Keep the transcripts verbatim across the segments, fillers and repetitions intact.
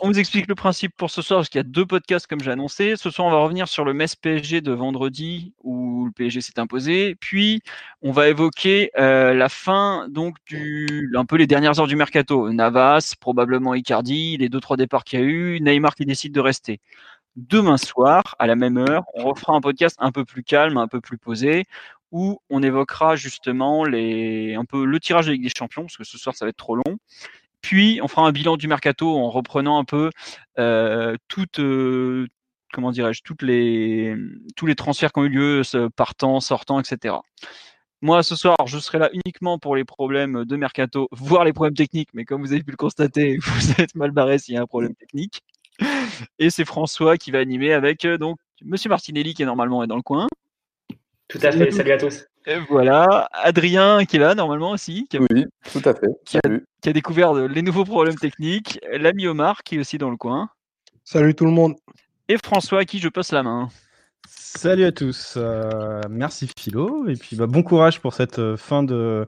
On vous explique le principe pour ce soir, parce qu'il y a deux podcasts comme j'ai annoncé. Ce soir, on va revenir sur le Metz P S G de vendredi où le P S G s'est imposé. Puis, on va évoquer euh, la fin, donc du, un peu les dernières heures du mercato. Navas, probablement Icardi, les deux trois départs qu'il y a eu, Neymar qui décide de rester. Demain soir, à la même heure, on refera un podcast un peu plus calme, un peu plus posé, où on évoquera justement les, un peu le tirage de Ligue des Champions, parce que ce soir, ça va être trop long. Puis, on fera un bilan du mercato en reprenant un peu euh, toutes, euh, comment dirais-je, toutes les, tous les transferts qui ont eu lieu, partant, sortant, et cetera. Moi, ce soir, je serai là uniquement pour les problèmes de mercato, voire les problèmes techniques. Mais comme vous avez pu le constater, vous êtes mal barré s'il y a un problème technique. Et c'est François qui va animer avec euh, donc Monsieur Martinelli qui est normalement dans le coin. Tout à fait. Salut à tous. Et voilà, Adrien qui est là normalement aussi. Qui a, oui, tout à fait. Qui a, qui a découvert les nouveaux problèmes techniques. L'ami Omar qui est aussi dans le coin. Salut tout le monde. Et François à qui je passe la main. Salut à tous. Euh, merci Philo. Et puis bah, bon courage pour cette euh, fin de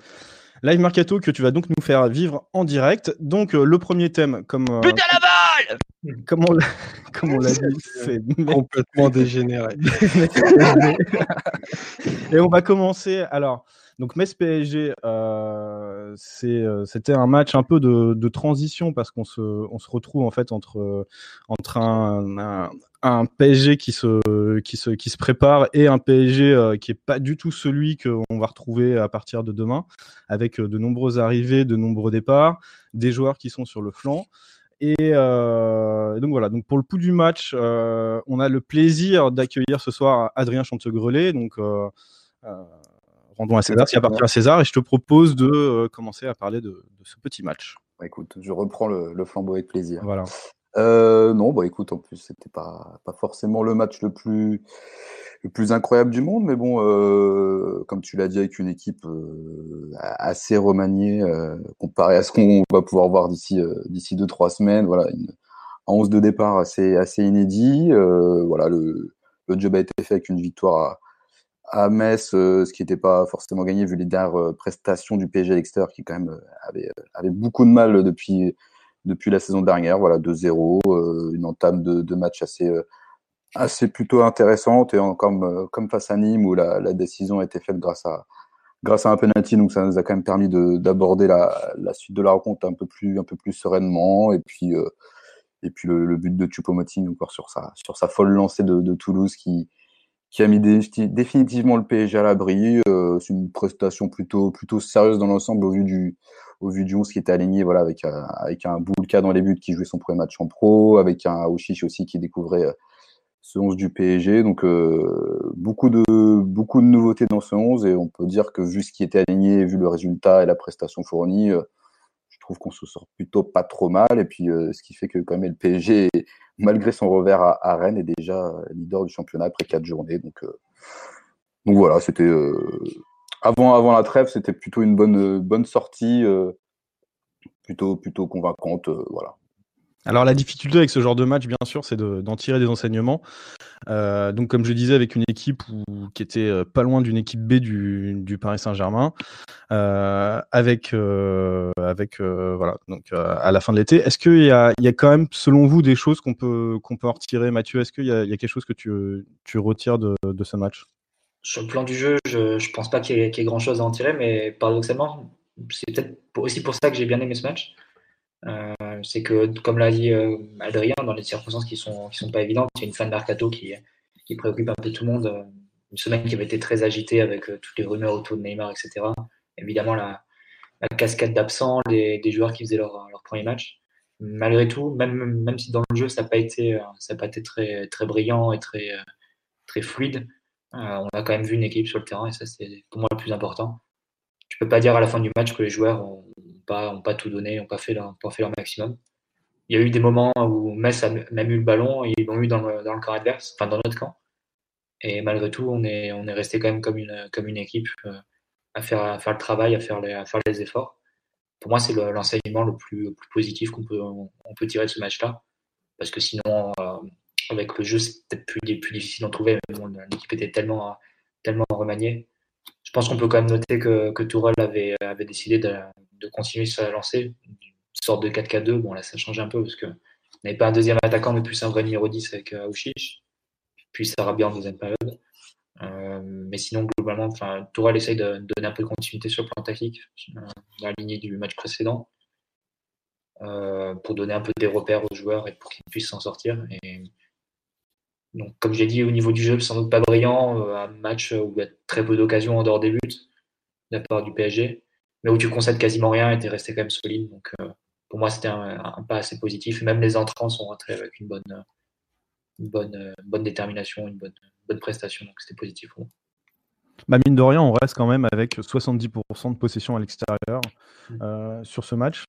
live mercato que tu vas donc nous faire vivre en direct. Donc euh, le premier thème comme. Euh, Putain la balle ! Comme on l'a, comme on l'a dit, c'est complètement dégénéré. Et on va commencer. Alors, donc Metz P S G, euh, c'est, c'était un match un peu de, de transition parce qu'on se, on se retrouve en fait entre, entre un, un, un P S G qui se, qui se, qui se prépare et un P S G qui est pas du tout celui qu'on va retrouver à partir de demain, avec de nombreuses arrivées, de nombreux départs, des joueurs qui sont sur le flanc. Et euh, donc voilà, donc pour le pouls du match, euh, on a le plaisir d'accueillir ce soir Adrien Chantegrelet. Donc euh, euh, rendons à César ce qui appartient à César, et je te propose de euh, commencer à parler de, de ce petit match. Bah écoute, je reprends le, le flambeau avec plaisir. Voilà. Euh, non, bah écoute, en plus c'était pas, pas forcément le match le plus, le plus incroyable du monde, mais bon, euh, comme tu l'as dit, avec une équipe euh, assez remaniée euh, comparée à ce qu'on va pouvoir voir d'ici euh, d'ici deux trois semaines. Voilà, une, un onze de départ assez assez inédit. Euh, voilà, le, le job a été fait avec une victoire à, à Metz, euh, ce qui n'était pas forcément gagné vu les dernières prestations du P S G à l'extérieur, qui quand même euh, avait avait beaucoup de mal depuis. Depuis la saison dernière, voilà, deux zéro, euh, une entame de, de match assez, euh, assez plutôt intéressante, et en, comme, euh, comme face à Nîmes où la, la décision a été faite grâce à, grâce à un penalty, donc ça nous a quand même permis de, d'aborder la, la suite de la rencontre un peu plus, un peu plus sereinement, et puis, euh, et puis le, le but de Choupo-Moting encore sur sa, sur sa folle lancée de, de Toulouse qui, qui a mis dé, définitivement le P S G à l'abri. Euh, c'est une prestation plutôt, plutôt sérieuse dans l'ensemble au vu du au vu du onze qui était aligné, voilà, avec, euh, avec un Bulka dans les buts qui jouait son premier match en pro, avec un Aouchiche aussi qui découvrait euh, ce onze du P S G. Donc, euh, beaucoup, de, beaucoup de nouveautés dans ce onze, et on peut dire que vu ce qui était aligné, vu le résultat et la prestation fournie, euh, je trouve qu'on se sort plutôt pas trop mal. Et puis, euh, ce qui fait que quand même le P S G, malgré son revers à, à Rennes, est déjà leader du championnat après quatre journées. Donc, euh, donc voilà, c'était... Euh, Avant, avant la trêve, c'était plutôt une bonne, bonne sortie, euh, plutôt, plutôt convaincante. Euh, voilà. Alors, la difficulté avec ce genre de match, bien sûr, c'est de, d'en tirer des enseignements. Euh, donc, comme je disais, avec une équipe où, qui était pas loin d'une équipe B du, du Paris Saint-Germain, euh, avec, euh, avec euh, voilà, donc euh, à la fin de l'été. Est-ce qu'il y a, il y a quand même, selon vous, des choses qu'on peut, qu'on peut en retirer, Mathieu? Est-ce qu'il y a, il y a quelque chose que tu, tu retires de, de ce match? Sur le plan du jeu, je ne pense pas qu'il y ait, qu'il y ait grand-chose à en tirer, mais paradoxalement, c'est peut-être aussi pour ça que j'ai bien aimé ce match. Euh, c'est que, comme l'a dit euh, Adrien, dans les circonstances qui ne sont, qui sont pas évidentes, il y a une fin de mercato qui, qui préoccupe un peu tout le monde. Une semaine qui avait été très agitée avec euh, toutes les rumeurs autour de Neymar, et cetera. Évidemment, la, la cascade d'absents, les, des joueurs qui faisaient leur, leur premier match. Malgré tout, même, même si dans le jeu, ça n'a pas été, ça n'a pas été très, très brillant et très, très fluide, Euh, on a quand même vu une équipe sur le terrain, et ça c'est pour moi le plus important. Tu peux pas dire à la fin du match que les joueurs ont pas, ont pas tout donné, n'ont pas, pas fait leur maximum. Il y a eu des moments où Metz a même eu le ballon, et ils l'ont eu dans le, dans le camp adverse, enfin dans notre camp. Et malgré tout, on est, on est resté quand même comme une, comme une équipe euh, à, faire, à faire le travail, à faire les, à faire les efforts. Pour moi, c'est le, l'enseignement le plus, le plus positif qu'on peut, on, on peut tirer de ce match-là. Parce que sinon, euh, avec le jeu, c'est peut-être plus, plus difficile d'en trouver. Mais bon, l'équipe était tellement, tellement remaniée. Je pense qu'on peut quand même noter que, que Tourelle avait, avait décidé de, de continuer sa lancée, une sorte de quatre quatre deux. Bon, là, ça change un peu parce qu'on n'avait pas un deuxième attaquant, mais plus un vrai numéro dix avec Aouchiche. Puis Sarabia en deuxième période. Euh, mais sinon, globalement, enfin, Tourelle essaye de, de donner un peu de continuité sur le plan tactique, euh, dans la lignée du match précédent, euh, pour donner un peu des repères aux joueurs et pour qu'ils puissent s'en sortir. Et donc, comme j'ai dit, au niveau du jeu, sans doute pas brillant, euh, un match où il y a très peu d'occasions en dehors des buts de la part du P S G, mais où tu concèdes quasiment rien et tu es resté quand même solide. Donc, euh, pour moi, c'était un, un pas assez positif. Même les entrants sont rentrés avec une bonne. Euh, Une bonne, euh, bonne détermination, une bonne, une bonne prestation, donc c'était positif pour moi. Bah mine de rien, on reste quand même avec soixante-dix pour cent de possession à l'extérieur euh, mmh. sur ce match.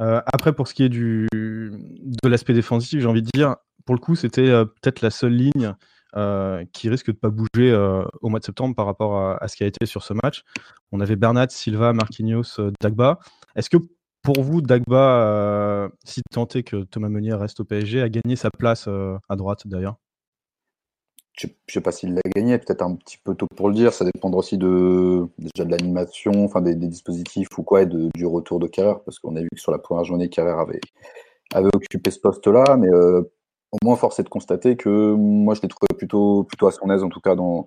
Euh, après, pour ce qui est du, de l'aspect défensif, j'ai envie de dire, pour le coup, c'était euh, peut-être la seule ligne euh, qui risque de ne pas bouger euh, au mois de septembre par rapport à, à ce qui a été sur ce match. On avait Bernat, Silva, Marquinhos, euh, Dagba. Est-ce que pour vous, Dagba, euh, si tenté que Thomas Meunier reste au P S G, a gagné sa place euh, à droite derrière? Je ne sais pas s'il l'a gagné, peut-être un petit peu tôt pour le dire. Ça dépendra aussi de, déjà de l'animation, enfin des, des dispositifs ou quoi, et de, du retour de Kehrer, parce qu'on a vu que sur la première journée, Kehrer avait, avait occupé ce poste-là. Mais euh, au moins, force est de constater que moi, je l'ai trouvé plutôt, plutôt à son aise, en tout cas dans,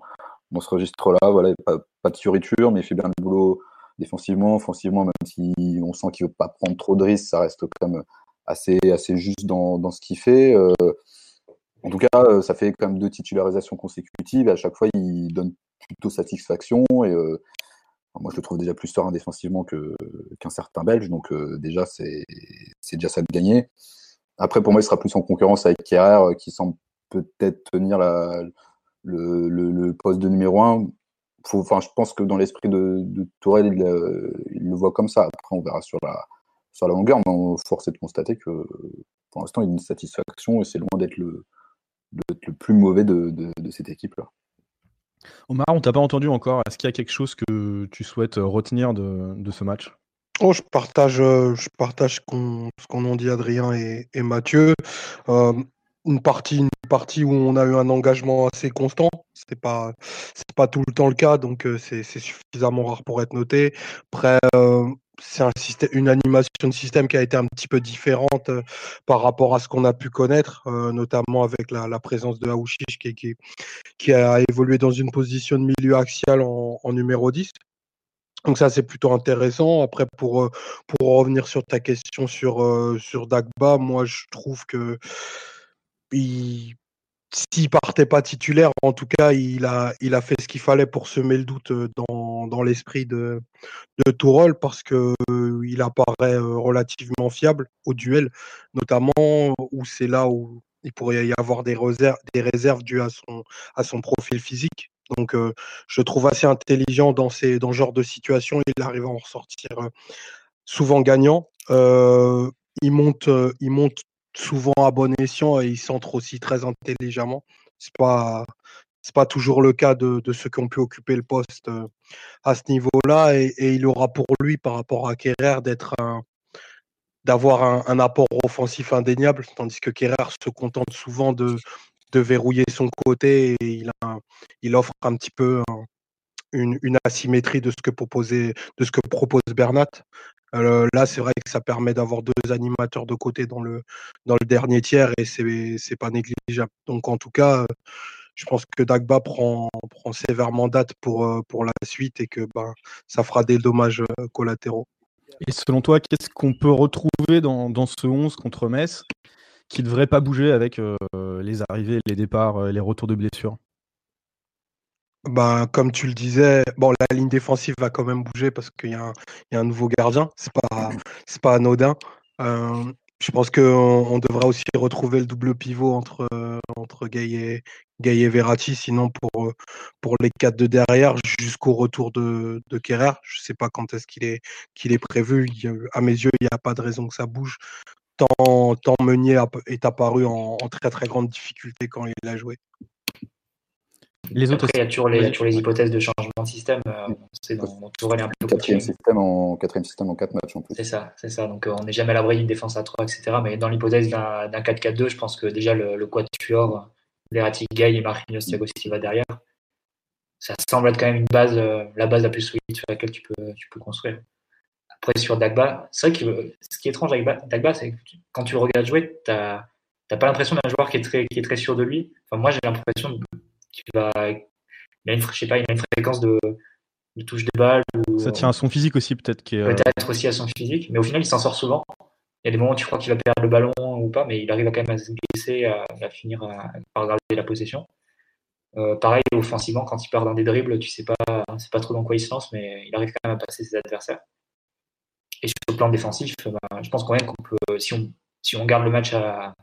dans ce registre-là. Voilà, pas, pas de surriture, mais il fait bien le boulot. Défensivement, offensivement, même si on sent qu'il ne veut pas prendre trop de risques, ça reste quand même assez, assez juste dans, dans ce qu'il fait. Euh, en tout cas, ça fait quand même deux titularisations consécutives. Et à chaque fois, il donne plutôt satisfaction. Et euh, moi, je le trouve déjà plus serein défensivement que, qu'un certain Belge. Donc euh, déjà, c'est, c'est déjà ça de gagner. Après, pour moi, il sera plus en concurrence avec Kehrer, qui semble peut-être tenir la, le, le, le poste de numéro un. Faut, enfin, je pense que dans l'esprit de, de Tourelle, il, euh, il le voit comme ça. Après, on verra sur la, sur la longueur, mais on force est de constater que pour l'instant, il y a une satisfaction et c'est loin d'être le, d'être le plus mauvais de, de, de cette équipe-là. Omar, on ne t'a pas entendu encore. Est-ce qu'il y a quelque chose que tu souhaites retenir de, de ce match ? Oh, je partage, je partage ce qu'on, ce qu'on ont dit Adrien et, et Mathieu. Euh, une partie, une partie où on a eu un engagement assez constant. C'est pas, c'est pas tout le temps le cas, donc euh, c'est, c'est suffisamment rare pour être noté. Après, euh, c'est un système, une animation de système qui a été un petit peu différente euh, par rapport à ce qu'on a pu connaître, euh, notamment avec la, la présence de Aouchiche qui, qui, qui a évolué dans une position de milieu axial en, en numéro dix. Donc ça, c'est plutôt intéressant. Après, pour, euh, pour revenir sur ta question sur, euh, sur Dagba, moi, je trouve que il... S'il partait pas titulaire, en tout cas, il a, il a fait ce qu'il fallait pour semer le doute dans, dans l'esprit de, de Tourelle, parce que euh, il apparaît relativement fiable au duel, notamment où c'est là où il pourrait y avoir des réserves, des réserves dues à son, à son profil physique. Donc, euh, je trouve assez intelligent dans ces, dans ce genre de situation. Il arrive à en ressortir euh, souvent gagnant. Euh, il monte, euh, il monte. souvent à bon escient, et ils centrent aussi très intelligemment. C'est pas, c'est pas toujours le cas de, de ceux qui ont pu occuper le poste à ce niveau-là, et, et il aura pour lui, par rapport à Kehrer, d'être un, d'avoir un, un apport offensif indéniable, tandis que Kehrer se contente souvent de, de verrouiller son côté, et il, a, il offre un petit peu un, une, une asymétrie de ce que proposait, de ce que propose Bernat. Euh, là, c'est vrai que ça permet d'avoir deux animateurs de côté dans le, dans le dernier tiers, et c'est, c'est pas négligeable. Donc, en tout cas, je pense que Dagba prend, prend sévèrement date pour, pour la suite, et que ben, ça fera des dommages collatéraux. Et selon toi, qu'est-ce qu'on peut retrouver dans, dans ce onze contre Metz qui ne devrait pas bouger avec euh, les arrivées, les départs, les retours de blessures ? Ben, comme tu le disais, bon, la ligne défensive va quand même bouger parce qu'il y a un, il y a un nouveau gardien. C'est pas, c'est pas anodin. Euh, Je pense qu'on on devra aussi retrouver le double pivot entre, entre Gueye et Verratti, sinon pour, pour les quatre de derrière, jusqu'au retour de, de Kehrer. Je ne sais pas quand est-ce qu'il est, qu'il est prévu. Il, à mes yeux, il n'y a pas de raison que ça bouge. Tant, tant Meunier est apparu en, en très très grande difficulté quand il a joué. Les autres Après, il y a toujours les, toujours les hypothèses de changement de système. Euh, c'est dans, dans tout relais un peu quatrième système en quatrième système en quatre matchs en plus. C'est ça, c'est ça. Donc euh, on n'est jamais à l'abri d'une défense à trois, et cetera. Mais dans l'hypothèse d'un, d'un quatre quatre deux, je pense que déjà le, le quatuor, Verratti, Gueye et Marquinhos, Thiago Silva derrière, ça semble être quand même une base, euh, la base la plus solide sur laquelle tu peux, tu peux construire. Après sur Dagba, c'est vrai que ce qui est étrange avec Dagba, Dagba, c'est que quand tu le regardes jouer, t'as, t'as pas l'impression d'un joueur qui est très, qui est très sûr de lui. Enfin moi j'ai l'impression de, Qui va, il a une, je sais pas, il a une fréquence de, de touche de balle. Ou, ça tient à son physique aussi, peut-être. Qui est, euh... Peut-être aussi à son physique, mais au final, il s'en sort souvent. Il y a des moments où tu crois qu'il va perdre le ballon ou pas, mais il arrive à quand même à se glisser, à, à finir à, par garder la possession. Euh, pareil, offensivement, quand il part dans des dribbles, tu sais pas, c'est pas trop dans quoi il se lance, mais il arrive quand même à passer ses adversaires. Et sur le plan défensif, ben, je pense quand même qu'on peut, si on, si on garde le match à.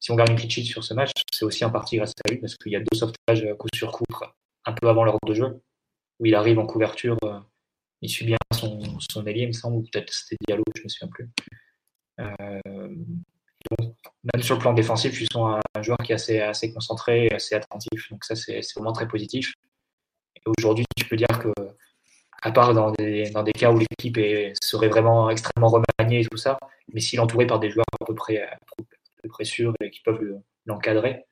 Si on garde une clean sheet sur ce match, c'est aussi en partie grâce à lui, parce qu'il y a deux sauvetages coup sur coup, un peu avant l'heure de jeu, où il arrive en couverture, il subit son, son ailier, il me semble, ou peut-être c'était Diallo, je ne me souviens plus. Euh, bon, même sur le plan défensif, je suis un, un joueur qui est assez, assez concentré, assez attentif, donc ça c'est, c'est vraiment très positif. Et aujourd'hui, je peux dire que, à part dans des, dans des cas où l'équipe est, serait vraiment extrêmement remaniée et tout ça, mais s'il est entouré par des joueurs à peu près... À peu près pressure et qui peuvent l'encadrer.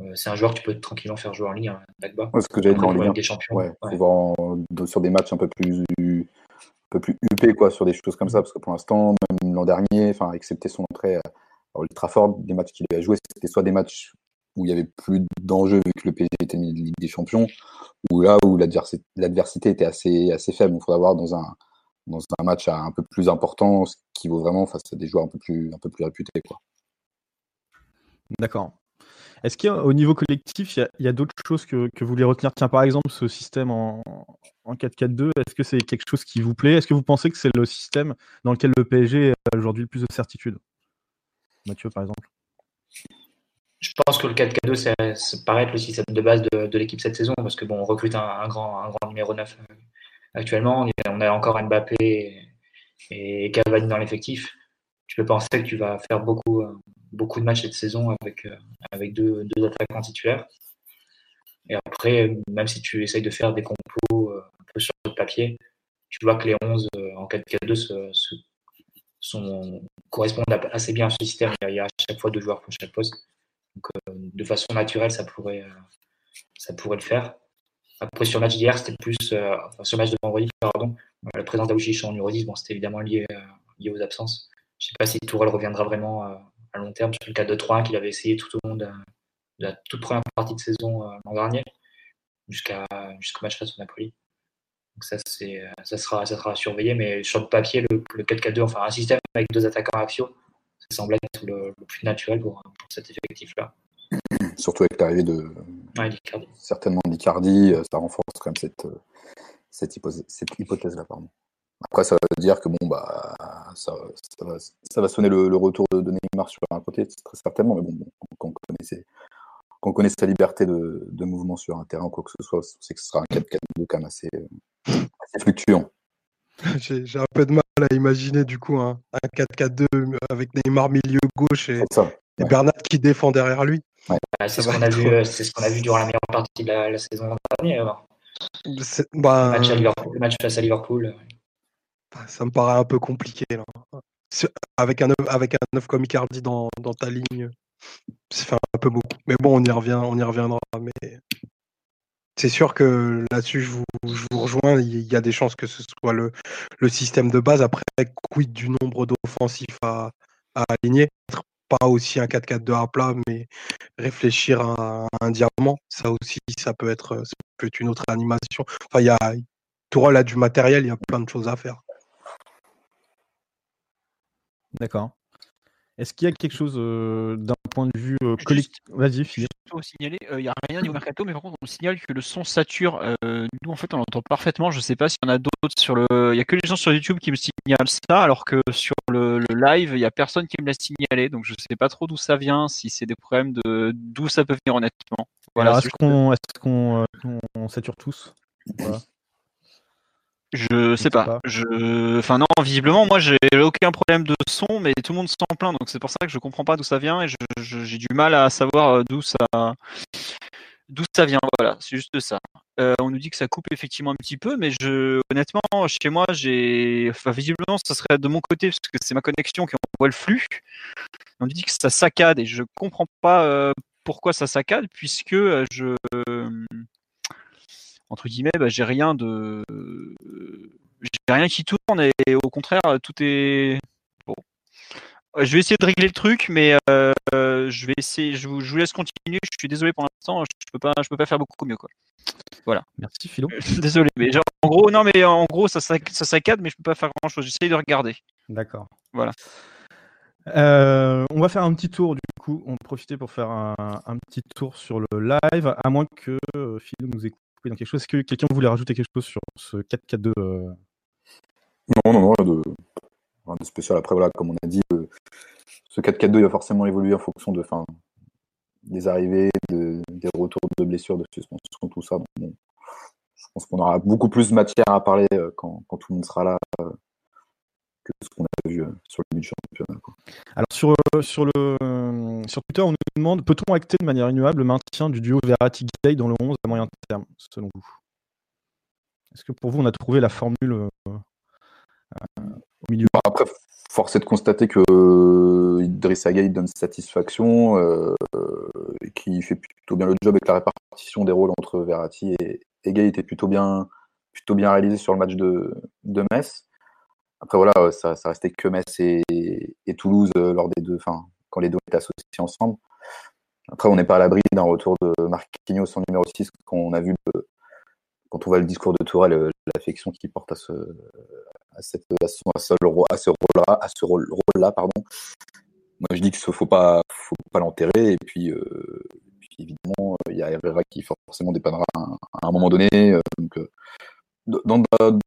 Euh, c'est un joueur que tu peux tranquillement faire jouer en ligne, hein, Dagba. Ouais, ce que j'allais dire en Ligue des Champions. Ouais, ouais. En, sur des matchs un peu plus, un peu plus huppés, quoi, sur des choses comme ça, parce que pour l'instant, même l'an dernier, enfin, excepté son entrée à Old Trafford, des matchs qu'il a joué, c'était soit des matchs où il n'y avait plus d'enjeu vu que le P S G était mis de Ligue des Champions, ou là où l'adversité, l'adversité était assez, assez faible. Il faudra voir dans un, dans un match un peu plus important, ce qui vaut vraiment face à des joueurs un peu plus, un peu plus réputés, quoi. D'accord. Est-ce qu'au niveau collectif, il y a, il y a d'autres choses que, que vous voulez retenir ? Tiens, par exemple, ce système en, en quatre quatre deux, est-ce que c'est quelque chose qui vous plaît ? Est-ce que vous pensez que c'est le système dans lequel le P S G a aujourd'hui le plus de certitude ? Mathieu, par exemple. Je pense que le quatre quatre deux, ça, ça paraît être le système de base de, de l'équipe cette saison, parce que bon, on recrute un, un, grand, un grand numéro neuf actuellement. On a encore Mbappé et, et Cavani dans l'effectif. Tu peux penser que tu vas faire beaucoup... beaucoup de matchs cette saison avec, euh, avec deux, deux attaquants titulaires. Et après, même si tu essayes de faire des compos euh, un peu sur le papier, tu vois que les onze euh, en quatre quatre deux se, se, sont, correspondent assez bien à ce système. Il y a à chaque fois deux joueurs pour chaque poste. Donc, euh, de façon naturelle, ça pourrait, euh, ça pourrait le faire. Après, sur le match d'hier, c'était plus... Euh, enfin, sur le match de vendredi, pardon, euh, la présence d'Aouchiche en numéro dix, bon, c'était évidemment lié, euh, lié aux absences. Je ne sais pas si Tourelle reviendra vraiment... Euh, à long terme, sur le quatre deux trois un qu'il avait essayé tout au long de la toute première partie de saison euh, l'an dernier, jusqu'à, jusqu'au match face au Napoli. Donc ça, c'est, ça, sera, ça sera à surveiller, mais sur le papier, le, le quatre quatre deux, enfin un système avec deux attaquants axiaux, ça semble être le, le plus naturel pour, pour cet effectif-là. Surtout avec l'arrivée de ouais, d'Icardi. Certainement d'Icardi, ça renforce quand même cette, cette, hypothèse, cette hypothèse-là. Pardon. Après, ça veut dire que bon, bah, ça, ça, va, ça va sonner le, le retour de, de Neymar sur un côté, très certainement. Mais bon, quand on connaît, ses, quand on connaît sa liberté de, de mouvement sur un terrain ou quoi que ce soit, c'est que ce sera un quatre quatre deux quand même assez, assez fluctuant. J'ai, j'ai un peu de mal à imaginer du coup un, un quatre quatre deux avec Neymar milieu gauche et, ça, ouais. et Bernat qui défend derrière lui. Ouais. Bah, c'est, ce qu'on a vu, c'est ce qu'on a vu durant la meilleure partie de la, la saison dernière. C'est, bah, le, match à Liverpool, le match face à Liverpool. Ça me paraît un peu compliqué là. Avec un avec un neuf comme Icardi dans, dans ta ligne, c'est enfin, un peu beaucoup. Mais bon, on y revient, on y reviendra. Mais c'est sûr que là-dessus, je vous, je vous rejoins. Il y a des chances que ce soit le, le système de base. Après, quid du nombre d'offensifs à, à aligner. Pas aussi un quatre quatre deux à plat, mais réfléchir à, à un diamant. Ça aussi, ça peut être, ça peut être une autre animation. Enfin, il y a Tourelle a du matériel. Il y a plein de choses à faire. D'accord. Est-ce qu'il y a quelque chose euh, d'un point de vue euh, collectif? Vas-y, Philippe. Il n'y a rien niveau mercato, mais par contre, on signale que le son sature. Euh, nous, en fait, on l'entend parfaitement. Je ne sais pas s'il y en a d'autres sur le. Il n'y a que les gens sur YouTube qui me signalent ça, alors que sur le, le live, il n'y a personne qui me l'a signalé. Donc, je ne sais pas trop d'où ça vient, si c'est des problèmes de d'où ça peut venir, honnêtement. Voilà, alors, est-ce, qu'on, est-ce qu'on euh, on sature tous? Voilà. Je sais pas. pas. Je, enfin non, visiblement, moi, j'ai aucun problème de son, mais tout le monde s'en plaint, donc c'est pour ça que je comprends pas d'où ça vient et je, je, j'ai du mal à savoir d'où ça, d'où ça vient. Voilà, c'est juste ça. Euh, on nous dit que ça coupe effectivement un petit peu, mais je, honnêtement, chez moi, j'ai, enfin visiblement, ça serait de mon côté parce que c'est ma connexion qui envoie le flux. On nous dit que ça saccade et je comprends pas euh, pourquoi ça saccade puisque je entre guillemets, bah, j'ai rien de, j'ai rien qui tourne et au contraire tout est bon. Je vais essayer de régler le truc, mais euh, je vais essayer. Je vous, je vous laisse continuer. Je suis désolé pour l'instant, je peux pas, je peux pas faire beaucoup mieux quoi. Voilà. Merci Philo. Désolé, mais genre, en gros, non, mais en gros ça, ça, ça saccade, mais je peux pas faire grand chose. J'essaye de regarder. D'accord. Voilà. Euh, on va faire un petit tour du coup. On profitait pour faire un, un petit tour sur le live, à moins que euh, Philo nous écoute. Dans quelque chose. Est-ce que quelqu'un voulait rajouter quelque chose sur ce quatre quatre deux euh... Non, non, non, rien de, rien de spécial. Après, voilà, comme on a dit, euh, ce quatre quatre deux, il va forcément évoluer en fonction de, fin, des arrivées, de, des retours de blessures, de suspensions, tout ça. Donc, bon, je pense qu'on aura beaucoup plus de matière à parler euh, quand, quand tout le monde sera là euh, que ce qu'on a vu euh, sur le début du championnat. Quoi. Alors, sur, euh, sur, le, euh, sur Twitter, on nous demande, peut-on acter de manière immuable le maintien du duo Verratti-Gueye dans le onze à moyen terme, selon vous? Est-ce que pour vous, on a trouvé la formule euh, euh, au milieu? Après, force est de constater que euh, Idrissa Gueye donne satisfaction euh, et qu'il fait plutôt bien le job avec la répartition des rôles entre Verratti et, et Gueye était plutôt bien, plutôt bien réalisé sur le match de, de Metz. Après, voilà, ça, ça restait que Metz et, et Toulouse euh, lors des deux, enfin, quand les deux étaient associés ensemble. Après, on n'est pas à l'abri d'un retour de Marquinhos en numéro six, quand on a vu, le, quand on voit le discours de Tourelle, l'affection qu'il porte à ce, à cette, à ce, à ce rôle-là, à ce rôle-là, pardon. Moi, je dis qu'il ne faut pas, faut pas l'enterrer. Et puis, euh, puis évidemment, il y a Herrera qui forcément dépannera à un, à un moment donné. Euh, donc, euh, dans, dans,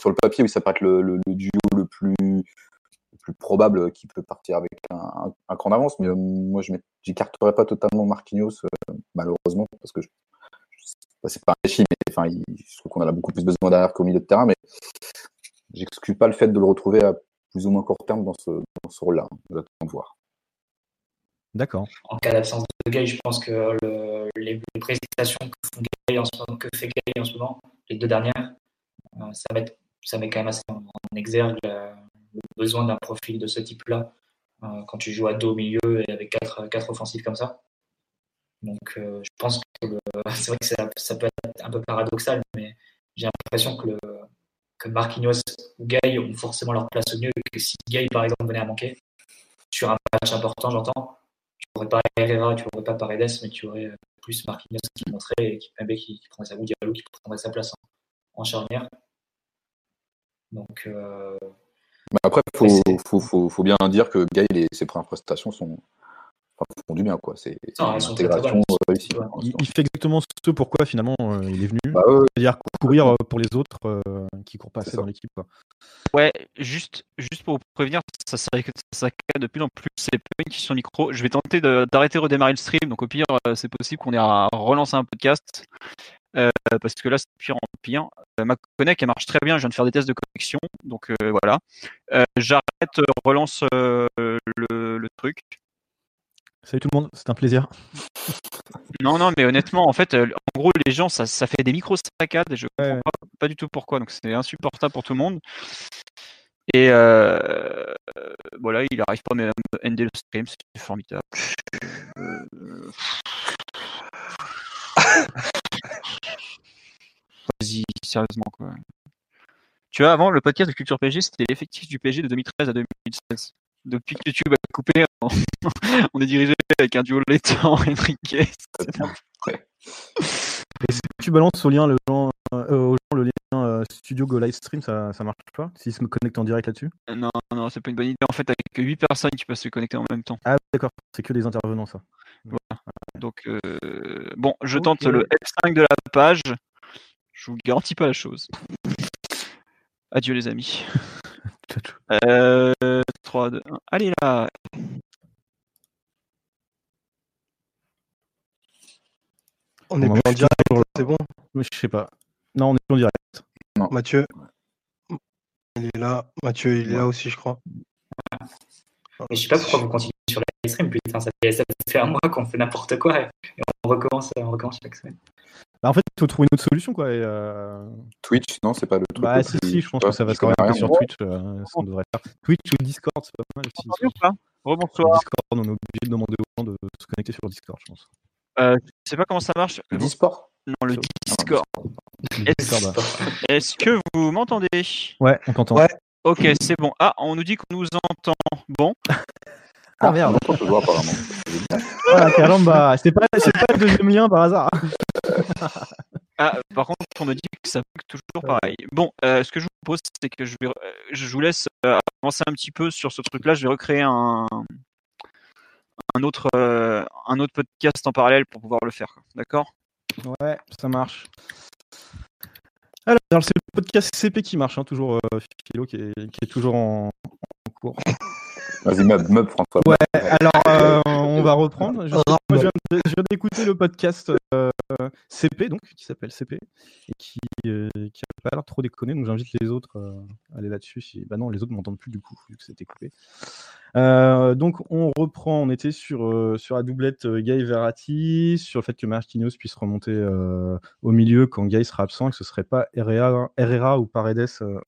sur le papier, oui, ça paraît le, le, le duo le plus... plus probable qu'il peut partir avec un, un, un cran d'avance, mais euh, moi je n'écarterais pas totalement Marquinhos, euh, malheureusement, parce que je, je, c'est pas un défi, mais enfin, il, je trouve qu'on en a beaucoup plus besoin derrière qu'au milieu de terrain, mais j'exclus pas le fait de le retrouver à plus ou moins court terme dans ce, dans ce rôle-là. On va attendre de voir. D'accord. En cas d'absence de Gueye, je pense que le, les, les prestations que, font Gueye en ce moment, que fait Gueye en ce moment, les deux dernières, euh, ça, met, ça met quand même assez en, en exergue. Euh, besoin d'un profil de ce type-là euh, quand tu joues à deux au milieu et avec quatre, quatre offensives comme ça. Donc euh, je pense que le, c'est vrai que ça, ça peut être un peu paradoxal, mais j'ai l'impression que, le, que Marquinhos ou Gueye ont forcément leur place au mieux et que si Gueye, par exemple, venait à manquer, sur un match important, j'entends, tu n'aurais pas Herrera, tu n'aurais pas Paredes, mais tu aurais plus Marquinhos qui montrait et qui, qui, qui prendrait sa boue, Diallo qui prendrait sa place en, en charnière. Donc... Euh, Après, il faut, faut, faut, faut bien dire que Gueye, les, ses premières prestations sont, enfin, font du bien. Quoi. C'est, non, c'est une intégration réussie. Il, il fait exactement ce pourquoi finalement euh, il est venu. Bah, euh, c'est-à-dire courir euh, pour les autres euh, qui ne courent pas assez dans l'équipe. Quoi. Ouais, juste, juste pour vous prévenir, ça sert que ça casse de plus en plus. C'est pas une question micro. Je vais tenter de, d'arrêter de redémarrer le stream. Donc au pire, euh, c'est possible qu'on ait à relancer un podcast. Euh, parce que là, c'est pire en pire. Euh, ma connect, elle marche très bien. Je viens de faire des tests de connexion. Donc euh, voilà. Euh, j'arrête, relance euh, le, le truc. Salut tout le monde, c'est un plaisir. Non, non, mais honnêtement, en fait, euh, en gros, les gens, ça, ça fait des micro-saccades. Et je ne comprends ouais. pas, pas du tout pourquoi. Donc c'est insupportable pour tout le monde. Et euh, voilà, il n'arrive pas à end le stream. C'est formidable. Euh... Vas-y, sérieusement quoi. Tu vois, avant le podcast de Culture P S G, c'était l'effectif du P S G de deux mille treize à deux mille seize. Depuis que YouTube a coupé, on, on est dirigé avec un duo Létan et Enrique. Et si tu balances au lien le, euh, aux gens le lien euh, studio go live stream, ça, ça marche pas s'ils se connectent en direct là-dessus? Non, non, c'est pas une bonne idée. En fait, avec huit personnes qui peuvent se connecter en même temps. Ah, d'accord, c'est que des intervenants, ça. Voilà. Ouais. Donc, euh, bon, je okay. tente le F cinq de la page. Je vous garantis pas la chose. Adieu, les amis. euh, trois, deux, un. Allez là! On est plus en direct, c'est bon? Je sais pas. Non, on est plus en direct. Non. Mathieu, il est là. Mathieu, il est ouais. là aussi, je crois. Mais je sais pas pourquoi vous continuez sur la stream, putain. Ça fait, ça fait un mois qu'on fait n'importe quoi et on recommence, on recommence chaque semaine. Bah en fait, il faut trouver une autre solution, quoi. Et euh... Twitch, non, c'est pas le truc. Bah, si, si, je pense que ça va se connecter sur Twitch. Euh, ça, on devrait faire. Twitch ou Discord, c'est pas mal aussi. Rebonsoir. Discord, on est obligé de demander aux gens de se connecter sur Discord, je pense. Euh, je sais pas comment ça marche. Le Disport? Non, le Discord. Est-ce... Est-ce que vous m'entendez? Ouais, on t'entend. Ouais. Ok, c'est bon. Ah, on nous dit qu'on nous entend. Bon. Ah merde. On se voit apparemment. Voilà, caramba. C'est pas, c'est pas le deuxième lien par hasard. Ah, par contre, on me dit que ça fait toujours pareil. Bon, euh, ce que je vous propose, c'est que je, vais, je vous laisse avancer un petit peu sur ce truc-là. Je vais recréer un... Un autre, euh, un autre podcast en parallèle pour pouvoir le faire, quoi. D'accord? Ouais, ça marche. Alors, c'est le podcast C P qui marche, hein, toujours euh, Philo qui est, qui est toujours en, en cours. Vas-y, meuble, meuble, François. Ouais, alors euh, on va reprendre. Je, je viens d'écouter le podcast euh, C P, donc, qui s'appelle C P, et qui n'a euh, pas l'air trop déconné, donc j'invite les autres euh, à aller là-dessus. Si... Bah non, les autres ne m'entendent plus du coup, vu que c'était coupé. Euh, donc on reprend, on était sur, euh, sur la doublette euh, Gueye-Verratti, sur le fait que Marquinhos puisse remonter euh, au milieu quand Gueye sera absent et que ce ne serait pas Herrera, Herrera ou Paredes euh,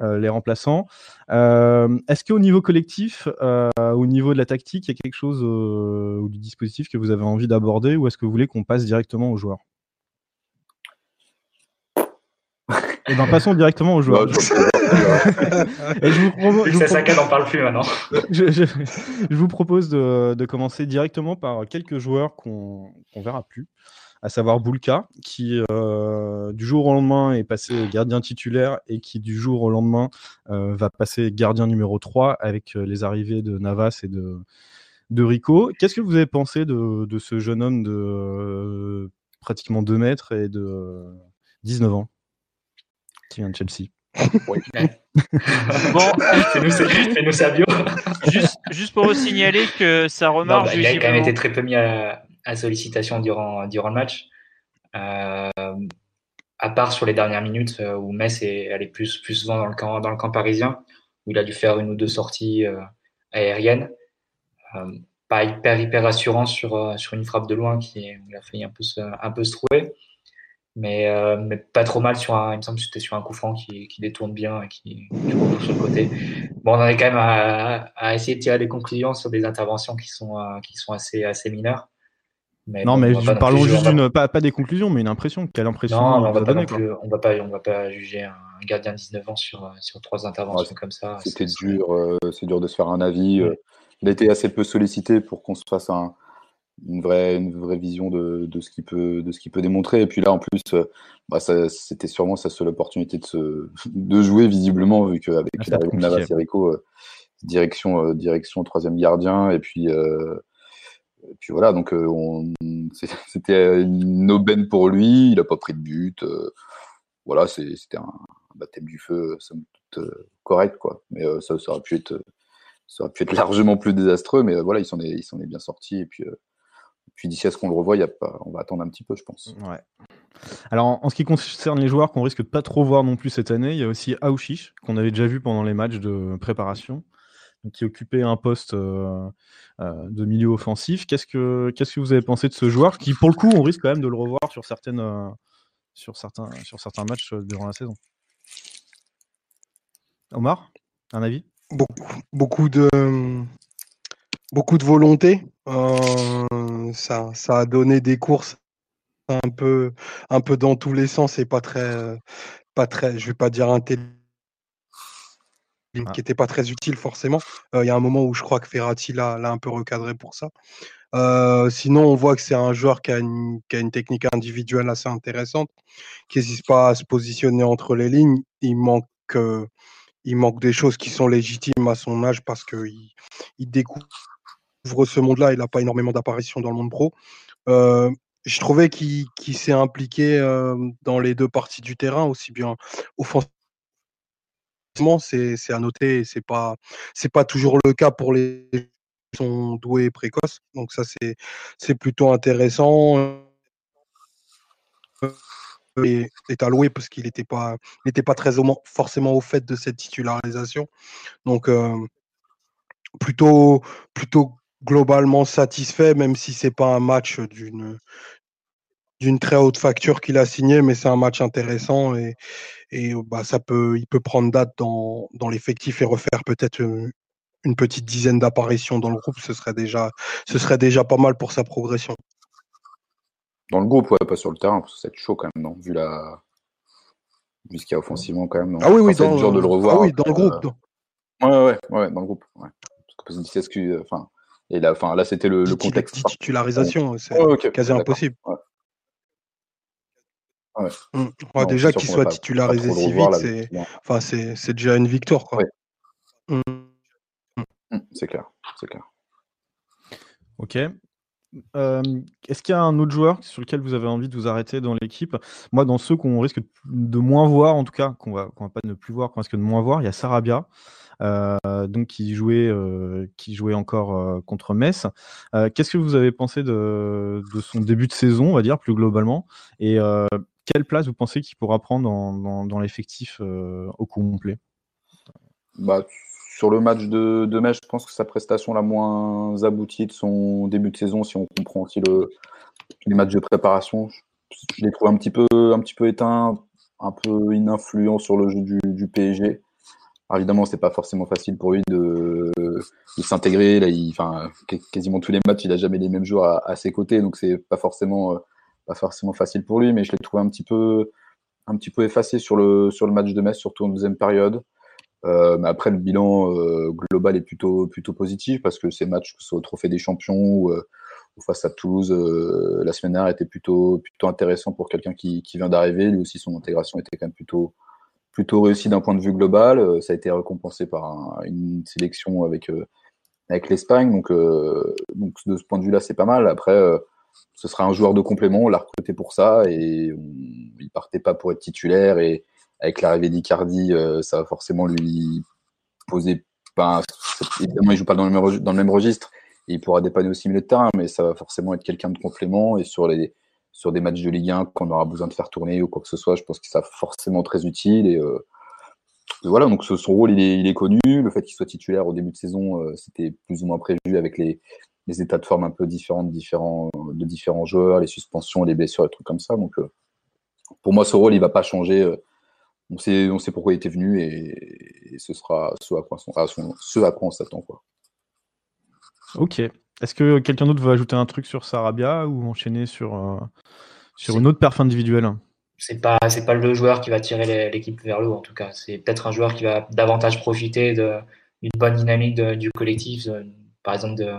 euh, les remplaçants. Euh, est-ce qu'au niveau collectif, euh, au niveau de la tactique, il y a quelque chose euh, ou du dispositif que vous avez envie d'aborder, ou est-ce que vous voulez qu'on passe directement aux joueurs? Et ben passons directement aux joueurs. Et je vous propose, je, vous propose, parle plus maintenant. je, je, je vous propose de, de commencer directement par quelques joueurs qu'on qu'on verra plus, à savoir Bulka, qui euh, du jour au lendemain est passé gardien titulaire et qui du jour au lendemain euh, va passer gardien numéro trois avec les arrivées de Navas et de, de Rico. Qu'est-ce que vous avez pensé de, de ce jeune homme de euh, pratiquement deux mètres et de euh, dix-neuf ans qui vient de Chelsea? Oui. Bon, c'est nous, c'est, c'est nous Savio. Juste, juste pour vous signaler que ça remarque. Bah, il a quand même été très peu mis à, à sollicitation durant, durant le match. Euh, à part sur les dernières minutes où Metz est allé plus, plus souvent dans le, camp, dans le camp parisien, où il a dû faire une ou deux sorties euh, aériennes. Euh, pas hyper, hyper rassurant sur, sur une frappe de loin qui où il a failli un peu se, un peu se trouver. Mais, euh, mais pas trop mal sur un, il me semble que c'était sur un coup franc qui, qui détourne bien et qui, qui retourne sur le côté. Bon, on en est quand même à, à essayer de tirer des conclusions sur des interventions qui sont, uh, qui sont assez, assez mineures. Mais non, bon, mais je, parlons juste d'une, va... pas, pas des conclusions, mais une impression. Quelle impression? Non, on, on va pas donner, plus, on va pas, on va pas juger un gardien de dix-neuf ans sur, sur trois interventions ouais, comme ça. C'était c'est... dur, euh, c'est dur de se faire un avis. Ouais. Il a été assez peu sollicité pour qu'on se fasse un, Une vraie, une vraie vision de, de, ce qu'il peut, de ce qu'il peut démontrer. Et puis là, en plus, bah, ça, c'était sûrement sa seule opportunité de, se, de jouer, visiblement, vu qu'avec ah, l'arrivée de Navas et Rico, direction, direction troisième gardien. Et puis, euh, et puis voilà, donc on, c'était une aubaine pour lui. Il n'a pas pris de but. Euh, voilà, c'est, c'était un, un baptême du feu, somme toute euh, correct, quoi. Mais euh, ça, ça aurait pu être, ça aurait pu être largement plus désastreux. Mais euh, voilà, il s'en est, il s'en est bien sorti. Et puis. Euh, Puis d'ici à ce qu'on le revoit, y a pas... on va attendre un petit peu, je pense. Ouais. Alors, en ce qui concerne les joueurs qu'on risque de pas trop voir non plus cette année, il y a aussi Aouchiche, qu'on avait déjà vu pendant les matchs de préparation, qui occupait un poste euh, de milieu offensif. Qu'est-ce que... Qu'est-ce que vous avez pensé de ce joueur qui, pour le coup, on risque quand même de le revoir sur, certaines, euh, sur, certains, sur certains matchs durant la saison? Omar, un avis? Beaucoup, beaucoup de... Beaucoup de volonté, euh, ça, ça a donné des courses un peu, un peu dans tous les sens et pas très, pas très, je vais pas dire intelligent, qui n'était pas très utile forcément. Il euh, y a un moment où je crois que Verratti l'a, l'a un peu recadré pour ça. Euh, sinon, on voit que c'est un joueur qui a une, qui a une technique individuelle assez intéressante, qui n'hésite pas à se positionner entre les lignes. Il manque, euh, il manque des choses qui sont légitimes à son âge parce qu'il il découvre ce monde-là. Il n'a pas énormément d'apparitions dans le monde pro. Euh, je trouvais qu'il, qu'il s'est impliqué euh, dans les deux parties du terrain, aussi bien offensivement. C'est, c'est à noter, c'est pas c'est pas toujours le cas pour les joueurs qui sont doués et précoces, donc ça c'est c'est plutôt intéressant et est alloué parce qu'il n'était pas il n'était pas très forcément au fait de cette titularisation, donc euh, plutôt plutôt globalement satisfait, même si c'est pas un match d'une d'une très haute facture qu'il a signé, mais c'est un match intéressant et, et bah, ça peut, il peut prendre date dans, dans l'effectif et refaire peut-être une, une petite dizaine d'apparitions dans le groupe. Ce serait déjà, ce serait déjà pas mal pour sa progression. Dans le groupe, ouais, pas sur le terrain, parce que c'est chaud quand même, non vu, la... vu ce qu'il y a offensivement quand même. Non ah oui, oui, c'est dur de le revoir. Ah oui, dans le groupe. Euh... Ouais, ouais, ouais, dans le groupe. Ouais. Parce que parce que, enfin, et là, enfin, là, c'était le, le contexte. Titularisation, c'est oh, okay, quasi impossible. Ouais. Ouais. Mmh. Ouais, non, déjà qu'il soit titularisé si vite, là, c'est... Enfin, c'est, c'est déjà une victoire. Quoi. Ouais. Mmh. Mmh. C'est clair, c'est clair. Ok. Euh, est-ce qu'il y a un autre joueur sur lequel vous avez envie de vous arrêter dans l'équipe ? Moi, dans ceux qu'on risque de moins voir, en tout cas, qu'on va, qu'on va pas ne plus voir, qu'on risque de moins voir, il y a Sarabia, euh, donc qui jouait, euh, qui jouait encore euh, contre Metz. Euh, qu'est-ce que vous avez pensé de, de son début de saison, on va dire, plus globalement ? Et euh, quelle place vous pensez qu'il pourra prendre dans, dans, dans l'effectif euh, au complet ? Bah, sur le match de, de Metz, je pense que sa prestation la moins aboutie de son début de saison, si on comprend aussi le, les matchs de préparation, je, je les trouve un petit peu, un petit peu éteints, un peu ininfluents sur le jeu du, du P S G. Alors évidemment, c'est pas forcément facile pour lui de, de s'intégrer. Là, il, enfin, quasiment tous les matchs, il a jamais les mêmes joueurs à, à ses côtés, donc c'est pas forcément, pas forcément facile pour lui. Mais je l'ai trouvé un petit peu, un petit peu effacé sur le, sur le match de Metz, surtout en deuxième période. Euh, mais après, le bilan euh, global est plutôt, plutôt positif parce que ces matchs, que ce soit au Trophée des Champions ou, euh, ou face à Toulouse, euh, la semaine dernière, étaient plutôt, plutôt intéressants pour quelqu'un qui, qui vient d'arriver. Lui aussi, son intégration était quand même plutôt, plutôt réussie d'un point de vue global. Euh, ça a été récompensé par un, une sélection avec, euh, avec l'Espagne. Donc, euh, donc, de ce point de vue-là, c'est pas mal. Après, euh, ce sera un joueur de complément. On l'a recruté pour ça et on, il partait pas pour être titulaire et avec l'arrivée d'Icardi, euh, ça va forcément lui poser... Ben, évidemment, il ne joue pas dans le, même, dans le même registre. Et il pourra dépanner aussi milieu de terrain, mais ça va forcément être quelqu'un de complément. Et sur, les, sur des matchs de Ligue un, qu'on aura besoin de faire tourner ou quoi que ce soit, je pense que ça sera forcément très utile. Et, euh, et voilà, donc ce, son rôle, il est, il est connu. Le fait qu'il soit titulaire au début de saison, euh, c'était plus ou moins prévu avec les, les états de forme un peu différents de différents, de différents joueurs, les suspensions, les blessures, les trucs comme ça. Donc, euh, pour moi, ce rôle, il ne va pas changer... Euh, On sait, on sait pourquoi il était venu et, et ce sera ce à quoi on s'attend. Quoi. Ok. Est-ce que quelqu'un d'autre veut ajouter un truc sur Sarabia ou enchaîner sur, euh, sur une autre perf individuelle ? C'est pas, c'est pas le joueur qui va tirer l'équipe vers le haut en tout cas. C'est peut-être un joueur qui va davantage profiter de, d'une bonne dynamique de, du collectif, de, par exemple de,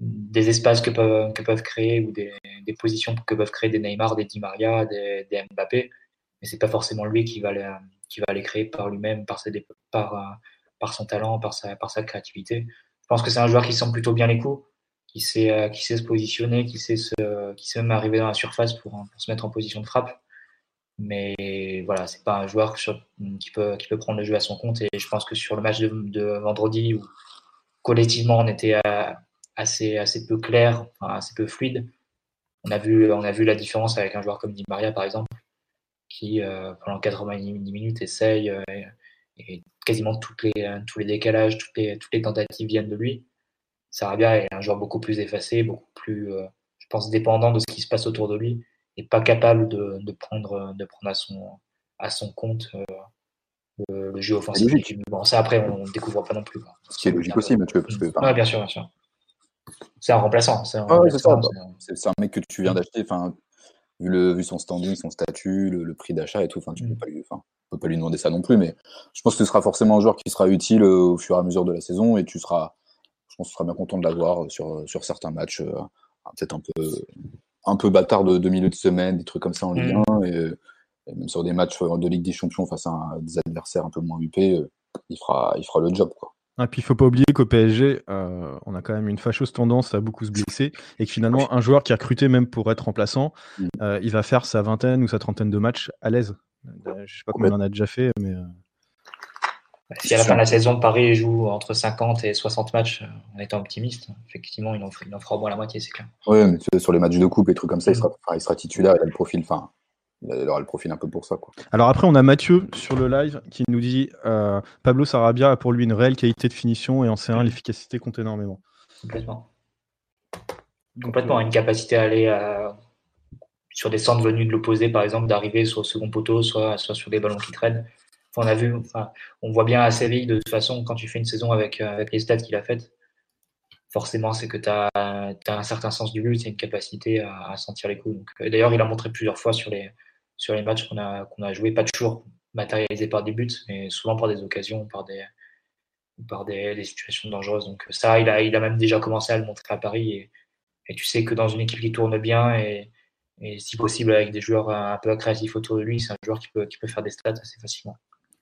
des espaces que peuvent, que peuvent créer ou des, des positions que peuvent créer des Neymar, des Di Maria, des, des Mbappé. Mais c'est pas forcément lui qui va les, qui va les créer par lui-même, par, ses, par, par son talent, par sa, par sa créativité. Je pense que c'est un joueur qui sent plutôt bien les coups, qui sait, qui sait se positionner, qui sait, se, qui sait même arriver dans la surface pour, pour se mettre en position de frappe. Mais voilà, c'est pas un joueur sur, qui, peut, qui peut prendre le jeu à son compte. Et je pense que sur le match de, de vendredi, où collectivement on était assez, assez peu clair, assez peu fluide, on a, vu, on a vu la différence avec un joueur comme Di Maria par exemple, qui euh, pendant quatre-vingt-dix minutes essaye euh, et quasiment toutes les, euh, tous les décalages, toutes les, toutes les tentatives viennent de lui. Sarabia est un joueur beaucoup plus effacé, beaucoup plus, euh, je pense, dépendant de ce qui se passe autour de lui et pas capable de, de, prendre, de prendre à son, à son compte euh, le, le jeu offensif. Bon, ça, après, on ne découvre pas non plus. Quoi. Ce qui est logique aussi, Mathieu. Parce que, enfin... ouais, bien sûr, bien sûr. C'est un remplaçant. C'est un, ah, remplaçant, c'est ça, c'est un... C'est, c'est un mec que tu viens d'acheter, enfin... Vu, le, vu son standing, son statut, le, le prix d'achat et tout, tu peux pas lui, enfin, on peut pas lui demander ça non plus, mais je pense que ce sera forcément un joueur qui sera utile euh, au fur et à mesure de la saison et tu seras, je pense qu'on sera bien content de l'avoir sur, sur certains matchs, euh, peut-être un peu, un peu bâtard de, de milieu de semaine, des trucs comme ça en Ligue un, et, et même sur des matchs de Ligue des Champions face à un, des adversaires un peu moins huppés, euh, il, fera, il fera le job, quoi. Et puis il ne faut pas oublier qu'au P S G, euh, on a quand même une fâcheuse tendance à beaucoup se blesser et que finalement, un joueur qui est recruté même pour être remplaçant, euh, il va faire sa vingtaine ou sa trentaine de matchs à l'aise. Euh, je ne sais pas combien on en a déjà fait, mais... Euh... Si à la fin de la saison, Paris joue entre cinquante et soixante matchs, en étant optimiste, effectivement, il en, il en fera au moins la moitié, c'est clair. Oui, mais tu sais, sur les matchs de coupe, les trucs comme ça, il sera, il sera titulaire, il a le profil... Fin... Il aura le profil un peu pour ça, quoi. Alors après, on a Mathieu sur le live qui nous dit euh, Pablo Sarabia a pour lui une réelle qualité de finition et en C un, l'efficacité compte énormément. Complètement. Complètement. Une capacité à aller euh, sur des centres venus de l'opposé, par exemple, d'arriver soit au second poteau, soit, soit sur des ballons qui traînent. Enfin, on a vu, enfin, on voit bien à Séville, de toute façon, quand tu fais une saison avec, euh, avec les stats qu'il a faites, forcément, c'est que tu as un certain sens du but, c'est une capacité à, à sentir les coups. Donc, et d'ailleurs, il a montré plusieurs fois sur les. sur les matchs qu'on a, qu'on a joués, pas toujours matérialisés par des buts, mais souvent par des occasions, par des, par des, des situations dangereuses. Donc ça, il a, il a même déjà commencé à le montrer à Paris. Et, et tu sais que dans une équipe qui tourne bien, et, et si possible avec des joueurs un peu créatifs autour de lui, c'est un joueur qui peut, qui peut faire des stats assez facilement.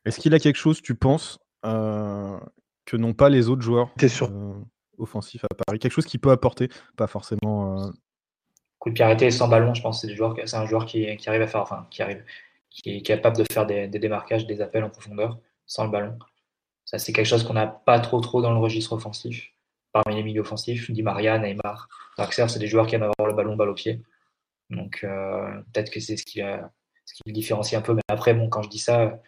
Est-ce qu'il a quelque chose, tu penses, euh, que n'ont pas les autres joueurs euh, offensifs à Paris? Quelque chose qui peut apporter, pas forcément... Euh... Coup de pied arrêté sans ballon, je pense que c'est, des joueurs, c'est un joueur qui, qui arrive à faire, enfin, qui arrive, qui est capable de faire des, des démarquages, des appels en profondeur sans le ballon. Ça, c'est quelque chose qu'on n'a pas trop trop dans le registre offensif. Parmi les milieux offensifs, Di Maria, Neymar, Draxler, c'est des joueurs qui aiment avoir le ballon, balle au pied. Donc euh, peut-être que c'est ce qui, euh, ce qui le différencie un peu. Mais après, bon, quand je dis ça,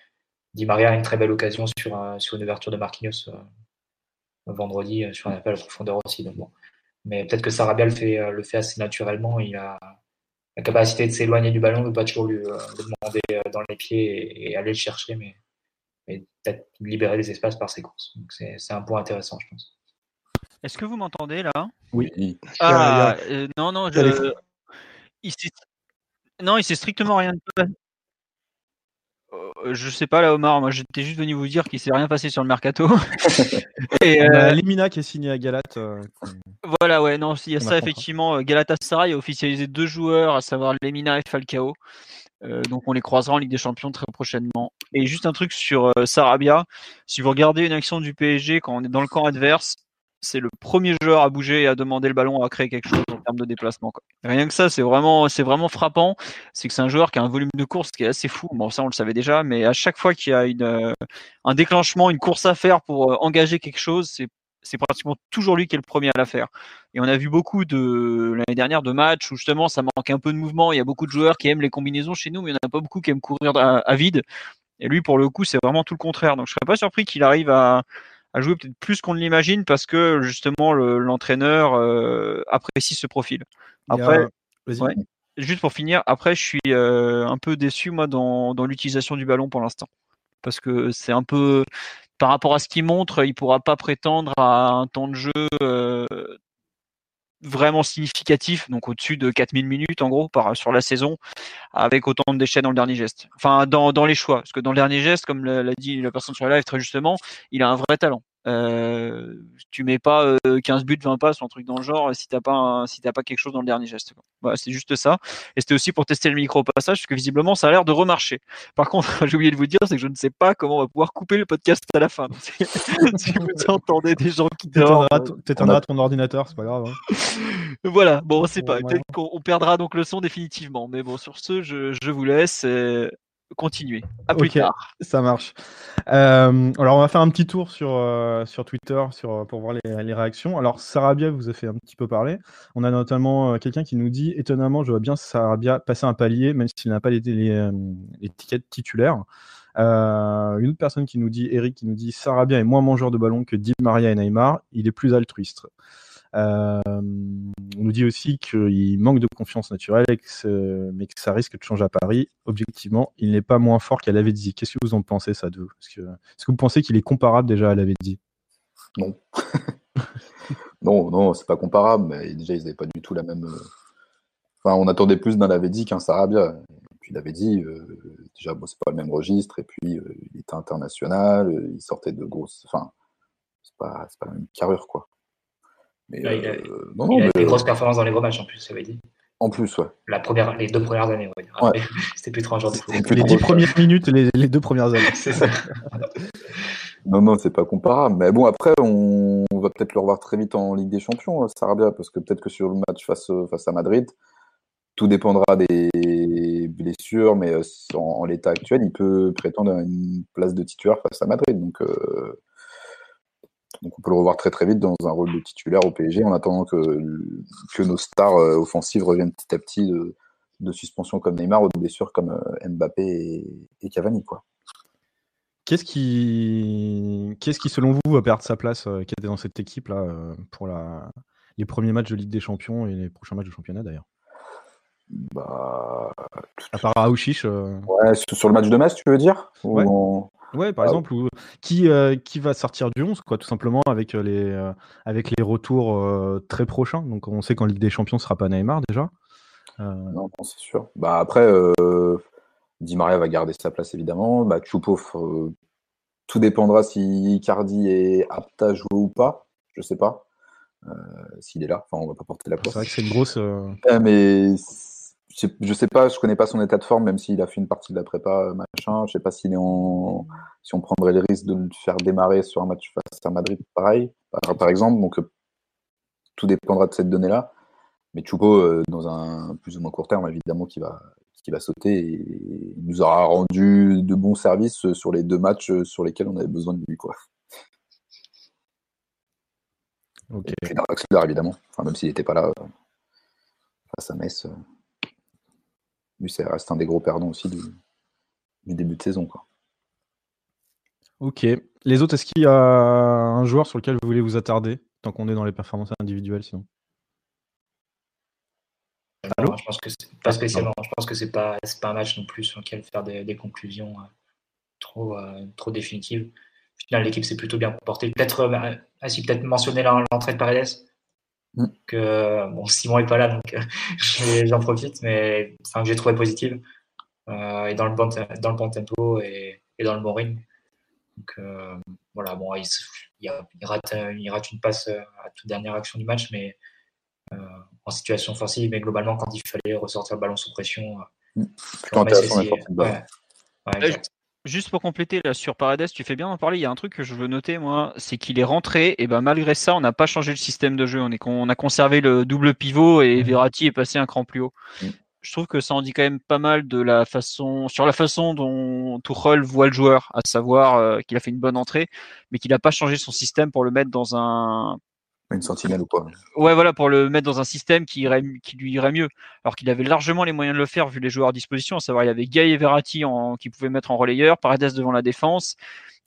Di Maria a une très belle occasion sur, euh, sur une ouverture de Marquinhos euh, vendredi euh, sur un appel en profondeur aussi. Donc bon. Mais peut-être que Sarabia le fait, le fait assez naturellement. Il a la capacité de s'éloigner du ballon, de ne pas toujours lui euh, demander dans les pieds et, et aller le chercher, mais, mais peut-être libérer des espaces par ses courses. Donc c'est, c'est un point intéressant, je pense. Est-ce que vous m'entendez là ? Oui. Ah, euh, non, non, je... il s'est... non, il s'est strictement rien passé. Euh, je sais pas là, Omar, moi j'étais juste venu vous dire qu'il s'est rien passé sur le mercato. Et euh... Lemina qui est signé à Galate. Euh... Voilà, ouais, non, il y a on ça effectivement. Galatasaray a officialisé deux joueurs, à savoir Lemina et Falcao. Euh, donc on les croisera en Ligue des Champions très prochainement. Et juste un truc sur euh, Sarabia, si vous regardez une action du P S G quand on est dans le camp adverse, c'est le premier joueur à bouger et à demander le ballon, à créer quelque chose en termes de déplacement, quoi. Rien que ça, c'est vraiment, c'est vraiment frappant. C'est que c'est un joueur qui a un volume de course qui est assez fou. Bon, ça, on le savait déjà, mais à chaque fois qu'il y a une, euh, un déclenchement, une course à faire pour euh, engager quelque chose, c'est, c'est pratiquement toujours lui qui est le premier à la faire. Et on a vu beaucoup de, l'année dernière, de matchs où justement, ça manque un peu de mouvement. Il y a beaucoup de joueurs qui aiment les combinaisons chez nous, mais il n'y en a pas beaucoup qui aiment courir à, à vide. Et lui, pour le coup, c'est vraiment tout le contraire. Donc, je serais pas surpris qu'il arrive à, à jouer peut-être plus qu'on ne l'imagine parce que justement le, l'entraîneur euh, apprécie ce profil. Après, a... ouais, juste pour finir, après je suis euh, un peu déçu moi dans, dans l'utilisation du ballon pour l'instant parce que c'est un peu par rapport à ce qu'il montre, il pourra pas prétendre à un temps de jeu euh, vraiment significatif, donc au-dessus de quatre mille minutes en gros par, sur la saison avec autant de déchets dans le dernier geste, enfin dans, dans les choix, parce que dans le dernier geste comme l'a, l'a dit la personne sur le live très justement, il a un vrai talent. Euh, tu mets pas euh, quinze buts, vingt passes ou un truc dans le genre si t'as pas, un, si t'as pas quelque chose dans le dernier geste, quoi. Voilà, c'est juste ça, et c'était aussi pour tester le micro au passage parce que visiblement ça a l'air de remarcher. Par contre j'ai oublié de vous dire, c'est que je ne sais pas comment on va pouvoir couper le podcast à la fin. Si vous entendez des gens qui t'éteindras euh, ton ordinateur, c'est pas grave hein. Voilà, bon on sait pas, peut-être qu'on on perdra donc le son définitivement, mais bon sur ce je, je vous laisse et... Continuez. À plus okay, tard. Ça marche. Euh, alors, on va faire un petit tour sur, euh, sur Twitter sur, pour voir les, les réactions. Alors, Sarabia vous a fait un petit peu parler. On a notamment euh, quelqu'un qui nous dit « Étonnamment, je vois bien Sarabia passer un palier, même s'il n'a pas les, les, l'étiquette titulaire. Euh, » Une autre personne qui nous dit, Eric, qui nous dit « Sarabia est moins mangeur de ballon que Di Maria et Neymar. Il est plus altruiste. » Euh, on nous dit aussi qu'il manque de confiance naturelle, et que ce, mais que ça risque de changer à Paris. Objectivement, il n'est pas moins fort qu'à Lavezzi. Qu'est-ce que vous en pensez, ça, de vous ? Est-ce que, est-ce que vous pensez qu'il est comparable déjà à Lavezzi ? Non. non, non, c'est pas comparable. Mais déjà, ils n'avaient pas du tout la même. Enfin, on attendait plus d'un Lavezzi qu'un Sarabia. Et puis Lavezzi, euh, déjà, bon, c'est pas le même registre. Et puis, euh, il était international. Euh, il sortait de grosses. Enfin, c'est pas, c'est pas la même carrure, quoi. Mais, ouais, il a, euh, non, il non, a mais... des grosses performances dans les gros matchs en plus, ça veut dire. En plus, ouais. La première, les deux premières années, ouais. Après, ouais. C'était plus trop un genre de foot. Les dix premières minutes et les, les deux premières années. C'est ça. Non, non, c'est pas comparable. Mais bon, après, on, on va peut-être le revoir très vite en Ligue des Champions, Sarabia, parce que peut-être que sur le match face, face à Madrid, tout dépendra des blessures, mais en, en l'état actuel, il peut prétendre à une place de titulaire face à Madrid. Donc, euh, donc on peut le revoir très très vite dans un rôle de titulaire au P S G, en attendant que, que nos stars offensives reviennent petit à petit de, de suspensions comme Neymar ou de blessures comme Mbappé et, et Cavani, quoi. Qu'est-ce qui, qu'est-ce qui, selon vous, va perdre sa place euh, qui était dans cette équipe-là euh, pour la... les premiers matchs de Ligue des Champions et les prochains matchs de championnat, d'ailleurs? Bah... À part Aouchiche... Euh... Ouais, sur le match de Metz, tu veux dire? Ouais, on... ouais par ah, exemple. Ou... Qui, euh, qui va sortir du onze, quoi, tout simplement, avec les, euh, avec les retours euh, très prochains. Donc, on sait qu'en Ligue des Champions, ce ne sera pas Neymar, déjà. Euh... Non, non, c'est sûr. Bah, après... Euh... Di Maria va garder sa place, évidemment. Bah, Choupo, euh, tout dépendra si Icardi est apte à jouer ou pas. Je ne sais pas. Euh, s'il est là, enfin, on ne va pas porter la poisse. C'est vrai que c'est une grosse... Euh... Euh, mais je ne sais pas, je ne connais pas son état de forme, même s'il a fait une partie de la prépa, machin. Je ne sais pas s'il est en... si on prendrait le risque de le faire démarrer sur un match face à Madrid, pareil, par, par exemple. Donc, euh, tout dépendra de cette donnée-là. Mais Choupo, euh, dans un plus ou moins court terme, évidemment, qui va... qui va sauter et nous aura rendu de bons services sur les deux matchs sur lesquels on avait besoin de lui, quoi. Okay. Et puis Draxler, évidemment, enfin, même s'il n'était pas là face à Metz, lui ça reste un des gros perdants aussi du, du début de saison, quoi. Ok, les autres, est-ce qu'il y a un joueur sur lequel vous voulez vous attarder tant qu'on est dans les performances individuelles, sinon? Non, je pense que c'est pas spécialement. Je pense que c'est pas c'est pas un match non plus sur lequel faire des, des conclusions euh, trop euh, trop définitives. Au final, l'équipe s'est plutôt bien comportée. Peut-être euh, ah, si peut-être mentionner l'entrée de Paredes. Mm. Que bon, Simon est pas là, donc euh, j'en profite, mais enfin que j'ai trouvé positive euh, et dans le bon dans le bon tempo et, et dans le bon rythme. Donc euh, voilà, bon, il, il, il rate il rate une passe à toute dernière action du match, mais Euh, en situation offensive, mais globalement, quand il fallait ressortir le ballon sous pression, euh, essayé, ouais. Ouais, là, juste pour compléter là, sur Paredes, tu fais bien d'en parler. Il y a un truc que je veux noter, moi, c'est qu'il est rentré, et ben malgré ça, on n'a pas changé le système de jeu. On, est, on a conservé le double pivot et Verratti est passé un cran plus haut. Mm. Je trouve que ça en dit quand même pas mal de la façon, sur la façon dont Tuchel voit le joueur, à savoir euh, qu'il a fait une bonne entrée, mais qu'il n'a pas changé son système pour le mettre dans un. Une sentinelle ou quoi. Ouais, voilà, pour le mettre dans un système qui, irait, qui lui irait mieux. Alors qu'il avait largement les moyens de le faire vu les joueurs à disposition, à savoir il avait Gueye et Verratti en, qui pouvaient mettre en relayeur, Paredes devant la défense,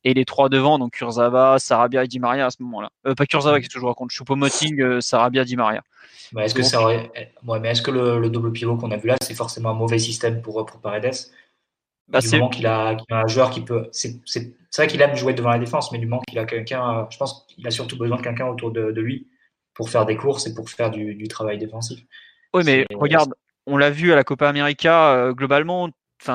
et les trois devant, donc Kurzawa, Sarabia et Di Maria à ce moment-là. Euh, pas Kurzawa, qu'est-ce que je raconte, Choupo-Moting, euh, Sarabia, Di Maria. Bah, est-ce donc, que ça aurait... ouais, mais est-ce que le, le double pivot qu'on a vu là, c'est forcément un mauvais système pour, pour Paredes? Bah, du c'est... moment qu'il a, qu'il a un joueur qui peut... C'est, c'est... c'est vrai qu'il aime jouer devant la défense, mais du moment qu'il a quelqu'un... Je pense qu'il a surtout besoin de quelqu'un autour de, de lui pour faire des courses et pour faire du, du travail défensif. Oui, mais c'est... regarde, on l'a vu à la Copa América, euh, globalement,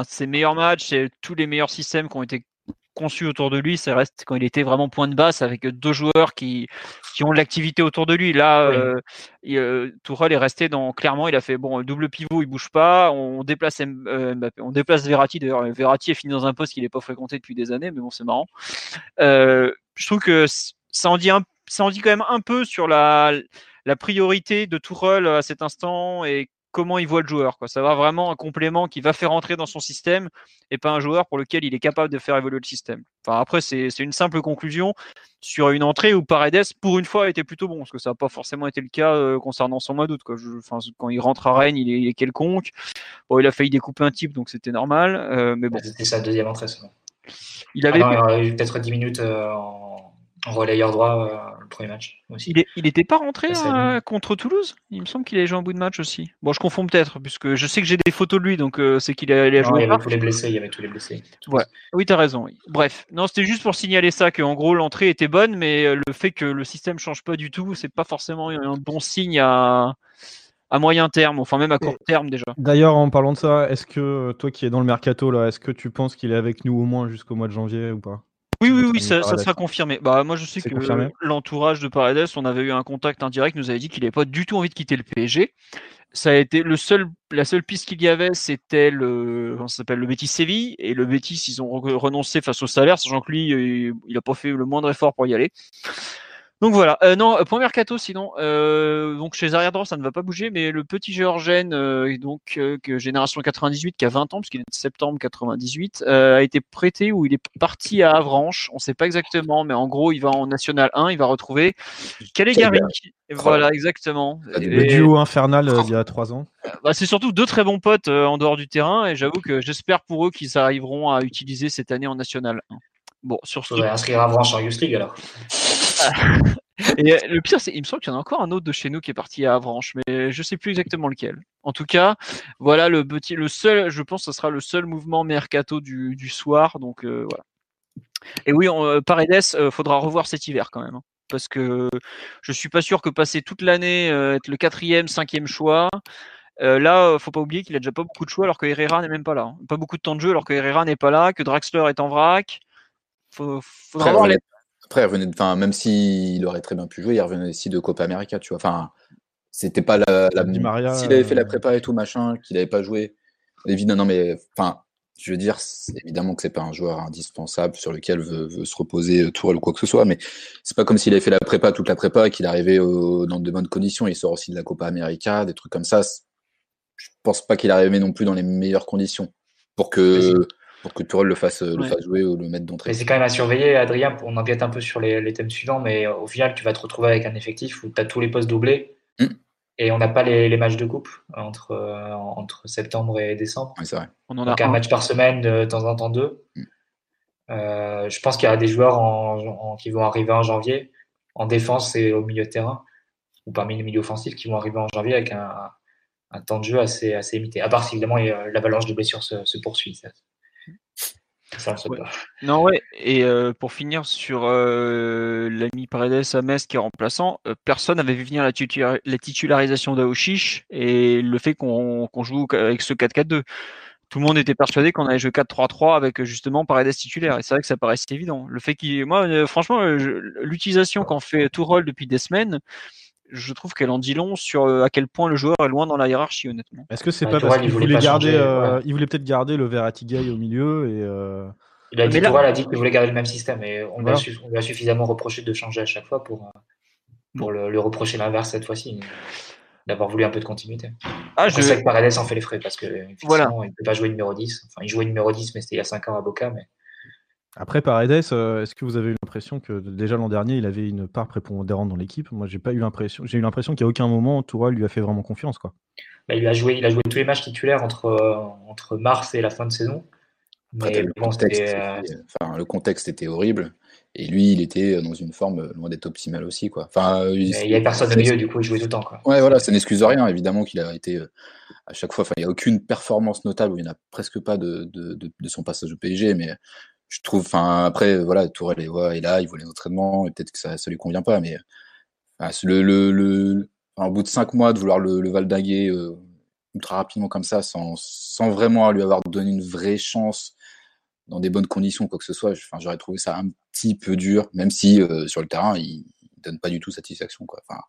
ses meilleurs matchs et tous les meilleurs systèmes qui ont été conçus autour de lui, ça reste quand il était vraiment point de basse avec deux joueurs qui, qui ont de l'activité autour de lui. Là, oui. euh, il, euh, Tuchel est resté dans... Clairement, il a fait bon double pivot, il bouge pas. On déplace M- euh, Mbappé, on déplace Verratti. D'ailleurs, Verratti est fini dans un poste qu'il n'est pas fréquenté depuis des années, mais bon, c'est marrant. Euh, je trouve que ça en dit un, ça en dit quand même un peu sur la, la priorité de Tuchel à cet instant et comment il voit le joueur, quoi. Ça va vraiment un complément qui va faire entrer dans son système et pas un joueur pour lequel il est capable de faire évoluer le système. Enfin, après, c'est, c'est une simple conclusion sur une entrée où Paredes, pour une fois, a été plutôt bon, parce que ça n'a pas forcément été le cas euh, concernant son mois d'août, quoi. Je, enfin, quand il rentre à Rennes, il est, il est quelconque. Bon, il a failli découper un type, donc c'était normal. Euh, mais bon. C'était sa deuxième entrée seulement. Il avait ah non, eu peut-être dix minutes euh, en... en relayeur droit euh, le premier match aussi. Il n'était pas rentré euh, contre Toulouse? Il me semble qu'il a joué un bout de match aussi. Bon, je confonds peut-être, puisque je sais que j'ai des photos de lui, donc euh, c'est qu'il a, il a non, joué. Il y avait tous les blessés, il y avait tous les blessés. Ouais. Oui, tu as raison. Bref, non, c'était juste pour signaler ça, qu'en gros, l'entrée était bonne, mais le fait que le système ne change pas du tout, c'est pas forcément un bon signe à, à moyen terme, enfin même à court terme déjà. D'ailleurs, en parlant de ça, est-ce que toi qui es dans le mercato, là, est-ce que tu penses qu'il est avec nous au moins jusqu'au mois de janvier ou pas? Oui, oui, oui, ça, ça sera confirmé. Bah, moi, je sais que confirmé. L'entourage de Paredes, on avait eu un contact indirect, nous avait dit qu'il n'avait pas du tout envie de quitter le P S G. Ça a été le seul, la seule piste qu'il y avait, c'était le, comment ça s'appelle, le Betis Séville. Et le Betis, ils ont renoncé face au salaire, sachant que lui, il n'a pas fait le moindre effort pour y aller. Donc voilà. Euh, non, point mercato sinon. Euh, donc chez arrière droit, ça ne va pas bouger, mais le petit Géorgène, euh, donc euh, que génération quatre-vingt-dix-huit, qui a vingt ans, parce qu'il est de septembre quatre-vingt-dix-huit, euh, a été prêté ou il est parti à Avranches. On ne sait pas exactement, mais en gros, il va en National un, il va retrouver Calegari. Voilà, exactement. Le duo infernal euh, il y a trois ans. Bah, c'est surtout deux très bons potes euh, en dehors du terrain, et j'avoue que j'espère pour eux qu'ils arriveront à utiliser cette année en National un. Bon, sur ce. On va inscrire Avranches en Youth League alors. Et le pire, c'est, il me semble qu'il y en a encore un autre de chez nous qui est parti à Avranches, mais je sais plus exactement lequel. En tout cas, voilà le petit, le seul, je pense, que ce sera le seul mouvement mercato du, du soir. Donc euh, voilà. Et oui, on, Paredes, euh, faudra revoir cet hiver quand même, hein, parce que je suis pas sûr que passer toute l'année euh, être le quatrième, cinquième choix. Euh, là, faut pas oublier qu'il a déjà pas beaucoup de choix, alors que Herrera n'est même pas là, hein. Pas beaucoup de temps de jeu, alors que Herrera n'est pas là, que Draxler est en vrac. Faut, faudra Très voir les. Après, il revenait, enfin, même s'il aurait très bien pu jouer, il revenait aussi de Copa América, tu vois. Enfin, c'était pas la, la Di Maria, s'il avait fait la prépa et tout machin, qu'il n'avait pas joué. Évidemment, non, mais enfin, je veux dire, évidemment que c'est pas un joueur indispensable sur lequel veut, veut se reposer Tourelle ou quoi que ce soit, mais c'est pas comme s'il avait fait la prépa, toute la prépa, qu'il arrivait au, dans de bonnes conditions. Il sort aussi de la Copa América, des trucs comme ça. Je pense pas qu'il arrivait non plus dans les meilleures conditions pour que. Merci. Pour que Tourelle le fasse, le ouais. fasse jouer ou le mette d'entrée. Mais c'est quand même à surveiller, Adrien. On enquête un peu sur les, les thèmes suivants, mais au final, tu vas te retrouver avec un effectif où tu as tous les postes doublés mmh. et on n'a pas les, les matchs de coupe entre, euh, entre septembre et décembre. Oui, c'est vrai. On en a Donc, un, un match par semaine, de temps en temps deux. Mmh. Euh, je pense qu'il y a des joueurs en, en, qui vont arriver en janvier, en défense et au milieu de terrain, ou parmi les milieux offensifs, qui vont arriver en janvier avec un, un temps de jeu assez, assez limité. À part si, évidemment, l'avalanche de blessures se, se poursuit. Ça. Ça, ça ouais. Non ouais et euh, pour finir sur euh, l'ami Paredes à Metz qui est remplaçant, euh, personne n'avait vu venir la, titula- la titularisation d'Aouchiche et le fait qu'on, qu'on joue avec ce quatre quatre deux. Tout le monde était persuadé qu'on allait jouer quatre trois trois avec justement Paredes titulaire et c'est vrai que ça paraissait évident. Le fait qu'il, moi euh, franchement je, l'utilisation qu'en fait Tourelle depuis des semaines, je trouve qu'elle en dit long sur à quel point le joueur est loin dans la hiérarchie, honnêtement. Est-ce que c'est ouais, pas Tourelle, parce qu'il voulait, voulait, garder, changer, euh, ouais. il voulait peut-être garder le Verratti Gueye au milieu et euh... il a dit, Tourelle a dit qu'il voulait garder le même système et on voilà. lui a suffisamment reproché de changer à chaque fois pour, pour le, le reprocher l'inverse cette fois-ci, d'avoir voulu un peu de continuité. Ah, je sais que Paredes en fait les frais parce que voilà. Il ne peut pas jouer numéro dix. Enfin, il jouait numéro dix, mais c'était il y a cinq ans à Boca, mais. Après Paredes, est-ce que vous avez eu l'impression que déjà l'an dernier, il avait une part prépondérante dans l'équipe ? Moi, j'ai pas eu l'impression. J'ai eu l'impression qu'à aucun moment, Tourelle lui a fait vraiment confiance, quoi. Bah, il a joué, il a joué tous les matchs titulaires entre entre mars et la fin de saison. Après, mais le, bon, contexte, euh... enfin, le contexte était horrible. Et lui, il était dans une forme loin d'être optimale aussi, quoi. Enfin, il n'y avait personne au milieu, du coup, il jouait tout le temps, quoi. Ouais, voilà, ça n'excuse rien. Évidemment qu'il a été euh, à chaque fois. Enfin, il n'y a aucune performance notable. Il n'y en a presque pas de de, de de son passage au P S G, mais. Je trouve, enfin, après, voilà, Tourelle est, ouais, est là, il voit les entraînements, et peut-être que ça ne lui convient pas, mais enfin, le, le, le, enfin, au bout de cinq mois, de vouloir le, le valdinguer euh, ultra rapidement comme ça, sans, sans vraiment lui avoir donné une vraie chance dans des bonnes conditions, quoi que ce soit, je, enfin, j'aurais trouvé ça un petit peu dur, même si euh, sur le terrain, il ne donne pas du tout satisfaction, quoi. Enfin,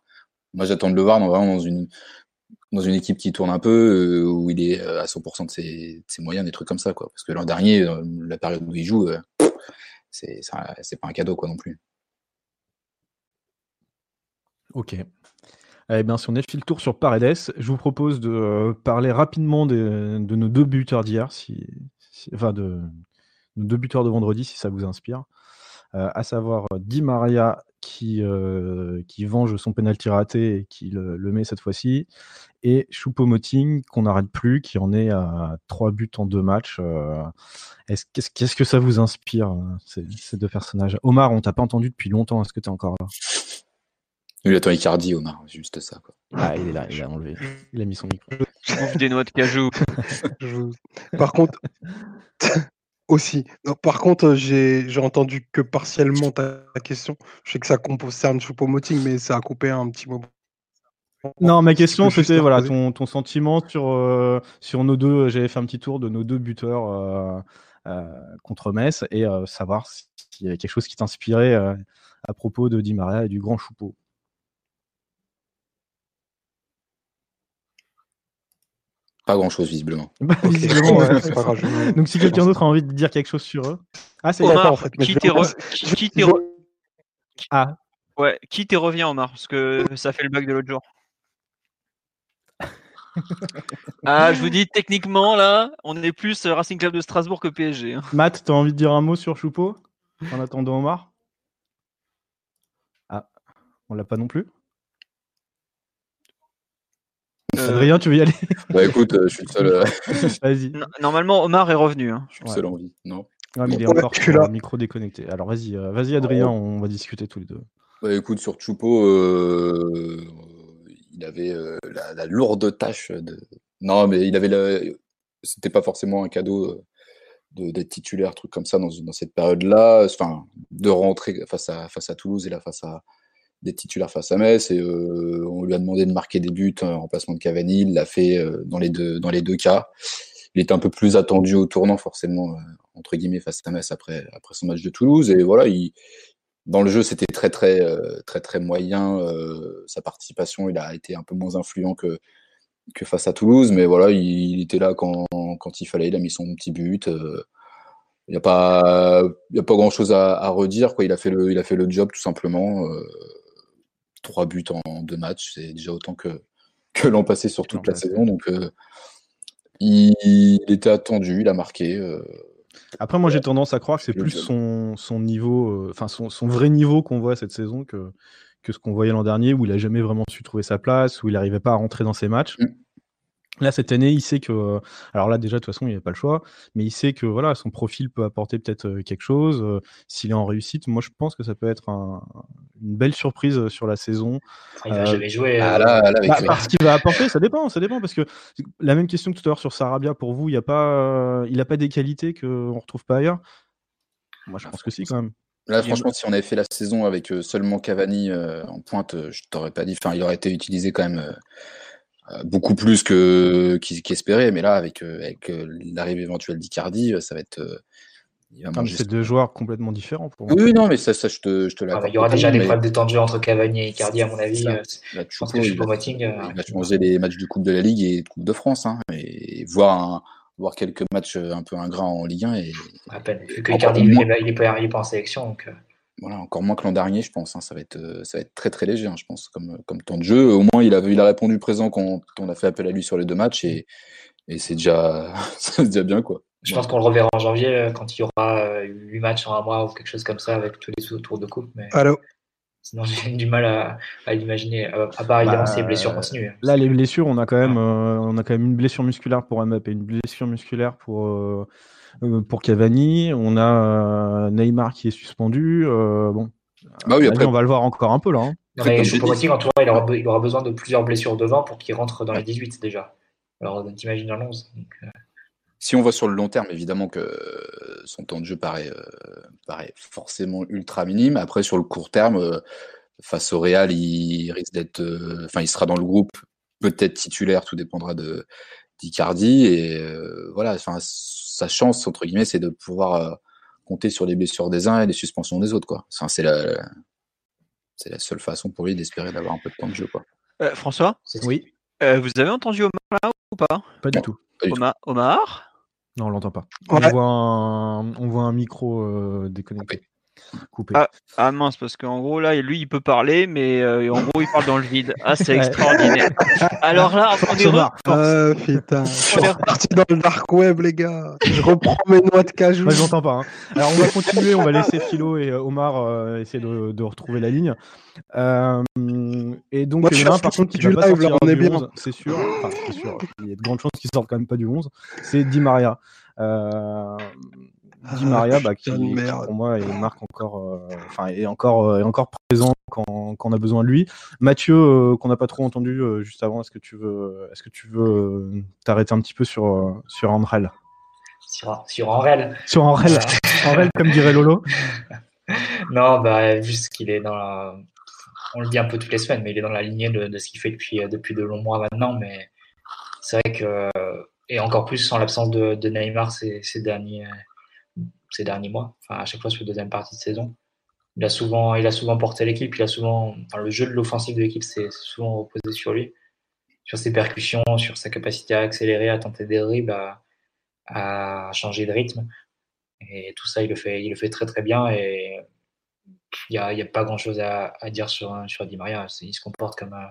moi, j'attends de le voir dans, vraiment dans une, dans une équipe qui tourne un peu, euh, où il est à cent pour cent de ses, de ses moyens, des trucs comme ça, quoi. Parce que l'an dernier, euh, la période où il joue, euh, c'est, ça, c'est pas un cadeau, quoi, non plus. Ok. Eh bien, si on effile le tour sur Paredes, je vous propose de euh, parler rapidement des, de nos deux buteurs d'hier, si, si, enfin, de nos deux buteurs de vendredi, si ça vous inspire. Euh, à savoir Di Maria qui, euh, qui venge son pénalty raté et qui le, le met cette fois-ci, et Choupo-Moting qu'on n'arrête plus, qui en est à trois buts en deux matchs. Euh, est-ce, qu'est-ce, qu'est-ce que ça vous inspire, ces, ces deux personnages ? Omar, on t'a pas entendu depuis longtemps, est-ce que tu es encore là ? Il attend Icardi, Omar, juste ça, quoi. Ah, il est là, il a enlevé, il a mis son micro. Je bouffe des noix de cajou. Par contre... Aussi. Non, par contre, j'ai, j'ai entendu que partiellement ta question. Je sais que ça concerne Choupo-Moting, mais ça a coupé un petit moment. Non, ma question, que c'était voilà, ton, ton sentiment sur, euh, sur nos deux. J'avais fait un petit tour de nos deux buteurs euh, euh, contre Metz, et euh, savoir s'il y avait quelque chose qui t'inspirait euh, à propos de Di Maria et du grand Choupo. Pas grand-chose, visiblement. Bah, okay. visiblement ouais, c'est pas grave. Je... Donc, si quelqu'un d'autre a envie de dire quelque chose sur eux... Ah, c'est Omar, en fait, qui t'es re... re... ah. ouais, revient, Omar, parce que ça fait le bug de l'autre jour. Ah, je vous dis, techniquement, là, on est plus Racing Club de Strasbourg que P S G. Hein. Matt, t'as envie de dire un mot sur Choupo, en attendant Omar? Ah, on l'a pas non plus. Euh... Adrien, tu veux y aller? Bah écoute, euh, je suis le seul. Euh... Vas-y. Normalement, Omar est revenu. Hein. Je suis le seul en vie. Non. Ouais, mais il est ouais, encore sur le micro déconnecté. Alors vas-y, euh, vas-y Adrien, oh. on va discuter tous les deux. Bah écoute, sur Choupo, euh... il avait euh, la, la lourde tâche de. Non, mais il avait. La... C'était pas forcément un cadeau de, d'être titulaire, truc comme ça dans, dans cette période-là. Enfin, de rentrer face à face à Toulouse et là face à. Des titulaires face à Metz, et euh, on lui a demandé de marquer des buts en remplacement de Cavani. Il l'a fait euh, dans, les deux, dans les deux cas. Il était un peu plus attendu au tournant, forcément, euh, entre guillemets, face à Metz après, après son match de Toulouse. Et voilà, il, dans le jeu, c'était très, très, euh, très, très moyen. Euh, sa participation, il a été un peu moins influent que, que face à Toulouse, mais voilà, il, il était là quand, quand il fallait. Il a mis son petit but. Euh, il n'y a pas, il y a pas grand-chose à, à redire, quoi. Il a fait le, il a fait le job, tout simplement. Euh, Trois buts en deux matchs, c'est déjà autant que, que l'an passé sur toute la saison. Donc, euh, il, il était attendu, il a marqué. Euh, Après, moi, ouais, j'ai tendance à croire que c'est plus son, son niveau, enfin, euh, son, son vrai niveau qu'on voit cette saison que, que ce qu'on voyait l'an dernier, où il n'a jamais vraiment su trouver sa place, où il n'arrivait pas à rentrer dans ses matchs. Mmh. Là, cette année, il sait que... Alors là, déjà, de toute façon, il n'y avait pas le choix, mais il sait que voilà, son profil peut apporter peut-être quelque chose. S'il est en réussite, moi, je pense que ça peut être un... une belle surprise sur la saison. Il va euh... jamais jouer. Ah, là, là, avec... bah, parce qu'il va apporter, ça dépend, ça dépend. Parce que la même question que tout à l'heure sur Sarabia, pour vous, il n'a pas... pas des qualités qu'on ne retrouve pas ailleurs? Moi, je pense que si, quand même. Là, franchement, si on avait fait la saison avec seulement Cavani euh, en pointe, je t'aurais pas dit... Enfin, il aurait été utilisé quand même... Euh... beaucoup plus que qu'espéré, mais là avec avec l'arrivée éventuelle d'Icardi, ça va être il va manger. C'est deux joueurs complètement différents pour moi. Oui, non, mais ça, ça je te je te l'accorde. Ah, il y aura déjà des mais... problèmes de temps de jeu entre Cavani et Icardi à mon avis. Ça, là, je pense que Choupo-Moting il va changer les matchs de Coupe de la Ligue et de Coupe de France, hein, et voir un, voir quelques matchs un peu ingrats en Ligue un et à peine. Vu que Icardi il est pas arrivé en sélection, donc. Voilà, encore moins que l'an dernier, je pense. Hein. Ça va être, ça va être très très léger, hein, je pense, comme, comme temps de jeu. Au moins, il a, il a répondu présent quand on a fait appel à lui sur les deux matchs, et, et c'est déjà, c'est déjà bien, quoi. Je ouais. pense qu'on le reverra en janvier quand il y aura huit matchs en un mois ou quelque chose comme ça avec tous les tours de coupe. Mais... Allô. Sinon, j'ai du mal à, à l'imaginer. À part évidemment ces blessures continues. Là, les blessures, on a quand même, euh, on a quand même une blessure musculaire pour Mbappé, une blessure musculaire pour. Euh... Pour Cavani, on a Neymar qui est suspendu. Euh, bon, bah oui, après... on va le voir encore un peu là. Hein. Mais Choupo-Moting, en tout cas, il aura, il aura besoin de plusieurs blessures devant pour qu'il rentre dans les dix-huit déjà. Alors, t'imagines dans l'onze. Donc, euh... Si on va sur le long terme, évidemment que son temps de jeu paraît, euh, paraît forcément ultra minime. Après, sur le court terme, euh, face au Real, il risque d'être, enfin, euh, il sera dans le groupe, peut-être titulaire, tout dépendra de d'Icardi et euh, voilà. Enfin. Sa chance, entre guillemets, c'est de pouvoir euh, compter sur les blessures des uns et les suspensions des autres, quoi. Enfin, c'est, la, la, c'est la seule façon pour lui d'espérer d'avoir un peu de temps de jeu, quoi. Euh, François, oui. Euh, vous avez entendu Omar là ou pas? Pas du non, tout. Pas du Omar, tout. Omar non, on l'entend pas. On, ouais. voit, un, on voit un micro euh, déconnecté. Coupé. Ah, ah mince, parce qu'en gros, là, lui, il peut parler, mais euh, en gros, il parle dans le vide. Ah, c'est extraordinaire. Alors là, on est euh, putain, je suis reparti dans le dark web, les gars. Je reprends mes noix de cajou. Moi, j'entends pas. Hein. Alors, on va continuer. On va laisser Philo et Omar euh, essayer de, de retrouver la ligne. Euh, et donc, moi, il y en a un, par contre, qui ne va pas sortir là, du onze, c'est sûr. Enfin, c'est sûr. Il y a de grandes chances qu'il ne sorte quand même pas du onze. C'est Di Maria. Euh... Di Maria, ah, bah, qui, qui pour moi est marque encore, enfin euh, est encore, euh, est encore présent quand, quand on a besoin de lui. Mathieu, euh, qu'on n'a pas trop entendu euh, juste avant, est-ce que tu veux, est-ce que tu veux euh, t'arrêter un petit peu sur euh, sur Andrel, sur sur Andrel, sur Andrel, Andrel comme dirait Lolo. Non, bah vu ce qu'il est dans, la... on le dit un peu toutes les semaines, mais il est dans la lignée de, de ce qu'il fait depuis depuis de longs mois maintenant. Mais c'est vrai que et encore plus sans l'absence de, de Neymar ces, ces derniers. ces derniers mois, enfin à chaque fois sur la deuxième partie de saison. Il a souvent, il a souvent porté l'équipe, il a souvent, enfin, le jeu de l'offensive de l'équipe s'est souvent reposé sur lui, sur ses percussions, sur sa capacité à accélérer, à tenter des dribbles, à, à changer de rythme. Et tout ça, il le fait, il le fait très très bien. Et il n'y a, a pas grand chose à, à dire sur, sur Di Maria. Il se comporte comme un,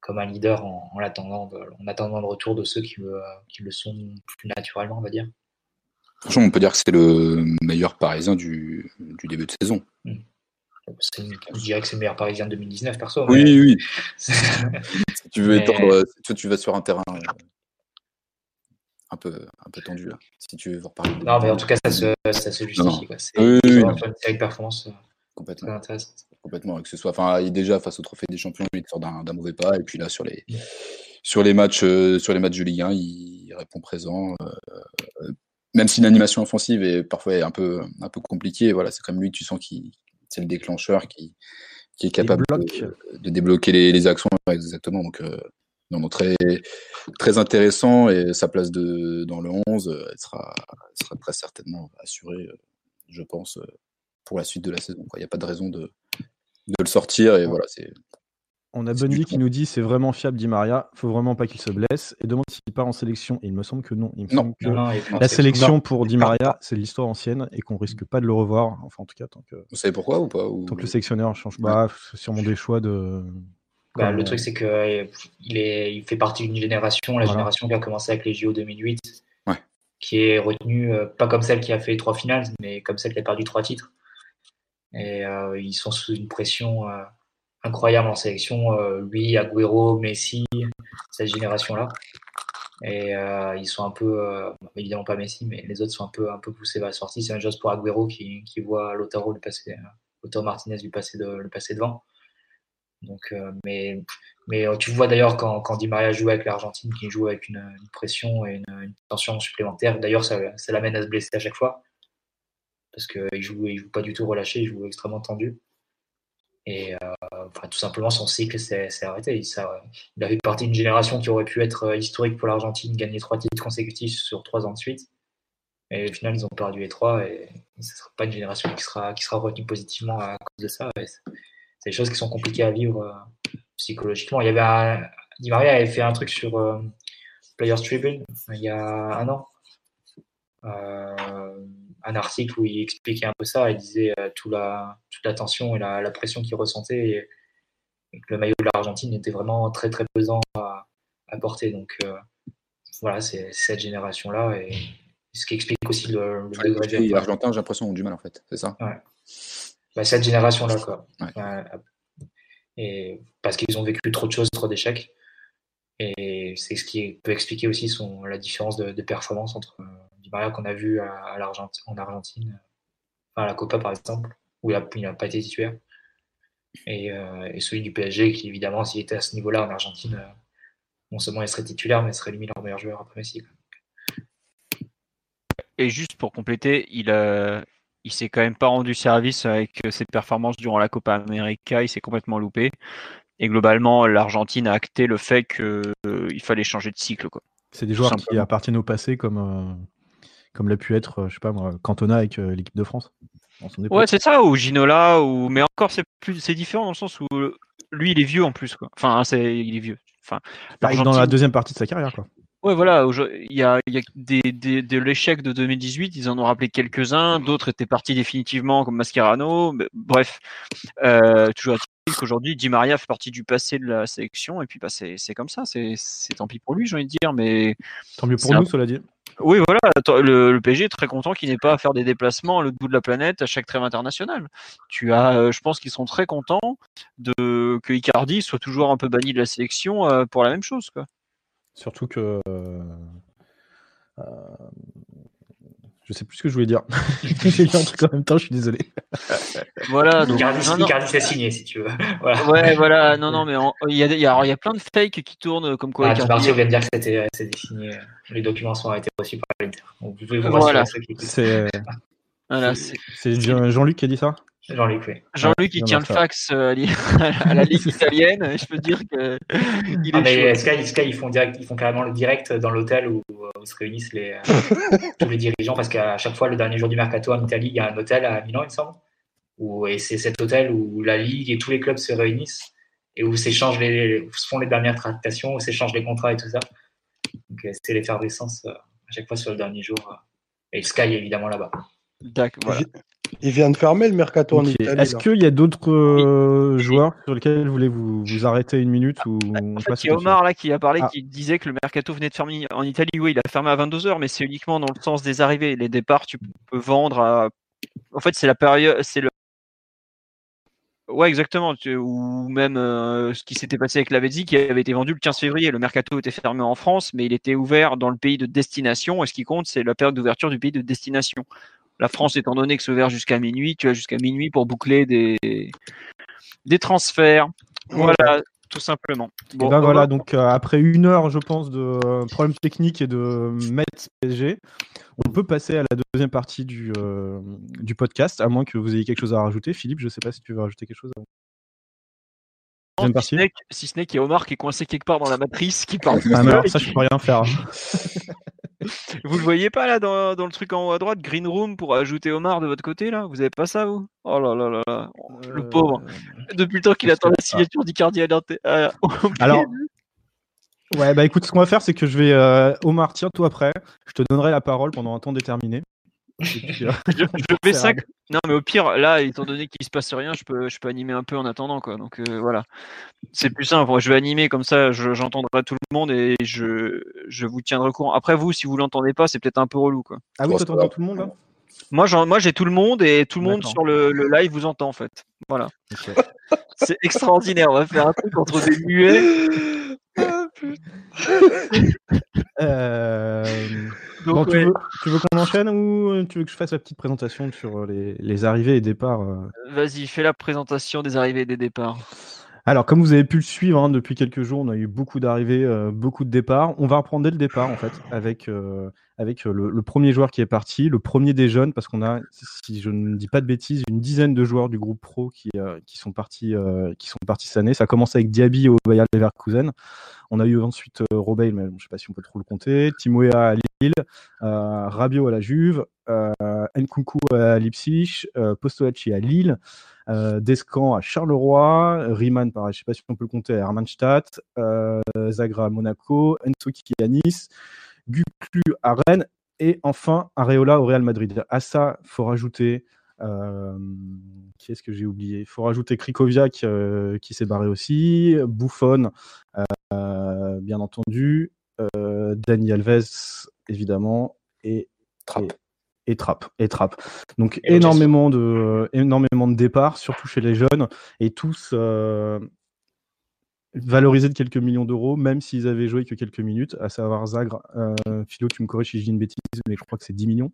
comme un leader en, en, attendant de, en attendant le retour de ceux qui le, qui le sont plus naturellement, on va dire. Franchement, on peut dire que c'est le meilleur Parisien du, du début de saison. C'est, je dirais que c'est le meilleur Parisien de deux mille dix-neuf, perso. Oui, mais... oui. Si tu veux mais... étendre, toi, tu vas sur un terrain un peu, un peu tendu, là. Si tu veux reparler. De... Non, mais en tout cas, ça se, ça se justifie. Quoi. C'est oui, oui, une série de performance complètement très intéressante. Complètement, que ce soit. Enfin, il est déjà face au Trophée des Champions, il sort d'un, d'un mauvais pas, et puis là, sur les, sur les matchs, euh, sur les matchs de Ligue un, il répond présent. Euh, euh, Même si l'animation offensive est parfois un peu, un peu compliquée, voilà, c'est comme lui que tu sens qui c'est le déclencheur qui, qui est capable de, de débloquer les, les actions. Exactement. Donc, euh, non, non, très, très intéressant, et sa place de, dans le onze, elle sera, elle sera très certainement assurée, je pense, pour la suite de la saison. Il n'y a pas de raison de, de le sortir. Et voilà, c'est, On a Bundy qui nous dit c'est vraiment fiable Di Maria, faut vraiment pas qu'il se blesse, et demande s'il part en sélection. Et il me semble que non. Il me semble non, que non, non, il la sélection non, pour Di Maria, c'est l'histoire ancienne et qu'on risque pas de le revoir. Enfin, en tout cas, tant que. Vous savez pourquoi ou pas ou... Tant que le sélectionneur change pas, ouais. C'est sûrement des choix de. Bah, Comme... Le truc, c'est que il est, il fait partie d'une génération, la voilà. génération qui a commencé avec les J O deux mille huit, ouais. qui est retenue pas comme celle qui a fait trois finales, mais comme celle qui a perdu trois titres. Et euh, ils sont sous une pression. Euh... incroyable en sélection, euh, lui, Agüero, Messi, cette génération-là. Et euh, ils sont un peu, euh, évidemment pas Messi, mais les autres sont un peu, un peu poussés vers la sortie. C'est une chose pour Agüero qui, qui voit Lautaro lui passer, Lautaro Martinez lui passer, de, lui passer devant. Donc, euh, mais, mais tu vois d'ailleurs quand, quand Di Maria joue avec l'Argentine, qui joue avec une, une pression et une, une tension supplémentaire. D'ailleurs, ça, ça l'amène à se blesser à chaque fois parce qu'il joue, il joue pas du tout relâché, il joue extrêmement tendu. Et euh, enfin, tout simplement, son cycle s'est, s'est arrêté. Il, ça, il a fait partie d'une génération qui aurait pu être historique pour l'Argentine, gagner trois titres consécutifs sur trois ans de suite. Et au final, ils ont perdu les trois. Et ce ne sera pas une génération qui sera, qui sera retenue positivement à cause de ça. C'est, c'est des choses qui sont compliquées à vivre euh, psychologiquement. Il y avait un, Di Maria avait fait un truc sur euh, Players Tribune il y a un an. Euh, un article où il expliquait un peu ça, il disait euh, tout la, toute la tension et la, la pression qu'il ressentait, et, et que le maillot de l'Argentine était vraiment très très pesant à, à porter. Donc euh, voilà, c'est, c'est cette génération-là, et ce qui explique aussi le, le ouais, degré de... Les Argentins, j'ai l'impression, ont du mal en fait, c'est ça ouais. bah, Cette génération-là, quoi. Ouais. Euh, et, parce qu'ils ont vécu trop de choses, trop d'échecs, et c'est ce qui peut expliquer aussi son, la différence de, de performance entre... Euh, Di Maria qu'on a vu à, à l'Argentine, en Argentine, à la Copa par exemple, où il n'a pas été titulaire, et, euh, et celui du P S G qui évidemment, s'il était à ce niveau-là en Argentine, euh, non seulement il serait titulaire, mais il serait limite leur meilleur joueur après Messi. Et juste pour compléter, il euh, il s'est quand même pas rendu service avec ses performances durant la Copa América, il s'est complètement loupé, et globalement l'Argentine a acté le fait qu'il euh, fallait changer de cycle, quoi. C'est des joueurs simplement qui appartiennent au passé, comme euh... comme l'a pu être, je sais pas moi, Cantona avec euh, l'équipe de France. Ouais, c'est ça, ou Ginola, ou... mais encore, c'est, plus... c'est différent dans le sens où lui, il est vieux en plus, quoi. Enfin, hein, c'est... il est vieux. Enfin, dans la deuxième partie de sa carrière, quoi. Ouais, voilà, il y a, il y a des, des, de l'échec de deux mille dix-huit, ils en ont rappelé quelques-uns, d'autres étaient partis définitivement, comme Mascherano, mais... bref. Euh, toujours à-t-il qu'aujourd'hui, Di Maria fait partie du passé de la sélection, et puis bah, c'est, c'est comme ça, c'est, c'est tant pis pour lui, j'ai envie de dire, mais... Tant mieux pour c'est nous, un... cela dit. Oui, voilà, le, le P S G est très content qu'il n'ait pas à faire des déplacements à l'autre bout de la planète à chaque trêve internationale. Tu as, euh, je pense qu'ils sont très contents de, que Icardi soit toujours un peu banni de la sélection euh, pour la même chose, quoi. Surtout que... Euh, euh, je sais plus ce que je voulais dire. J'ai dit un truc en même temps, je suis désolé. Voilà, donc, Icardi, non, non. Icardi s'est signé, si tu veux. Voilà. Ouais, voilà, non, non, mais il y, y, y a plein de fakes qui tournent comme quoi... Ah, Icardi... parti, on vient de dire que c'était, c'était signé. Les documents sont été reçus par l'Inter. Vous pouvez vous rassurer. Voilà, c'est, c'est... Voilà, c'est... c'est Jean-Luc qui a dit ça ? Jean-Luc, oui. Jean-Luc, il tient le fax à la Ligue italienne. Je peux dire que. Il est ah, mais Sky, Sky, ils font direct, ils font carrément le direct dans l'hôtel où, où se réunissent les, tous les dirigeants, parce qu'à chaque fois, le dernier jour du mercato en Italie, il y a un hôtel à Milan, il me semble. Où, et c'est cet hôtel où la Ligue et tous les clubs se réunissent et où s'échangent les, où se font les dernières tractations, où s'échangent les contrats et tout ça. Donc, c'est l'effervescence à chaque fois sur le dernier jour. Et Sky est évidemment là-bas. D'accord, voilà. Il vient de fermer le mercato okay. en Italie. Est-ce qu'il y a d'autres euh, oui. joueurs sur lesquels vous voulez vous, vous arrêter une minute ou en fait, il y a Omar là, qui a parlé, ah. qui disait que le mercato venait de fermer en Italie. Oui, il a fermé à vingt-deux heures, mais c'est uniquement dans le sens des arrivées. Les départs, tu peux vendre à. En fait, c'est la période. C'est le... Ouais, exactement. Ou même euh, ce qui s'était passé avec la Vézi qui avait été vendu le quinze février. Le mercato était fermé en France, mais il était ouvert dans le pays de destination. Et ce qui compte, c'est la période d'ouverture du pays de destination. La France, étant donné que c'est ouvert jusqu'à minuit, tu as jusqu'à minuit pour boucler des, des transferts. Voilà, voilà, tout simplement. Bon, et ben voilà, donc euh, après une heure, je pense, de problèmes techniques et de Metz P S G, on peut passer à la deuxième partie du, euh, du podcast, à moins que vous ayez quelque chose à rajouter. Philippe, je ne sais pas si tu veux rajouter quelque chose avant. Non, si, ce n'est, si ce n'est qu'il y a Omar qui est coincé quelque part dans la matrice, qui parle. Ah, mais alors ça, qui... je peux rien faire. Vous le voyez pas là dans, dans le truc en haut à droite, Green Room pour ajouter Omar de votre côté là. Vous avez pas ça vous? Oh là là là là, le euh... pauvre. Depuis le temps qu'il attend la signature d'Icardi à l'intérieur. Euh, Alors, ouais bah écoute, ce qu'on va faire c'est que je vais euh, Omar, tiens toi après, je te donnerai la parole pendant un temps déterminé. Puis, euh, je, je fais ça. Non mais au pire là, étant donné qu'il se passe rien, je peux je peux animer un peu en attendant quoi. Donc euh, voilà, c'est plus simple. Je vais animer comme ça, je, j'entendrai tout le monde et je je vous tiendrai au courant. Après vous, si vous l'entendez pas, c'est peut-être un peu relou quoi. Ah oui, t'entends tout le monde là. Moi, j'en, moi j'ai tout le monde et tout le monde sur le, le live vous entend en fait. Voilà. Okay. C'est extraordinaire. On va faire un truc entre des muets. euh... Donc, bon, ouais. tu, veux, tu veux qu'on enchaîne ou tu veux que je fasse la petite présentation sur les, les arrivées et départs? Vas-y, fais la présentation des arrivées et des départs. Alors, comme vous avez pu le suivre, hein, depuis quelques jours, on a eu beaucoup d'arrivées, euh, beaucoup de départs. On va reprendre dès le départ, en fait, avec, euh, avec le, le premier joueur qui est parti, le premier des jeunes, parce qu'on a, si je ne dis pas de bêtises, une dizaine de joueurs du groupe pro qui, euh, qui sont partis, euh, qui sont partis cette année. Ça a commencé avec Diaby au Bayer Leverkusen. On a eu ensuite euh, Robeil, mais bon, je ne sais pas si on peut trop le compter, Timoé à Lille, euh, Rabiot à la Juve, euh, Nkunku à Leipzig, euh, Postolacci à Lille, Euh, Descamps à Charleroi, Riemann, pareil, je ne sais pas si on peut le compter, à Hermannstadt, euh, Zagre à Monaco, Ensoki à Nice, Guclu à Rennes et enfin Areola au Real Madrid. À ça, il faut rajouter euh, qui est-ce que j'ai oublié? Il faut rajouter Krikoviak euh, qui s'est barré aussi, Buffon euh, bien entendu, euh, Dani Alves évidemment et Trapp. Et Trapp, et Trapp. Donc et énormément de, euh, énormément de départs, surtout chez les jeunes, et tous euh, valorisés de quelques millions d'euros, même s'ils avaient joué que quelques minutes, à savoir Zagre. Euh, Philo, tu me corriges si je dis une bêtise, mais je crois que c'est dix millions.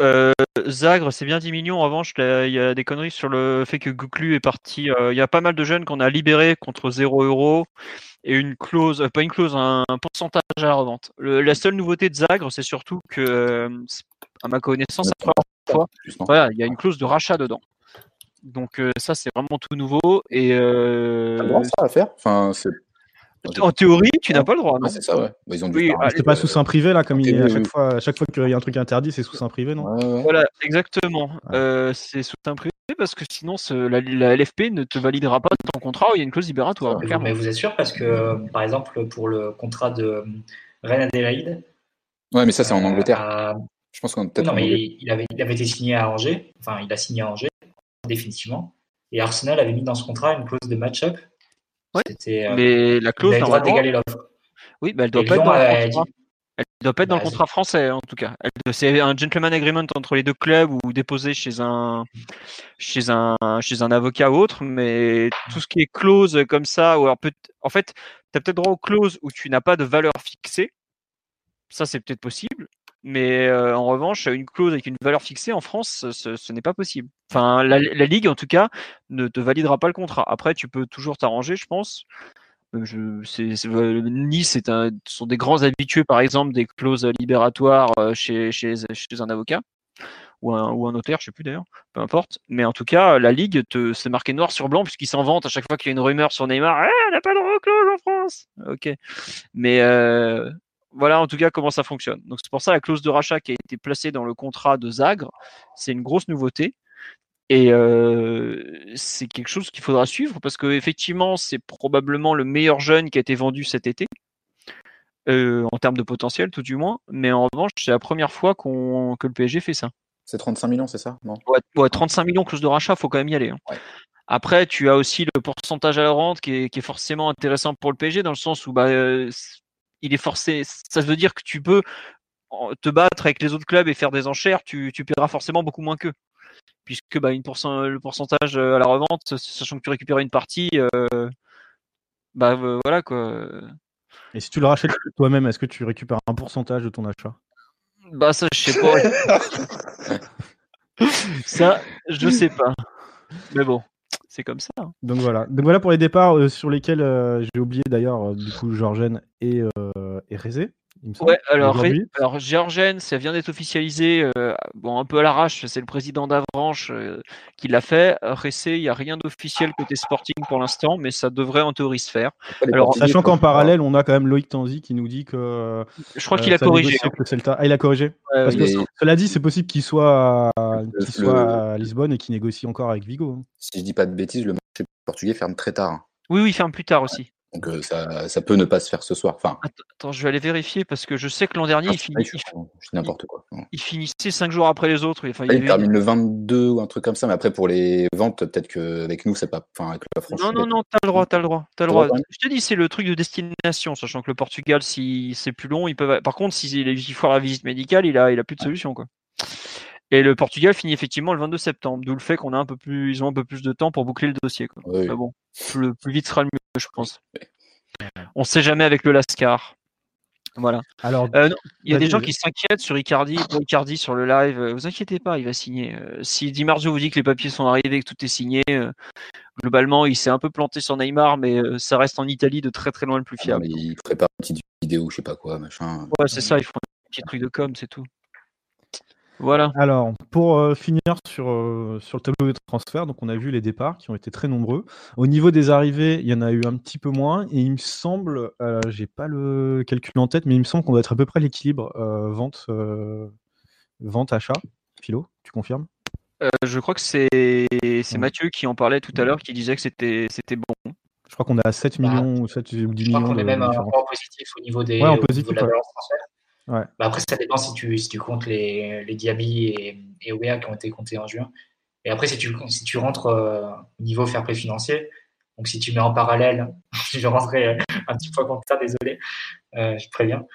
Euh, Zagre, c'est bien dix millions. En revanche, il y a des conneries sur le fait que Guclu est parti. Il euh, y a pas mal de jeunes qu'on a libérés contre zéro euro et une clause, euh, pas une clause, un, un pourcentage à la revente. Le, la seule nouveauté de Zagre, c'est surtout que... Euh, c'est à ma connaissance, la première fois, voilà, il y a une clause de rachat dedans. Donc euh, ça, c'est vraiment tout nouveau. Et euh... t'as le droit de ça à faire. Enfin, c'est... En théorie, tu n'as pas le droit. Non, ah, c'est ça, ouais. Bah, ils ont dû oui, parler, c'est euh... pas sous seing privé là, comme il... à chaque fois, à chaque fois qu'il y a un truc interdit, c'est sous seing privé, non? Ouais, ouais. Voilà, exactement. Ouais. Euh, c'est sous seing privé parce que sinon, ce, la, la L F P ne te validera pas ton contrat où il y a une clause libératoire. Ouais, mais vous êtes sûr parce que, par exemple, pour le contrat de Rennes-Adélaïde. Ouais, mais ça, c'est en Angleterre. Euh... Je pense qu'on peut-être. Non, mais il avait, il avait été signé à Angers. Enfin, il a signé à Angers, définitivement. Et Arsenal avait mis dans ce contrat une clause de match-up. Oui. C'était, mais euh, la clause. Il avait le droit d'égaler l'offre. Oui, mais elle doit pas être dans le contrat. Elle ne doit pas être dans le contrat français, en tout cas. C'est un gentleman agreement entre les deux clubs ou déposé chez un, chez un, chez un avocat ou autre, mais tout ce qui est clause comme ça, ou alors peut- en fait, tu as peut-être droit aux clauses où tu n'as pas de valeur fixée. Ça, c'est peut-être possible. Mais euh, en revanche, une clause avec une valeur fixée en France, ce, ce n'est pas possible. Enfin, la, la Ligue, en tout cas, ne te validera pas le contrat. Après, tu peux toujours t'arranger, je pense. Je, c'est, c'est, Nice est un, sont des grands habitués, par exemple, des clauses libératoires chez, chez, chez un avocat. ou un, ou un notaire, je sais plus d'ailleurs, peu importe. Mais en tout cas, la Ligue te, c'est marqué noir sur blanc puisqu'ils s'en vantent à chaque fois qu'il y a une rumeur sur Neymar. Eh, on n'a pas de reclose en France. Ok. Mais euh, voilà en tout cas comment ça fonctionne. Donc c'est pour ça la clause de rachat qui a été placée dans le contrat de Zagre, c'est une grosse nouveauté. Et euh, c'est quelque chose qu'il faudra suivre parce que effectivement, c'est probablement le meilleur jeune qui a été vendu cet été, euh, en termes de potentiel tout du moins. Mais en revanche, c'est la première fois qu'on, que le P S G fait ça. C'est trente-cinq millions, c'est ça? Non. Ouais, ouais, trente-cinq millions, clause de rachat, il faut quand même y aller. Hein. Ouais. Après, tu as aussi le pourcentage à la rente qui est, qui est forcément intéressant pour le P S G dans le sens où bah, euh, il est forcé. Ça veut dire que tu peux te battre avec les autres clubs et faire des enchères, tu, tu paieras forcément beaucoup moins qu'eux. Puisque bah, une pourcent, le pourcentage à la revente, sachant que tu récupères une partie, euh, bah euh, voilà quoi. Et si tu le rachètes toi-même, est-ce que tu récupères un pourcentage de ton achat? Bah ça je sais pas. Ça je sais pas. Mais bon, c'est comme ça. Hein. Donc voilà. Donc voilà pour les départs euh, sur lesquels euh, j'ai oublié d'ailleurs euh, du coup Géorgène et, euh, et Rézé. Ouais, alors, alors Géorgène, ça vient d'être officialisé, euh, bon un peu à l'arrache, c'est le président d'Avranches euh, qui l'a fait. Rézé, il n'y a rien d'officiel côté Sporting pour l'instant, mais ça devrait en théorie se faire. Alors, sachant qu'en parallèle, on a quand même Loïc Tanzi qui nous dit que. Je crois euh, qu'il a corrigé. Hein. Celta... Ah, il a corrigé. Ouais, parce que, est... Cela dit, c'est possible qu'il soit, à... qu'il soit le... à Lisbonne et qu'il négocie encore avec Vigo. Hein. Si je dis pas de bêtises, le marché portugais ferme très tard. Hein. Oui, oui, il ferme plus tard aussi. Donc euh, ça, ça peut ne pas se faire ce soir. Enfin, attends, attends, je vais aller vérifier parce que je sais que l'an dernier, ah, il, finis, il, n'importe quoi. Il finissait cinq jours après les autres. Enfin, il, il termine eu... le vingt-deux ou un truc comme ça. Mais après, pour les ventes, peut-être qu'avec nous, c'est pas... Enfin, avec la France, non, non, non, t'as le droit, t'as le droit. T'as le droit. Je te dis, c'est le truc de destination, sachant que le Portugal, si c'est plus long, ils peuvent... Par contre, s'il si foire la visite médicale, il a, il a plus de solution, quoi. Et le Portugal finit effectivement le vingt-deux septembre, d'où le fait qu'on a un peu plus, ils ont un peu plus de temps pour boucler le dossier. Quoi. Oui. Mais bon, le plus vite sera le mieux, je pense. On ne sait jamais avec le Lascar. Voilà. Alors, euh, non, il y a des gens qui s'inquiètent sur Icardi, Icardi sur le live. Euh, vous inquiétez pas, il va signer. Euh, si Di Marzio vous dit que les papiers sont arrivés, que tout est signé, euh, globalement, il s'est un peu planté sur Neymar, mais euh, ça reste en Italie de très très loin le plus fiable. Ah, il prépare une petite vidéo, je sais pas quoi, machin. Ouais, c'est ça. Ils font un petit truc de com, c'est tout. Voilà. Alors, pour euh, finir sur, euh, sur le tableau de transfert, donc on a vu les départs qui ont été très nombreux. Au niveau des arrivées, il y en a eu un petit peu moins. Et il me semble, euh, j'ai pas le calcul en tête, mais il me semble qu'on doit être à peu près à l'équilibre euh, vente, euh, vente, achat. Philo, tu confirmes ? euh, Je crois que c'est, c'est Mathieu qui en parlait tout à l'heure, qui disait que c'était, c'était bon. Je crois qu'on est à sept millions ah, ou sept ou dix millions. Je crois qu'on est même en positif au niveau des, ouais, en positif, niveau de la balance transfert. Ouais. Bah après, ça dépend si tu, si tu comptes les, les Diaby et, et Gueye qui ont été comptés en juin. Et après, si tu, si tu rentres euh, au niveau fair play financier, donc si tu mets en parallèle, je rentrerai un petit peu contre ça, désolé, euh, je préviens.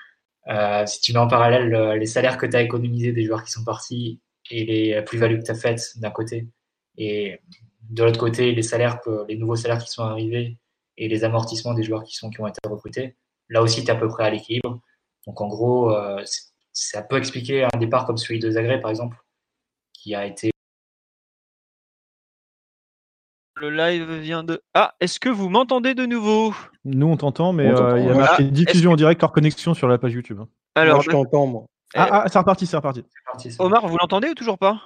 Euh, si tu mets en parallèle euh, les salaires que tu as économisés des joueurs qui sont partis et les plus-values que tu as faites d'un côté, et de l'autre côté, les, salaires que, les nouveaux salaires qui sont arrivés et les amortissements des joueurs qui, sont, qui ont été recrutés, là aussi, tu es à peu près à l'équilibre. Donc en gros, euh, ça peut expliquer un départ comme celui de Zagre, par exemple, qui a été... Le live vient de... Ah, est-ce que vous m'entendez de nouveau? Nous, on t'entend, mais on t'entend. Euh, il y a marqué ah, diffusion en direct hors connexion sur la page YouTube. Alors, moi, je t'entends, moi. Euh... Ah, ah, c'est reparti, c'est reparti. C'est reparti c'est Omar, vous l'entendez ou toujours pas?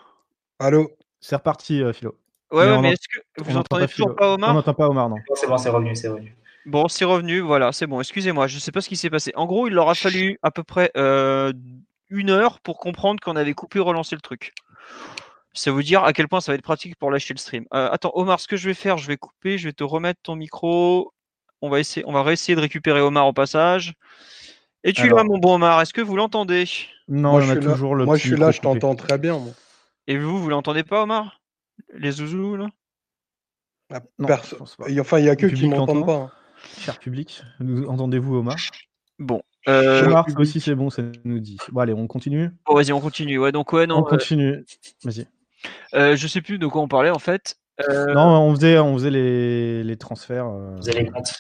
Allô? C'est reparti, euh, Philo. Ouais, mais, ouais, mais est-ce que vous entendez toujours pas Omar? On n'entend pas Omar, non. C'est bon, c'est revenu, c'est revenu. Bon, c'est revenu, voilà, c'est bon, excusez-moi, je ne sais pas ce qui s'est passé. En gros, il leur a fallu à peu près euh, une heure pour comprendre qu'on avait coupé et relancé le truc. Ça veut dire à quel point ça va être pratique pour lâcher le stream. Euh, attends, Omar, ce que je vais faire, je vais couper, je vais te remettre ton micro. On va essayer, on va réessayer de récupérer Omar au passage. Et tu l'as, mon bon Omar, est-ce que vous l'entendez? Non, moi, on a toujours le moi je suis là, je t'entends très bien. Moi. Et vous, vous l'entendez pas, Omar? Les zouzous, là non, perso... Enfin, il n'y a que qui ne m'entendent pas. Hein. Cher public, nous entendez-vous Omar? Bon, euh... Omar aussi c'est bon, ça nous dit. Bon allez, on continue. Bon, vas-y, on continue. Ouais, donc ouais, non. On euh... continue. Vas-y. Euh, je sais plus de quoi on parlait en fait. Euh... Non, on faisait, on faisait les, les transferts. Euh... On faisait les comptes.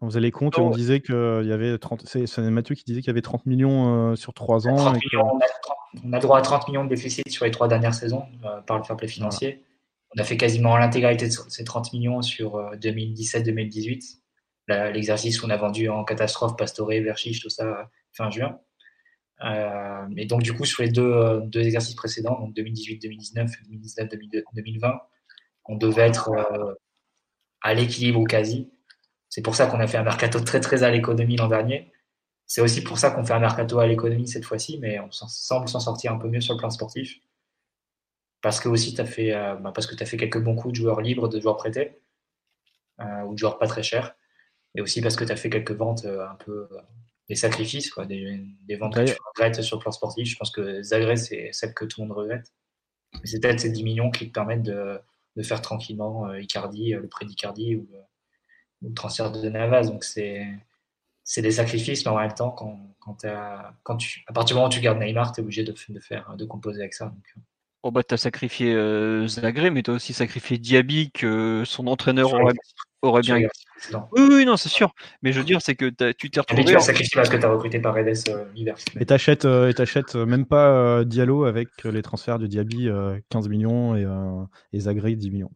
On faisait les comptes oh, et on ouais. disait qu'il y avait trente. C'est, c'est Mathieu qui disait qu'il y avait trente millions euh, sur trois ans. trente et que... millions, on, a trente... on a droit à trente millions de déficit sur les trois dernières saisons euh, par le fair play financier. Voilà. On a fait quasiment l'intégralité de ces trente millions sur euh, deux mille dix-sept deux mille dix-huit. L'exercice où on a vendu en catastrophe Pastore, Verchich, tout ça, fin juin. Euh, et donc, du coup, sur les deux, euh, deux exercices précédents, donc deux mille dix-huit deux mille dix-neuf et deux mille dix-neuf deux mille vingt, on devait être euh, à l'équilibre ou quasi. C'est pour ça qu'on a fait un mercato très, très à l'économie l'an dernier. C'est aussi pour ça qu'on fait un mercato à l'économie cette fois-ci, mais on semble s'en sortir un peu mieux sur le plan sportif. Parce que aussi, tu as fait, euh, bah, parce que tu as fait quelques bons coups de joueurs libres, de joueurs prêtés, euh, ou de joueurs pas très chers. Et aussi parce que tu as fait quelques ventes euh, un peu... Euh, des sacrifices, quoi, des, des ventes que tu regrettes sur le plan sportif. Je pense que Zagre, c'est celle que tout le monde regrette. Mais c'est peut-être ces dix millions qui te permettent de, de faire tranquillement euh, Icardi, euh, le prêt d'Icardi ou, ou le transfert de Navas. Donc, c'est, c'est des sacrifices, mais en même temps, quand, quand quand tu, à partir du moment où tu gardes Neymar, tu es obligé de, de, faire, de composer avec ça. Donc, oh bah, tu as sacrifié euh, Zagre, mais tu as aussi sacrifié Diaby, que son entraîneur aurait, aurait bien gagné. Oui, oui, non, c'est sûr. Mais je veux dire, c'est que tu t'es retrouvé. Mais tu as sacrifié parce que tu as recruté Paredes euh, l'hiver. Et tu achètes euh, même pas euh, Diallo avec les transferts de Diaby, euh, quinze millions, et, euh, et Zagre, dix millions.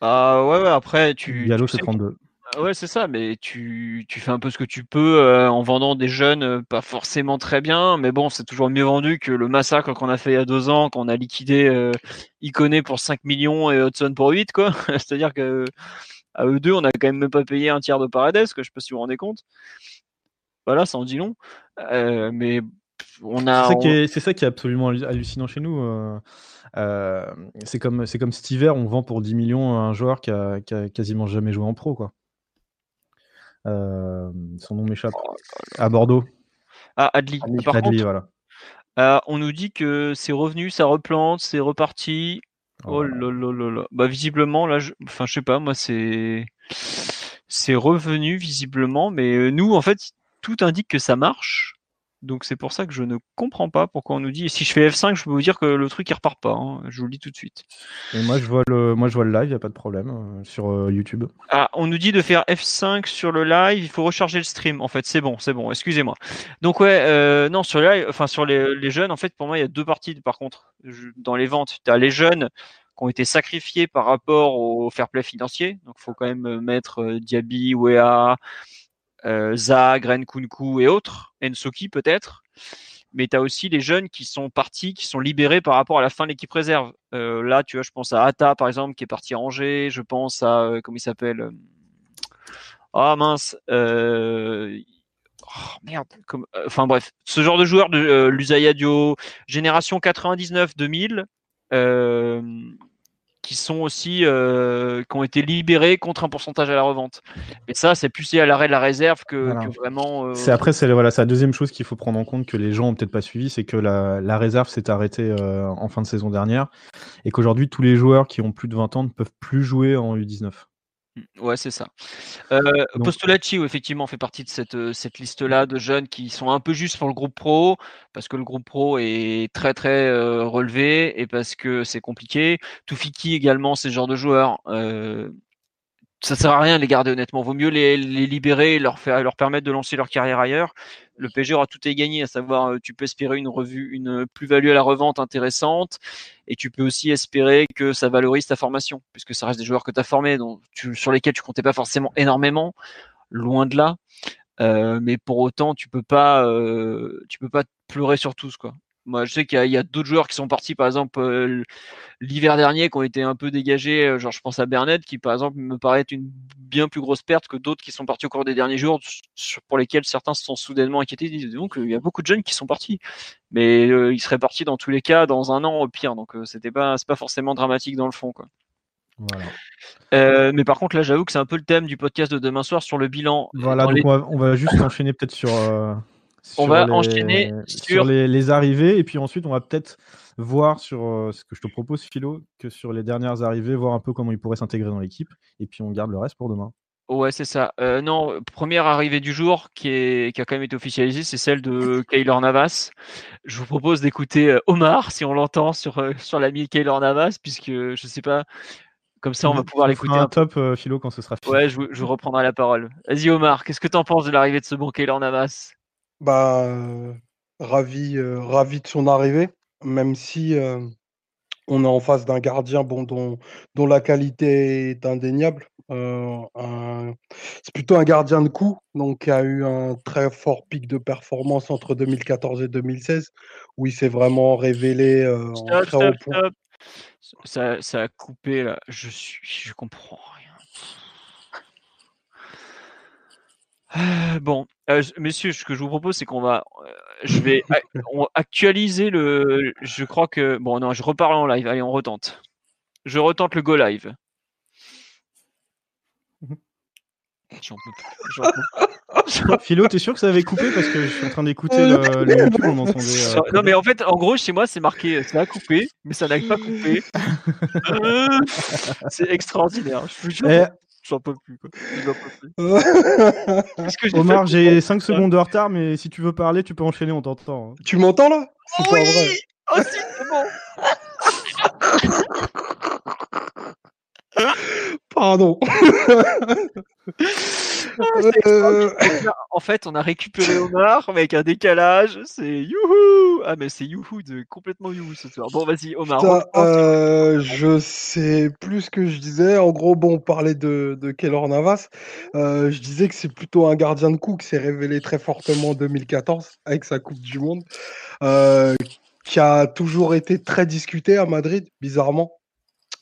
Ah ouais, ouais, après, tu. Diallo, c'est trente-deux. Ouais, c'est ça, mais tu, tu fais un peu ce que tu peux euh, en vendant des jeunes, euh, pas forcément très bien, mais bon, c'est toujours mieux vendu que le massacre qu'on a fait il y a deux ans, qu'on a liquidé euh, Iconé pour cinq millions et Hudson pour huit, quoi. C'est-à-dire que. À eux deux, on n'a quand même même pas payé un tiers de Paredes, que je ne sais pas si vous vous rendez compte. Voilà, ça en dit long. Euh, mais on a. C'est ça, on... qui est, c'est ça qui est absolument hallucinant chez nous. Euh, euh, c'est, comme, c'est comme cet hiver, on vend pour dix millions un joueur qui a, qui a quasiment jamais joué en pro, quoi. Euh, son nom m'échappe. Oh, à Bordeaux. Ah, Adli. Adli, Par Adli contre, voilà. Euh, on nous dit que c'est revenu, ça replante, c'est reparti. Oh là là là là. Bah, visiblement, là, je... enfin, je sais pas, moi, c'est... c'est revenu, visiblement, mais nous, en fait, tout indique que ça marche. Donc, c'est pour ça que je ne comprends pas pourquoi on nous dit. Et si je fais F cinq, je peux vous dire que le truc, il repart pas. Hein. Je vous le dis tout de suite. Et moi, je vois le, moi, je vois le live, il n'y a pas de problème euh, sur euh, YouTube. Ah, on nous dit de faire F cinq sur le live, il faut recharger le stream. En fait, c'est bon, c'est bon, excusez-moi. Donc, ouais, euh, non, sur, le live, enfin, sur les, les jeunes, en fait, pour moi, il y a deux parties, par contre, je, dans les ventes. Tu as les jeunes qui ont été sacrifiés par rapport au fair play financier. Donc, il faut quand même mettre euh, Diaby, Wea. Euh, Zagre, Nkunku et autres, Ensoki peut-être, mais tu as aussi les jeunes qui sont partis, qui sont libérés par rapport à la fin de l'équipe réserve. Euh, là, tu vois, je pense à Atta par exemple qui est parti à Angers, je pense à, euh, comment il s'appelle Ah oh, mince euh... oh, merde, comme... enfin bref, ce genre de joueurs, de euh, Lusaia Dio, génération quatre-vingt-dix-neuf deux mille, euh... qui sont aussi euh, qui ont été libérés contre un pourcentage à la revente. Mais ça, c'est plus à l'arrêt de la réserve que, voilà. que vraiment. Euh... C'est après, c'est voilà, c'est la deuxième chose qu'il faut prendre en compte que les gens ont peut-être pas suivi, c'est que la, la réserve s'est arrêtée euh, en fin de saison dernière et qu'aujourd'hui tous les joueurs qui ont plus de vingt ans ne peuvent plus jouer en U dix-neuf. Ouais, c'est ça. Euh, Donc... Postolacci, effectivement, fait partie de cette, cette liste-là de jeunes qui sont un peu justes pour le groupe pro, parce que le groupe pro est très, très euh, relevé et parce que c'est compliqué. Toufiki également, c'est ce genre de joueurs. Euh, ça ne sert à rien de les garder, honnêtement. Vaut mieux les, les libérer et leur, faire, leur permettre de lancer leur carrière ailleurs. Le P S G aura tout à gagner, à savoir, tu peux espérer une, revue, une plus-value à la revente intéressante, et tu peux aussi espérer que ça valorise ta formation, puisque ça reste des joueurs que tu as formés, donc tu, sur lesquels tu comptais pas forcément énormément, loin de là. Euh, mais pour autant, tu peux pas, euh, tu peux pas pleurer sur tous, quoi. Moi, je sais qu'il y a, il y a d'autres joueurs qui sont partis, par exemple, euh, l'hiver dernier, qui ont été un peu dégagés. Genre, je pense à Bernard, qui, par exemple, me paraît être une bien plus grosse perte que d'autres qui sont partis au cours des derniers jours, sur, pour lesquels certains se sont soudainement inquiétés. Ils disent donc, il y a beaucoup de jeunes qui sont partis. Mais euh, ils seraient partis dans tous les cas, dans un an au pire. Donc, euh, c'était pas, c'est pas forcément dramatique dans le fond, quoi. Voilà. Euh, mais par contre, là, j'avoue que c'est un peu le thème du podcast de demain soir sur le bilan. Voilà, donc les... on, va, on va juste enchaîner peut-être sur... Euh... On va les, enchaîner sur, sur les, les arrivées, et puis ensuite on va peut-être voir sur euh, ce que je te propose, Philo, que sur les dernières arrivées, voir un peu comment ils pourraient s'intégrer dans l'équipe, et puis on garde le reste pour demain. Ouais, c'est ça. Euh, non, première arrivée du jour qui, est, qui a quand même été officialisée, c'est celle de Keylor Navas. Je vous propose d'écouter Omar, si on l'entend, sur, euh, sur l'ami Keylor Navas, puisque je sais pas, comme ça on va pouvoir on l'écouter. Un, un top, euh, Philo, quand ce sera fini. Ouais, je, je reprendrai la parole. Vas-y, Omar, qu'est-ce que tu en penses de l'arrivée de ce bon Keylor Navas? Bah, euh, ravi, euh, ravi de son arrivée, même si euh, On est en face d'un gardien bon, dont, dont la qualité est indéniable. Euh, un, c'est plutôt un gardien de coup, donc qui a eu un très fort pic de performance entre deux mille quatorze et deux mille seize, où il s'est vraiment révélé euh, stop, en très stop, haut point. Ça, ça a coupé là. Je suis, je comprends rien. Euh, bon, euh, messieurs, ce que je vous propose, c'est qu'on va, euh, je vais on, actualiser le. Je crois que bon, non, je reparle en live. Allez, on retente. Je retente le go live. J'en peux plus. J'en peux plus. Philo, t'es sûr que ça avait coupé parce que je suis en train d'écouter le, le YouTube, on entendait. Euh... Non, mais en fait, en gros, chez moi, c'est marqué, ça a coupé, mais ça n'a pas coupé. C'est extraordinaire. Je vous jure. Et... J'en peux plus, quoi. J'en peux plus. Qu'est-ce que j'ai Omar, j'ai cinq secondes de retard, mais si tu veux parler, tu peux enchaîner, on t'entend. Tu m'entends là ? Oh, c'est oui pas vrai. Oh si, c'est bon. Pardon. Euh... En fait, on a récupéré Omar avec un décalage. C'est youhou! Ah, mais c'est youhou de complètement youhou ce soir. Bon, vas-y, Omar. Putain, euh, je sais plus ce que je disais. En gros, bon, on parlait de, de Keylor Navas. Euh, je disais que c'est plutôt un gardien de coup qui s'est révélé très fortement en deux mille quatorze avec sa Coupe du Monde, euh, qui a toujours été très discuté à Madrid, bizarrement.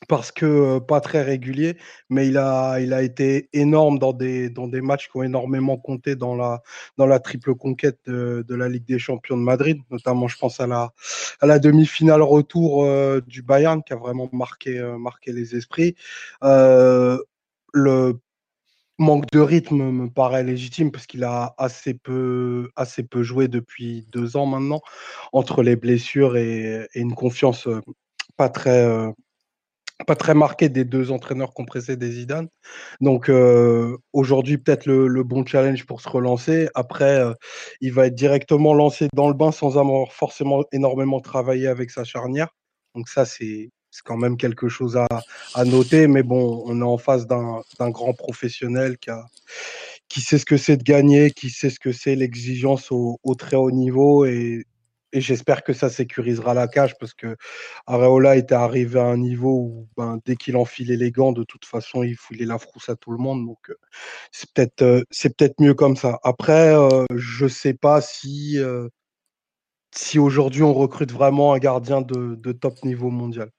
Parce que euh, pas très régulier, mais il a, il a été énorme dans des, dans des matchs qui ont énormément compté dans la, dans la triple conquête de, de la Ligue des Champions de Madrid. Notamment, je pense à la, à la demi-finale retour euh, du Bayern qui a vraiment marqué, euh, marqué les esprits. Euh, le manque de rythme me paraît légitime parce qu'il a assez peu, assez peu joué depuis deux ans maintenant, entre les blessures et, et une confiance euh, pas très... Euh, pas très marqué des deux entraîneurs qu'on précédait, Zidane. Donc euh, aujourd'hui, peut-être le, le bon challenge pour se relancer. Après, euh, il va être directement lancé dans le bain sans avoir forcément énormément travaillé avec sa charnière. Donc ça, c'est, c'est quand même quelque chose à, à noter. Mais bon, on est en face d'un, d'un grand professionnel qui a... qui sait ce que c'est de gagner, qui sait ce que c'est l'exigence au, au très haut niveau et Et j'espère que ça sécurisera la cage parce que Areola était arrivé à un niveau où ben, dès qu'il enfilait les gants, de toute façon, il foulait la frousse à tout le monde. Donc, euh, c'est, peut-être, euh, c'est peut-être mieux comme ça. Après, euh, je ne sais pas si, euh, si aujourd'hui, on recrute vraiment un gardien de, de top niveau mondial.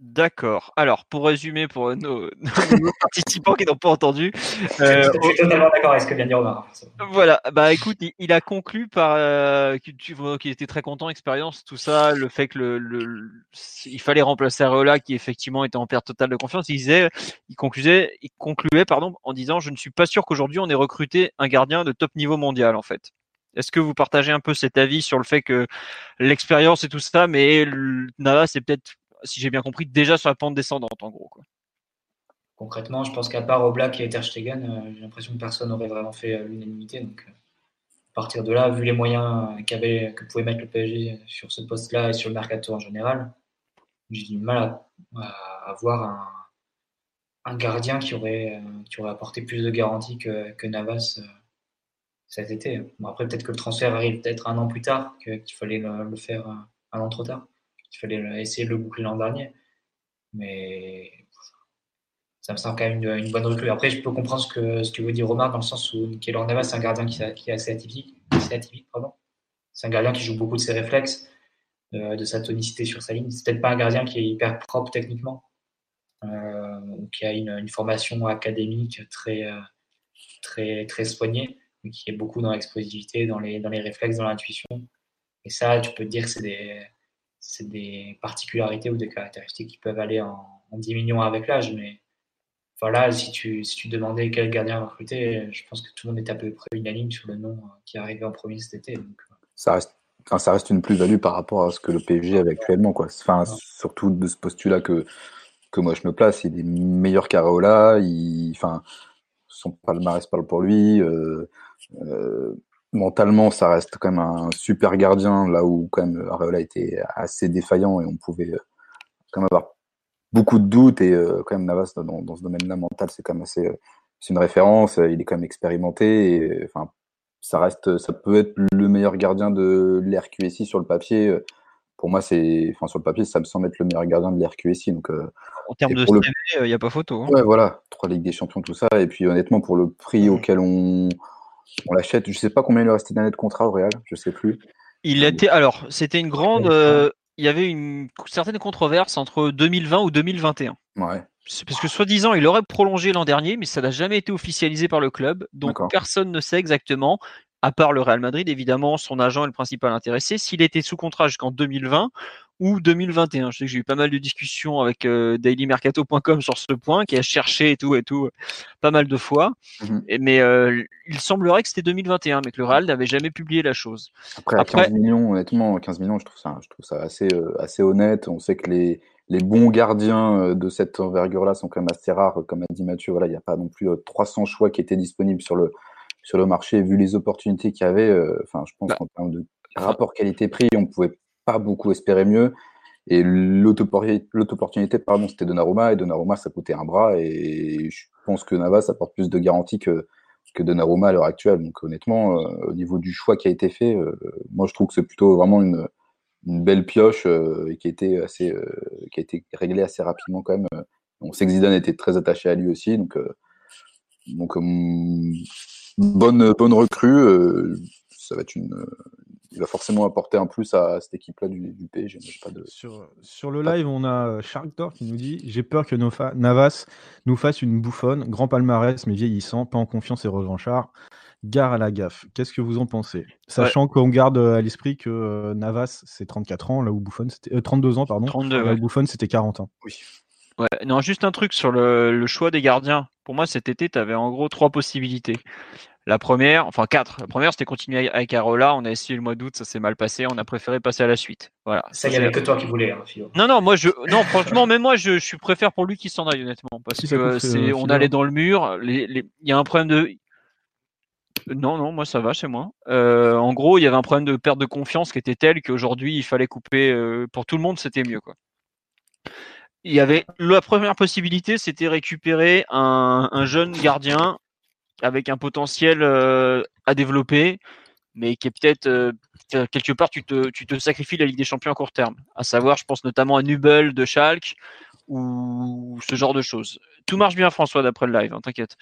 D'accord. Alors, pour résumer, pour nos, nos participants qui n'ont pas entendu... Euh, je suis totalement d'accord avec ce que vient de dire Omar. Voilà. Bah, écoute, il, il a conclu par... Euh, qu'il était très content, expérience, tout ça, le fait que le, le, il fallait remplacer Areola qui, effectivement, était en perte totale de confiance. Il disait, il concluait, il concluait pardon, en disant « Je ne suis pas sûr qu'aujourd'hui, on ait recruté un gardien de top niveau mondial, en fait. » Est-ce que vous partagez un peu cet avis sur le fait que l'expérience et tout ça, mais Navas, c'est peut-être... si j'ai bien compris, déjà sur la pente descendante, en gros, quoi. Concrètement, je pense qu'à part Oblak et Ter Stegen, euh, j'ai l'impression que personne n'aurait vraiment fait euh, l'unanimité. Donc, euh, à partir de là, vu les moyens euh, qu'avait, que pouvait mettre le P S G sur ce poste-là et sur le mercato en général, j'ai du mal à avoir un, un gardien qui aurait, euh, qui aurait apporté plus de garanties que, que Navas euh, cet été. Bon, après, peut-être que le transfert arrive peut-être un an plus tard, que, qu'il fallait le, le faire un an trop tard. Il fallait essayer de le boucler l'an dernier. Mais ça me semble quand même une, une bonne recrue. Après, je peux comprendre ce que, ce que veut dire Romain dans le sens où Keylor Navas, c'est un gardien qui, qui est assez atypique. Assez atypique pardon. C'est un gardien qui joue beaucoup de ses réflexes, euh, de sa tonicité sur sa ligne. C'est peut-être pas un gardien qui est hyper propre techniquement, euh, qui a une, une formation académique très, très, très soignée, mais qui est beaucoup dans l'explosivité, dans les, dans les réflexes, dans l'intuition. Et ça, tu peux te dire que c'est des... c'est des particularités ou des caractéristiques qui peuvent aller en, en diminuant avec l'âge. Mais voilà, si tu, si tu demandais quel gardien recruter, je pense que tout le monde est à peu près unanime sur le nom qui est arrivé en premier cet été. Donc. Ça, reste, enfin, ça reste une plus-value par rapport à ce que le P S G avait actuellement, quoi. Enfin, ouais. Surtout de ce postulat que, que moi je me place. Il est meilleur qu'Areola, il, enfin, son palmarès parle pour lui. Euh, euh, Mentalement, ça reste quand même un super gardien, là où quand même Areola était assez défaillant et on pouvait quand même avoir beaucoup de doutes. Et quand même Navas, dans, dans ce domaine-là, mental, c'est quand même assez, c'est une référence. Il est quand même expérimenté. Et, enfin, ça reste, ça peut être le meilleur gardien de l'R Q S I sur le papier Pour moi, c'est, enfin, sur le papier, ça me semble être le meilleur gardien de l'R Q S I. Donc, euh, en termes de C V, il le... n'y a pas photo. Hein. Ouais, voilà, trois Ligues des Champions, tout ça. Et puis honnêtement, pour le prix mmh. auquel on, on l'achète, je ne sais pas combien il restait d'années de contrat au Real, je ne sais plus. Il était, alors, c'était une grande. Euh, il y avait une certaine controverse entre deux mille vingt ou deux mille vingt et un. Ouais. C'est parce que soi-disant, il aurait prolongé l'an dernier, mais ça n'a jamais été officialisé par le club. Donc, D'accord. personne ne sait exactement, à part le Real Madrid, évidemment, son agent est le principal intéressé, s'il était sous contrat jusqu'en deux mille vingt ou deux mille vingt et un. Je sais que j'ai eu pas mal de discussions avec euh, daily mercato point com sur ce point, qui a cherché et tout, et tout, pas mal de fois. Mm-hmm. Et, mais euh, il semblerait que c'était deux mille vingt et un, mais que le Real n'avait jamais publié la chose. Après, Après quinze millions, honnêtement, quinze millions, je trouve ça, je trouve ça assez, euh, assez honnête. On sait que les... Les bons gardiens de cette envergure-là sont quand même assez rares, comme a dit Mathieu. Voilà, il n'y a pas non plus trois cents choix qui étaient disponibles sur le sur le marché. Vu les opportunités qu'il y avait, euh, enfin, je pense bah. qu'en termes de rapport qualité-prix, on ne pouvait pas beaucoup espérer mieux. Et l'auto-opportunité, pardon, c'était Donnarumma, et Donnarumma, ça coûtait un bras. Et je pense que Navas apporte plus de garanties que que Donnarumma à l'heure actuelle. Donc honnêtement, euh, au niveau du choix qui a été fait, euh, moi je trouve que c'est plutôt vraiment une une belle pioche euh, qui, était assez, euh, qui a été réglée assez rapidement quand même. On sait que Zidane était très attaché à lui aussi, donc, euh, donc euh, bonne, bonne recrue. Euh, ça va être une, euh, il va forcément apporter un plus à, à cette équipe-là du, du P S G. Pas de... sur, sur le live, on a Sharktor qui nous dit « J'ai peur que Nofa, Navas nous fasse une bouffonne, grand palmarès mais vieillissant, pas en confiance et revanchard. » Gare à la gaffe. Qu'est-ce que vous en pensez ? Sachant ouais. qu'on garde à l'esprit que euh, Navas, c'est trente-quatre ans, là où Buffon, c'était euh, trente-deux ans, pardon. trente-deux, là où ouais. Buffon, c'était quarante ans. Oui. Ouais. Non, juste un truc sur le, le choix des gardiens. Pour moi, cet été, tu avais en gros trois possibilités. La première, enfin quatre. La première, c'était continuer avec Areola. On a essayé le mois d'août, ça s'est mal passé. On a préféré passer à la suite. Voilà. Ça, il n'y avait que toi qui voulais. Hein, Philo. Non, non, moi, je, non, franchement, même moi, je, je préfère pour lui qu'il s'en aille, honnêtement, parce si que c'est, euh, on allait dans le mur. Les, les... Il y a un problème de. Non, non, moi ça va chez moi. Euh, en gros, il y avait un problème de perte de confiance qui était tel qu'aujourd'hui, il fallait couper. Euh, pour tout le monde, c'était mieux, quoi. Il y avait la première possibilité, c'était récupérer un, un jeune gardien avec un potentiel euh, à développer, mais qui est peut-être euh, quelque part, tu te, tu te sacrifies la Ligue des Champions à court terme. À savoir, je pense notamment à Nubel de Schalke ou ce genre de choses. Tout marche bien, François, d'après le live, hein, t'inquiète.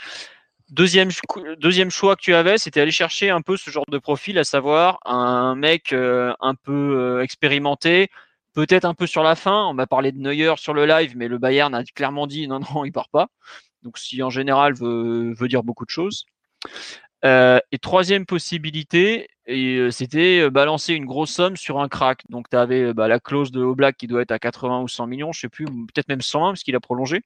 Deuxième, deuxième choix que tu avais, c'était aller chercher un peu ce genre de profil, à savoir un mec euh, un peu euh, expérimenté, peut-être un peu sur la fin. On m'a parlé de Neuer sur le live, mais le Bayern a clairement dit non, non, il part pas. Donc, si en général veut, veut dire beaucoup de choses. Euh, et troisième possibilité, et, euh, c'était balancer une grosse somme sur un crack. Donc, tu avais bah, la clause de Oblak qui doit être à quatre-vingts ou cent millions, je sais plus, peut-être même cent un parce qu'il a prolongé.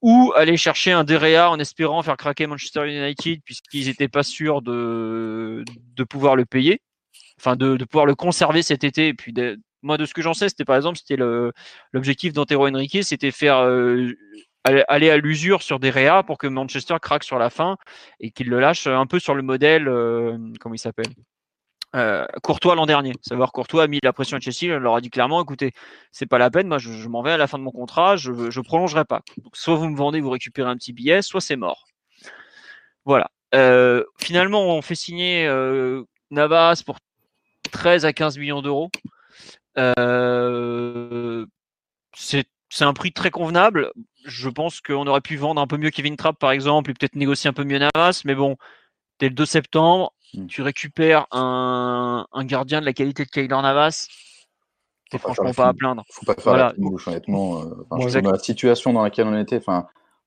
Ou aller chercher un Derea en espérant faire craquer Manchester United puisqu'ils n'étaient pas sûrs de, de pouvoir le payer, enfin de, de pouvoir le conserver cet été. Et puis de, moi, de ce que j'en sais, c'était par exemple, c'était le, l'objectif d'Antero Henrique, c'était faire euh, aller à l'usure sur Derea pour que Manchester craque sur la fin et qu'il le lâche un peu sur le modèle, euh, comment il s'appelle Euh, Courtois l'an dernier, savoir Courtois a mis la pression à Chelsea, elle leur a dit clairement, écoutez, c'est pas la peine, moi je, je m'en vais à la fin de mon contrat, je, je prolongerai pas. Donc, soit vous me vendez, vous récupérez un petit billet, soit c'est mort. Voilà. Euh, finalement, on fait signer euh, Navas pour treize à quinze millions d'euros. Euh, c'est, c'est un prix très convenable. Je pense qu'on aurait pu vendre un peu mieux Kevin Trapp par exemple, et peut-être négocier un peu mieux Navas, mais bon, dès le deux septembre. Tu récupères un, un gardien de la qualité de Keylor Navas, t'es franchement pas à plaindre. Il ne faut pas faire la fine bouche, honnêtement. Euh, ouais, je dans la situation dans laquelle on était,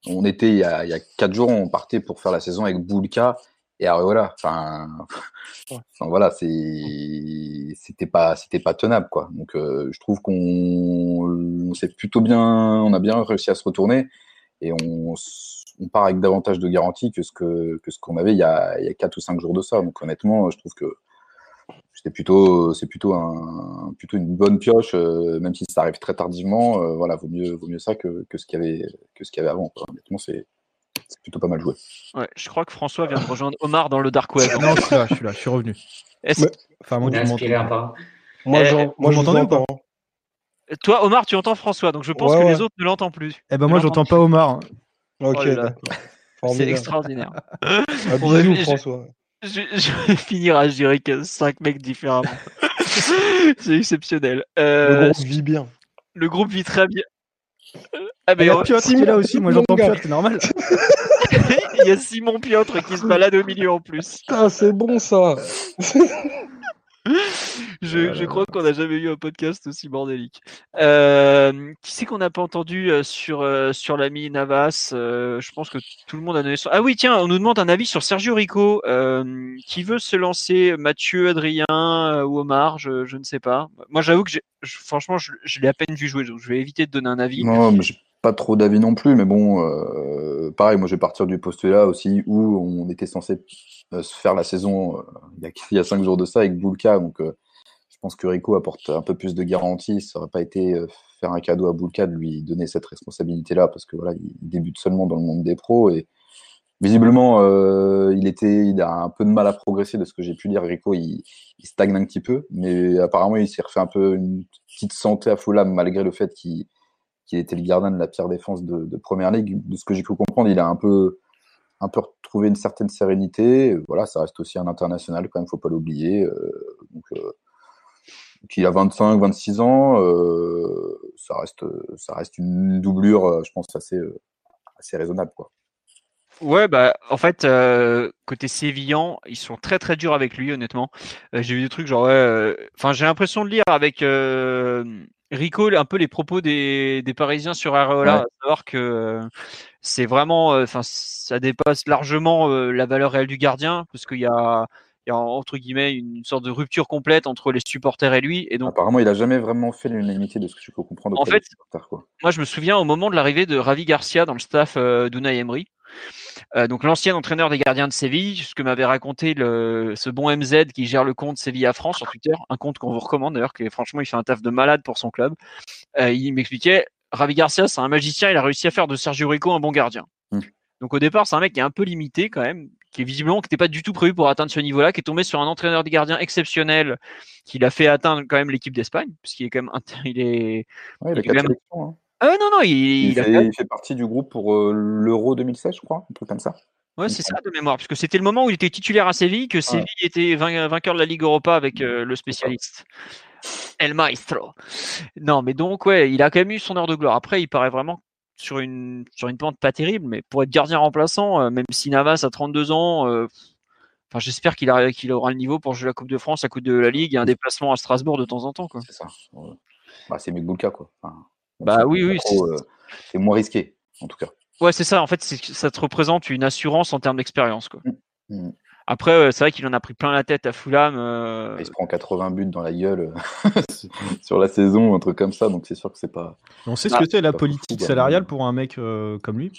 on était il y a, il y a quatre jours, on partait pour faire la saison avec Bulka et Areola. Enfin, ouais. voilà, c'est, c'était pas, c'était pas tenable, quoi. Donc, euh, je trouve qu'on on s'est plutôt bien, on a bien réussi à se retourner et on. On part avec davantage de garanties que ce, que, que ce qu'on avait il y a, il y a quatre ou cinq jours de ça. Donc honnêtement, je trouve que c'était plutôt, c'est plutôt, un, plutôt une bonne pioche, euh, même si ça arrive très tardivement. Euh, voilà, vaut mieux, vaut mieux ça que, que ce qu'il y avait, que ce qu'il y avait avant, quoi. Honnêtement, c'est, c'est plutôt pas mal joué. Ouais, je crois que François vient de rejoindre Omar dans le Dark Web. Non, je suis là, je suis, là, je suis revenu. Est-ce... Enfin, moi, tu m'entends. Moi, je, moi, je vous entends. Toi, Omar, tu entends François, donc je pense ouais, que ouais. les autres ne l'entendent plus. Eh ben, moi, j'entends pas Omar. Ok, oh là là. C'est extraordinaire. Abusez-nous, François. Je, je vais finir à gérer cinq mecs différemment. C'est exceptionnel. Euh, le groupe vit bien. Le groupe vit très bien. Ah, mais il y a on... Piotr Simon... qui est là aussi, moi j'entends Piotr, c'est normal. Il y a Simon Piotr qui se balade au milieu en plus. Putain, c'est bon ça. je, voilà. je crois qu'on n'a jamais eu un podcast aussi bordélique. Euh, qui c'est qu'on n'a pas entendu sur, sur l'ami Navas? euh, Je pense que tout le monde a donné son... Ah oui, tiens, on nous demande un avis sur Sergio Rico. Euh, qui veut se lancer? Mathieu, Adrien euh, ou Omar? je, je ne sais pas. Moi, j'avoue que j'ai, je, franchement, je, je l'ai à peine vu jouer, donc je vais éviter de donner un avis. Non, mais j'ai pas trop d'avis non plus, mais bon, euh, pareil, moi, je vais partir du postulat aussi où on était censé... se faire la saison euh, il, y a, il y a cinq jours de ça avec Bulka, donc euh, je pense que Rico apporte un peu plus de garantie. Ça n'aurait pas été euh, faire un cadeau à Bulka de lui donner cette responsabilité là, parce que voilà, il débute seulement dans le monde des pros et visiblement euh, il était il a un peu de mal à progresser de ce que j'ai pu lire. Rico il, il stagne un petit peu, mais apparemment il s'est refait un peu une petite santé à Fulham malgré le fait qu'il, qu'il était le gardien de la pire défense de, de Première Ligue. De ce que j'ai pu comprendre, il a un peu un peu retrouver une certaine sérénité. Voilà, ça reste aussi un international quand même, faut pas l'oublier. Euh, donc, euh, qui a vingt-cinq, vingt-six ans, euh, ça reste, ça reste une doublure, je pense, assez, assez raisonnable, quoi. Ouais, bah en fait, euh, côté sévillan, ils sont très très durs avec lui, honnêtement. Euh, j'ai vu des trucs genre, ouais, enfin, euh, j'ai l'impression de lire avec euh, Rico un peu les propos des, des Parisiens sur Areola, ouais. À savoir que euh, c'est vraiment, enfin, euh, ça dépasse largement euh, la valeur réelle du gardien, parce qu'il y a, il y a entre guillemets une sorte de rupture complète entre les supporters et lui. Et donc, apparemment, il n'a jamais vraiment fait l'unanimité de ce que je peux comprendre. En fait, quoi. Moi, je me souviens au moment de l'arrivée de Javi Garcia dans le staff euh, d'Unai Emery. Euh, donc l'ancien entraîneur des gardiens de Séville, ce que m'avait raconté le, ce bon M Z qui gère le compte Séville à France sur Twitter, un compte qu'on vous recommande d'ailleurs, qui franchement il fait un taf de malade pour son club. Euh, il m'expliquait, Javi Garcia c'est un magicien, il a réussi à faire de Sergio Rico un bon gardien. Mmh. Donc au départ c'est un mec qui est un peu limité quand même, qui est visiblement qui n'était pas du tout prévu pour atteindre ce niveau-là, qui est tombé sur un entraîneur des gardiens exceptionnel, qui l'a fait atteindre quand même l'équipe d'Espagne, parce qu'il est quand même il est. Ouais, il a quatre sélections, hein. Euh, non, non, il, il, il, a fait, fait... il fait partie du groupe pour euh, l'Euro deux mille seize, je crois, un truc comme ça. Ouais, c'est ça de mémoire, parce que c'était le moment où il était titulaire à Séville, que Séville ouais. était vainqueur de la Ligue Europa avec euh, le spécialiste. El Maestro. Non, mais donc, ouais, il a quand même eu son heure de gloire. Après, il paraît vraiment sur une, sur une pente pas terrible, mais pour être gardien remplaçant, euh, même si Navas a trente-deux ans, euh, enfin, j'espère qu'il, a, qu'il aura le niveau pour jouer la Coupe de France, la Coupe de la Ligue et un déplacement à Strasbourg de temps en temps, quoi. C'est ça. Ouais. Bah, c'est mieux que Bulka, quoi. Enfin... Bah oui, oui. Trop, c'est... Euh, c'est moins risqué, en tout cas. Ouais, c'est ça. En fait, c'est, ça te représente une assurance en termes d'expérience, quoi. Mmh. Après, euh, c'est vrai qu'il en a pris plein la tête à Fulham. Euh... Il se prend quatre-vingts buts dans la gueule sur la saison, un truc comme ça. Donc, c'est sûr que c'est pas. On sait ce ah, que c'est la politique fou, salariale pour un mec euh, comme lui.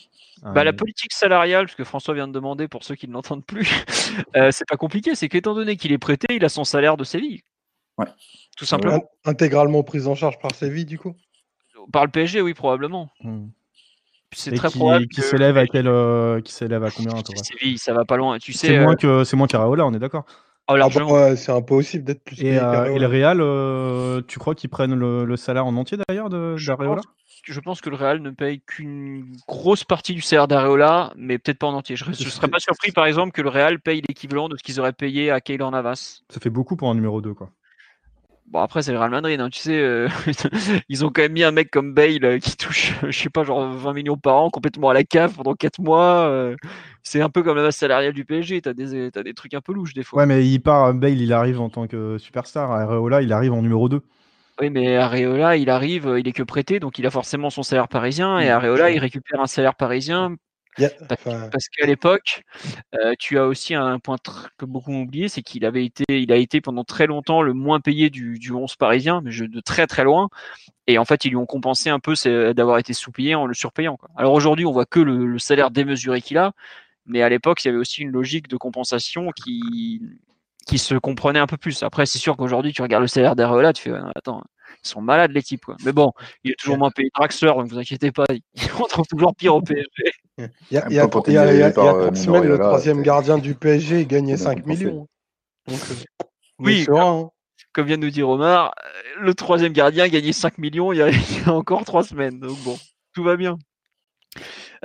Bah, euh... La politique salariale, parce que François vient de demander pour ceux qui ne l'entendent plus, euh, c'est pas compliqué. C'est qu'étant donné qu'il est prêté, il a son salaire de Séville. Ouais. Tout simplement. Ouais, intégralement pris en charge par Séville, du coup. Par le P S G, oui, probablement. Hum. C'est et très qui, probable. Qui, que... s'élève à quel, euh, qui s'élève à combien à Séville, ça va pas loin. Tu sais, c'est, euh... moins que, c'est moins qu'Areola, on est d'accord. Oh, ah bon, ouais, c'est impossible d'être plus. Et, euh, et le Real, euh, tu crois qu'ils prennent le, le salaire en entier d'ailleurs de, d'Areola? Je pense que le Real ne paye qu'une grosse partie du salaire d'Areola, mais peut-être pas en entier. Je ne serais pas surpris, par exemple, que le Real paye l'équivalent de ce qu'ils auraient payé à Keylor Navas. Ça fait beaucoup pour un numéro deux, quoi. Bon, après, c'est le Real Madrid, hein. Tu sais, euh, ils ont quand même mis un mec comme Bale euh, qui touche, je sais pas, genre vingt millions par an, complètement à la cave pendant quatre mois. Euh, c'est un peu comme la masse salariale du P S G, t'as des, t'as des trucs un peu louches des fois. Ouais, mais il part, Bale, il arrive en tant que superstar, Areola, il arrive en numéro deux. Oui, mais Areola, il arrive, il est que prêté, donc il a forcément son salaire parisien, et Areola, il récupère un salaire parisien. Yeah, parce, enfin... parce qu'à l'époque, euh, tu as aussi un point tr- que beaucoup ont oublié, c'est qu'il avait été, il a été pendant très longtemps le moins payé du, du onze parisien, mais je, de très très loin. Et en fait, ils lui ont compensé un peu c'est, d'avoir été sous-payé en le surpayant, quoi. Alors aujourd'hui, on voit que le, le salaire démesuré qu'il a, mais à l'époque, il y avait aussi une logique de compensation qui, qui se comprenait un peu plus. Après, c'est sûr qu'aujourd'hui, tu regardes le salaire d'Areola, tu fais « Attends, ils sont malades les types, quoi ». Mais bon, il est toujours moins payé Draxler, donc vous inquiétez pas, on trouve toujours pire au P S G. Il y a, il y a, il y a, il y a trois semaines, le troisième gardien du P S G gagnait cinq millions. Donc, oui, comme, hein. comme vient de nous dire Omar, le troisième gardien gagnait cinq millions il y a, il y a encore trois semaines. Donc bon, tout va bien.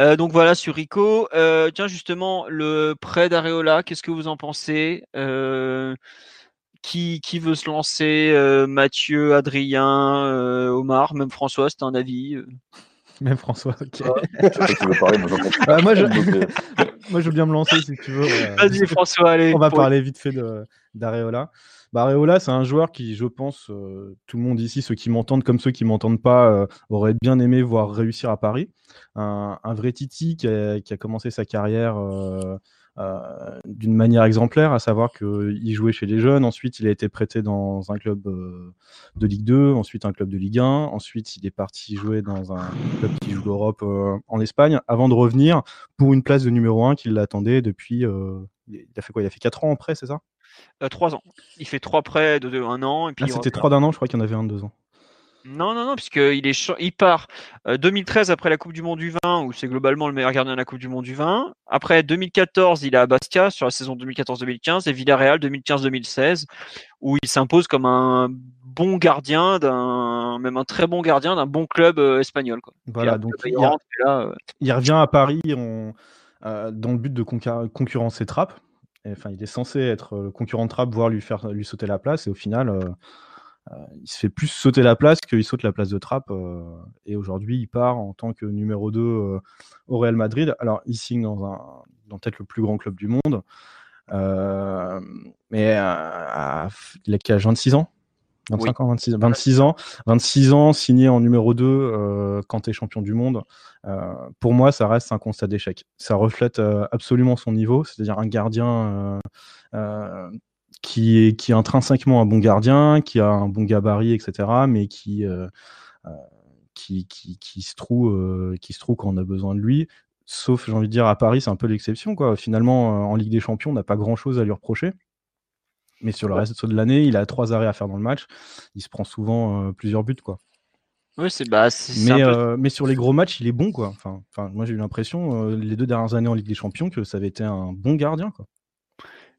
Euh, donc voilà sur Rico. Euh, tiens, justement, le prêt d'Areola, qu'est-ce que vous en pensez? euh, qui, qui veut se lancer? euh, Mathieu, Adrien, euh, Omar, même François, c'est un avis euh... Même François, ok. Ouais. Je sais que tu veux parler, mais bah, moi, je... moi, je veux bien me lancer si tu veux. Ouais. Vas-y, François, allez. On va pour... parler vite fait de, d'Areola. Bah, Areola, c'est un joueur qui, je pense, euh, tout le monde ici, ceux qui m'entendent comme ceux qui ne m'entendent pas, euh, auraient bien aimé voir réussir à Paris. Un, un vrai Titi qui a, qui a commencé sa carrière euh, euh, d'une manière exemplaire, à savoir qu'il jouait chez les jeunes, ensuite il a été prêté dans un club euh, de Ligue deux, ensuite un club de Ligue un, ensuite il est parti jouer dans un club qui joue l'Europe euh, en Espagne, avant de revenir pour une place de numéro un qui l'attendait depuis... Euh, il a fait quoi? Il a fait quatre ans en prêt, c'est ça? Euh, trois ans. Il fait trois prêts de, de un an. Et puis ah, c'était trois d'un an, je crois qu'il y en avait un de deux ans. Non, non, non, puisqu'il est, il part euh, deux mille treize après la Coupe du Monde U vingt, où c'est globalement le meilleur gardien de la Coupe du Monde U vingt. Après deux mille quatorze, il est à Bastia sur la saison deux mille quatorze deux mille quinze et Villarreal deux mille quinze deux mille seize, où il s'impose comme un bon gardien, d'un, même un très bon gardien d'un bon club euh, espagnol. Quoi. Voilà, là, donc il, il, rentre, a... là, euh... il revient à Paris on... euh, dans le but de concur- concurrencer Trapp. Enfin, il est censé être le concurrent de Trapp, voire lui faire lui sauter la place. Et au final, euh, euh, il se fait plus sauter la place qu'il saute la place de Trapp. Euh, et aujourd'hui, il part en tant que numéro deux euh, au Real Madrid. Alors, il signe dans, un, dans peut-être le plus grand club du monde. Euh, mais euh, il a qu'à vingt-six ans vingt-cinq oui. ans, vingt-six, vingt-six ans, vingt-six ans, signé en numéro deux euh, quand t'es champion du monde. Euh, pour moi, ça reste un constat d'échec. Ça reflète euh, absolument son niveau, c'est-à-dire un gardien euh, euh, qui est qui est intrinsèquement un bon gardien, qui a un bon gabarit, et cetera, mais qui euh, euh, qui, qui qui se trouve euh, qui se trouve quand on a besoin de lui. Sauf, j'ai envie de dire, à Paris, c'est un peu l'exception, quoi. Finalement, euh, en Ligue des Champions, on n'a pas grand-chose à lui reprocher. Mais sur le reste de l'année, il a trois arrêts à faire dans le match. Il se prend souvent euh, plusieurs buts, quoi. Oui, c'est bah. C'est, mais, c'est peu... euh, mais sur les gros matchs, il est bon, quoi. Enfin, enfin moi j'ai eu l'impression euh, les deux dernières années en Ligue des Champions que ça avait été un bon gardien, quoi.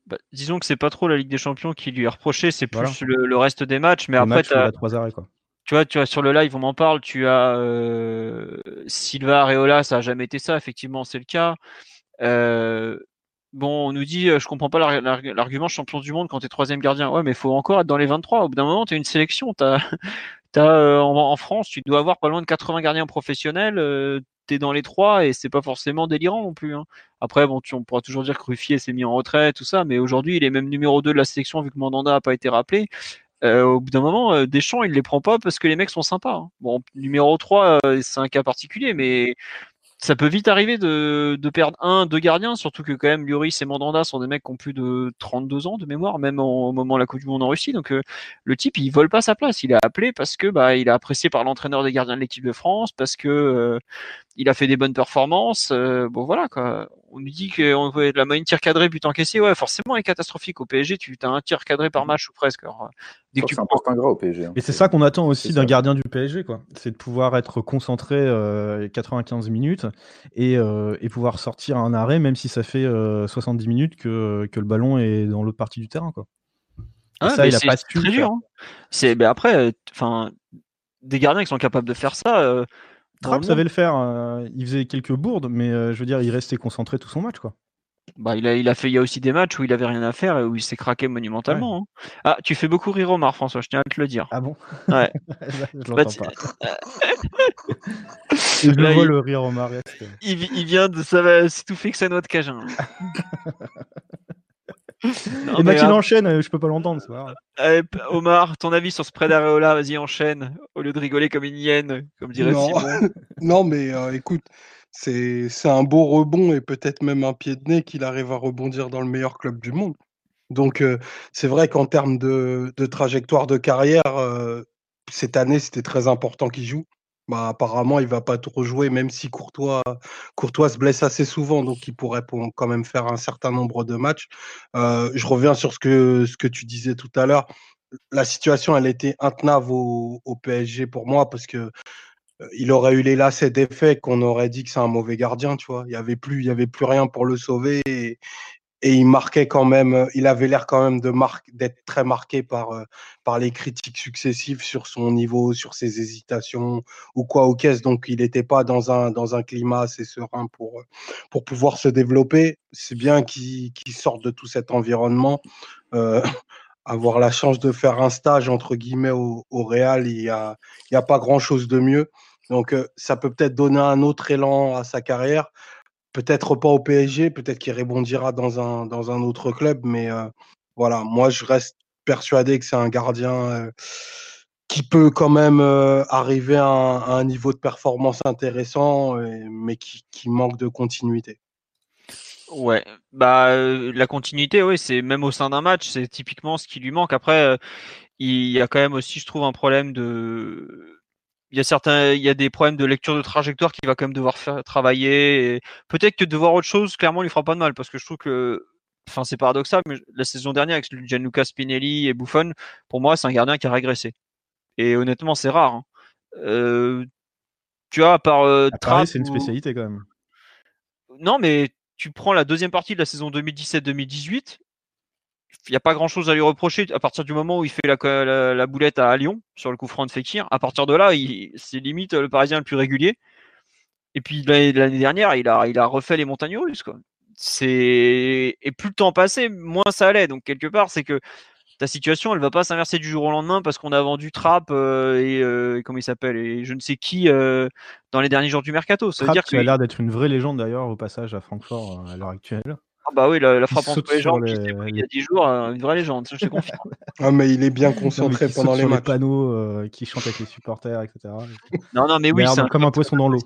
Bah, disons que c'est pas trop la Ligue des Champions qui lui est reprochée, c'est plus voilà. le, le reste des matchs. Mais le après, match, il a trois arrêts, quoi. Tu vois, tu vois, sur le live, on m'en parle. Tu as euh, Silva, Areola, ça a jamais été ça. Effectivement, c'est le cas. Euh... Bon, on nous dit, euh, je comprends pas l'ar- l'ar- l'argument champion du monde quand t'es troisième gardien. Ouais, mais faut encore être dans les vingt-trois. Au bout d'un moment, t'as une sélection. T'as, t'as euh, en, en France, tu dois avoir pas loin de quatre-vingts gardiens professionnels. Euh, t'es dans les trois et c'est pas forcément délirant non plus. Hein. Après, bon, tu, on pourra toujours dire que Ruffier s'est mis en retrait, tout ça, mais aujourd'hui, il est même numéro deux de la sélection vu que Mandanda a pas été rappelé. Euh, au bout d'un moment, euh, Deschamps, il les prend pas parce que les mecs sont sympas. Hein. Bon, numéro trois, euh, c'est un cas particulier, mais. Ça peut vite arriver de, de perdre un, deux gardiens, surtout que quand même Lloris et Mandanda sont des mecs qui ont plus de trente-deux ans de mémoire, même en, au moment de la Coupe du Monde en Russie. Donc euh, le type, il vole pas sa place. Il est appelé parce que bah il est apprécié par l'entraîneur des gardiens de l'équipe de France, parce que euh, il a fait des bonnes performances. Euh, bon voilà quoi. On nous dit qu'on veut de la moyenne tir cadré, but encaissé. Ouais, forcément, est catastrophique au P S G. Tu as un tir cadré par match ou presque. Alors, dès que tu... C'est un poste ingrat au P S G. Hein. Et c'est ça qu'on attend aussi c'est d'un ça. Gardien du P S G, quoi. C'est de pouvoir être concentré euh, quatre-vingt-quinze minutes et, euh, et pouvoir sortir à un arrêt, même si ça fait euh, soixante-dix minutes que, que le ballon est dans l'autre partie du terrain, quoi. Ah, ça, il a pas de cul. C'est très dur. Hein. C'est, ben après, enfin, euh, des gardiens qui sont capables de faire ça. Euh... Trapp savait le faire, euh, il faisait quelques bourdes, mais euh, je veux dire, il restait concentré tout son match, quoi. Bah, il a, il a fait, il y a aussi des matchs où il avait rien à faire et où il s'est craqué monumentalement. Ouais. Hein. Ah, tu fais beaucoup rire Omar, François, je tiens à te le dire. Ah bon? Ouais. Je l'entends bah, pas. Je là, vois il... le rire Omar. Reste. Il, il vient de, ça va s'étouffer que ça noie de Cajun. Non, et bah, qu'il enchaîne, je peux pas l'entendre. Allez, Omar, ton avis sur ce prêt d'Areola, vas-y, enchaîne, au lieu de rigoler comme une hyène, comme dirait non. Simon. Non, mais euh, écoute, c'est, c'est un beau rebond et peut-être même un pied de nez qu'il arrive à rebondir dans le meilleur club du monde. Donc, euh, c'est vrai qu'en termes de, de trajectoire de carrière, euh, cette année, c'était très important qu'il joue. Bah, apparemment, il ne va pas tout rejouer, même si Courtois, Courtois se blesse assez souvent, donc il pourrait quand même faire un certain nombre de matchs. Euh, je reviens sur ce que, ce que tu disais tout à l'heure. La situation, elle était intenable au, au P S G pour moi, parce que euh, il aurait eu les lacets d'effet qu'on aurait dit que c'est un mauvais gardien, tu vois. Il n'y avait plus, il n'y avait plus rien pour le sauver. Et, Et il marquait quand même, il avait l'air quand même de mar- d'être très marqué par, euh, par les critiques successives sur son niveau, sur ses hésitations ou quoi au caisse. Donc il n'était pas dans un, dans un climat assez serein pour, pour pouvoir se développer. C'est bien qu'il, qu'il sorte de tout cet environnement. Euh, avoir la chance de faire un stage, entre guillemets, au, au Real, il n'y a, il y a pas grand-chose de mieux. Donc, euh, ça peut peut-être donner un autre élan à sa carrière. Peut-être pas au P S G, peut-être qu'il rebondira dans un, dans un autre club. Mais euh, voilà, moi, je reste persuadé que c'est un gardien euh, qui peut quand même euh, arriver à un, à un niveau de performance intéressant, euh, mais qui, qui manque de continuité. Ouais, bah euh, la continuité, oui, c'est même au sein d'un match, c'est typiquement ce qui lui manque. Après, euh, il y a quand même aussi, je trouve, un problème de, il y a certains, il y a des problèmes de lecture de trajectoire qu'il va quand même devoir faire travailler. Et peut-être que devoir autre chose, clairement, lui fera pas de mal, parce que je trouve que, enfin, c'est paradoxal, mais la saison dernière avec Gianluca Spinelli et Buffon, pour moi, c'est un gardien qui a régressé. Et honnêtement, c'est rare. Hein. Euh, tu vois, à part euh, Trapp, c'est une spécialité quand même. Non, mais tu prends la deuxième partie de la saison deux mille dix-sept deux mille dix-huit, il n'y a pas grand-chose à lui reprocher à partir du moment où il fait la, la, la boulette à Lyon sur le coup franc de Fekir. À partir de là, il, c'est limite le Parisien le plus régulier. Et puis l'année, l'année dernière, il a, il a refait les montagnes russes, quoi. C'est... Et plus le temps passait, moins ça allait. Donc quelque part, c'est que ta situation, elle ne va pas s'inverser du jour au lendemain parce qu'on a vendu Trapp euh, et euh, comment il s'appelle et je ne sais qui euh, dans les derniers jours du mercato. Ça veut Trapp, dire qui que... a l'air d'être une vraie légende d'ailleurs au passage à Francfort à l'heure actuelle. Ah bah oui, la, la frappe entre les jambes, les... il y a dix jours, euh, une vraie légende, je te confirme. Ah mais il est bien concentré non, pendant les matchs. Sur les panneaux, euh, qui chante avec les supporters, et cetera. Non non mais oui, merde, c'est un comme un poisson dans l'eau.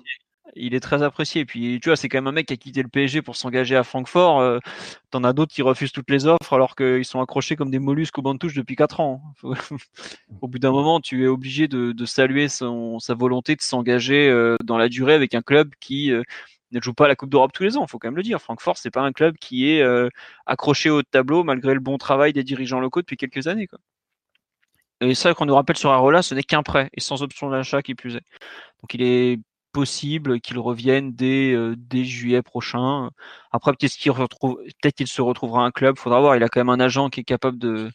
Il est très apprécié. Et puis, tu vois, c'est quand même un mec qui a quitté le P S G pour s'engager à Francfort. Euh, t'en as d'autres qui refusent toutes les offres alors qu'ils sont accrochés comme des mollusques au banc de touche depuis quatre ans. Au bout d'un moment, tu es obligé de, de saluer son, sa volonté de s'engager euh, dans la durée avec un club qui euh, ne joue pas la Coupe d'Europe tous les ans. Il faut quand même le dire. Francfort, c'est pas un club qui est euh, accroché au tableau malgré le bon travail des dirigeants locaux depuis quelques années, quoi. Et ça qu'on nous rappelle sur Areola, ce n'est qu'un prêt et sans option d'achat qui plus est. Donc, il est possible qu'il revienne dès, euh, dès juillet prochain. Après, peut-être qu'il, retrouve, peut-être qu'il se retrouvera à un club. Faudra voir. Il a quand même un agent qui est capable de,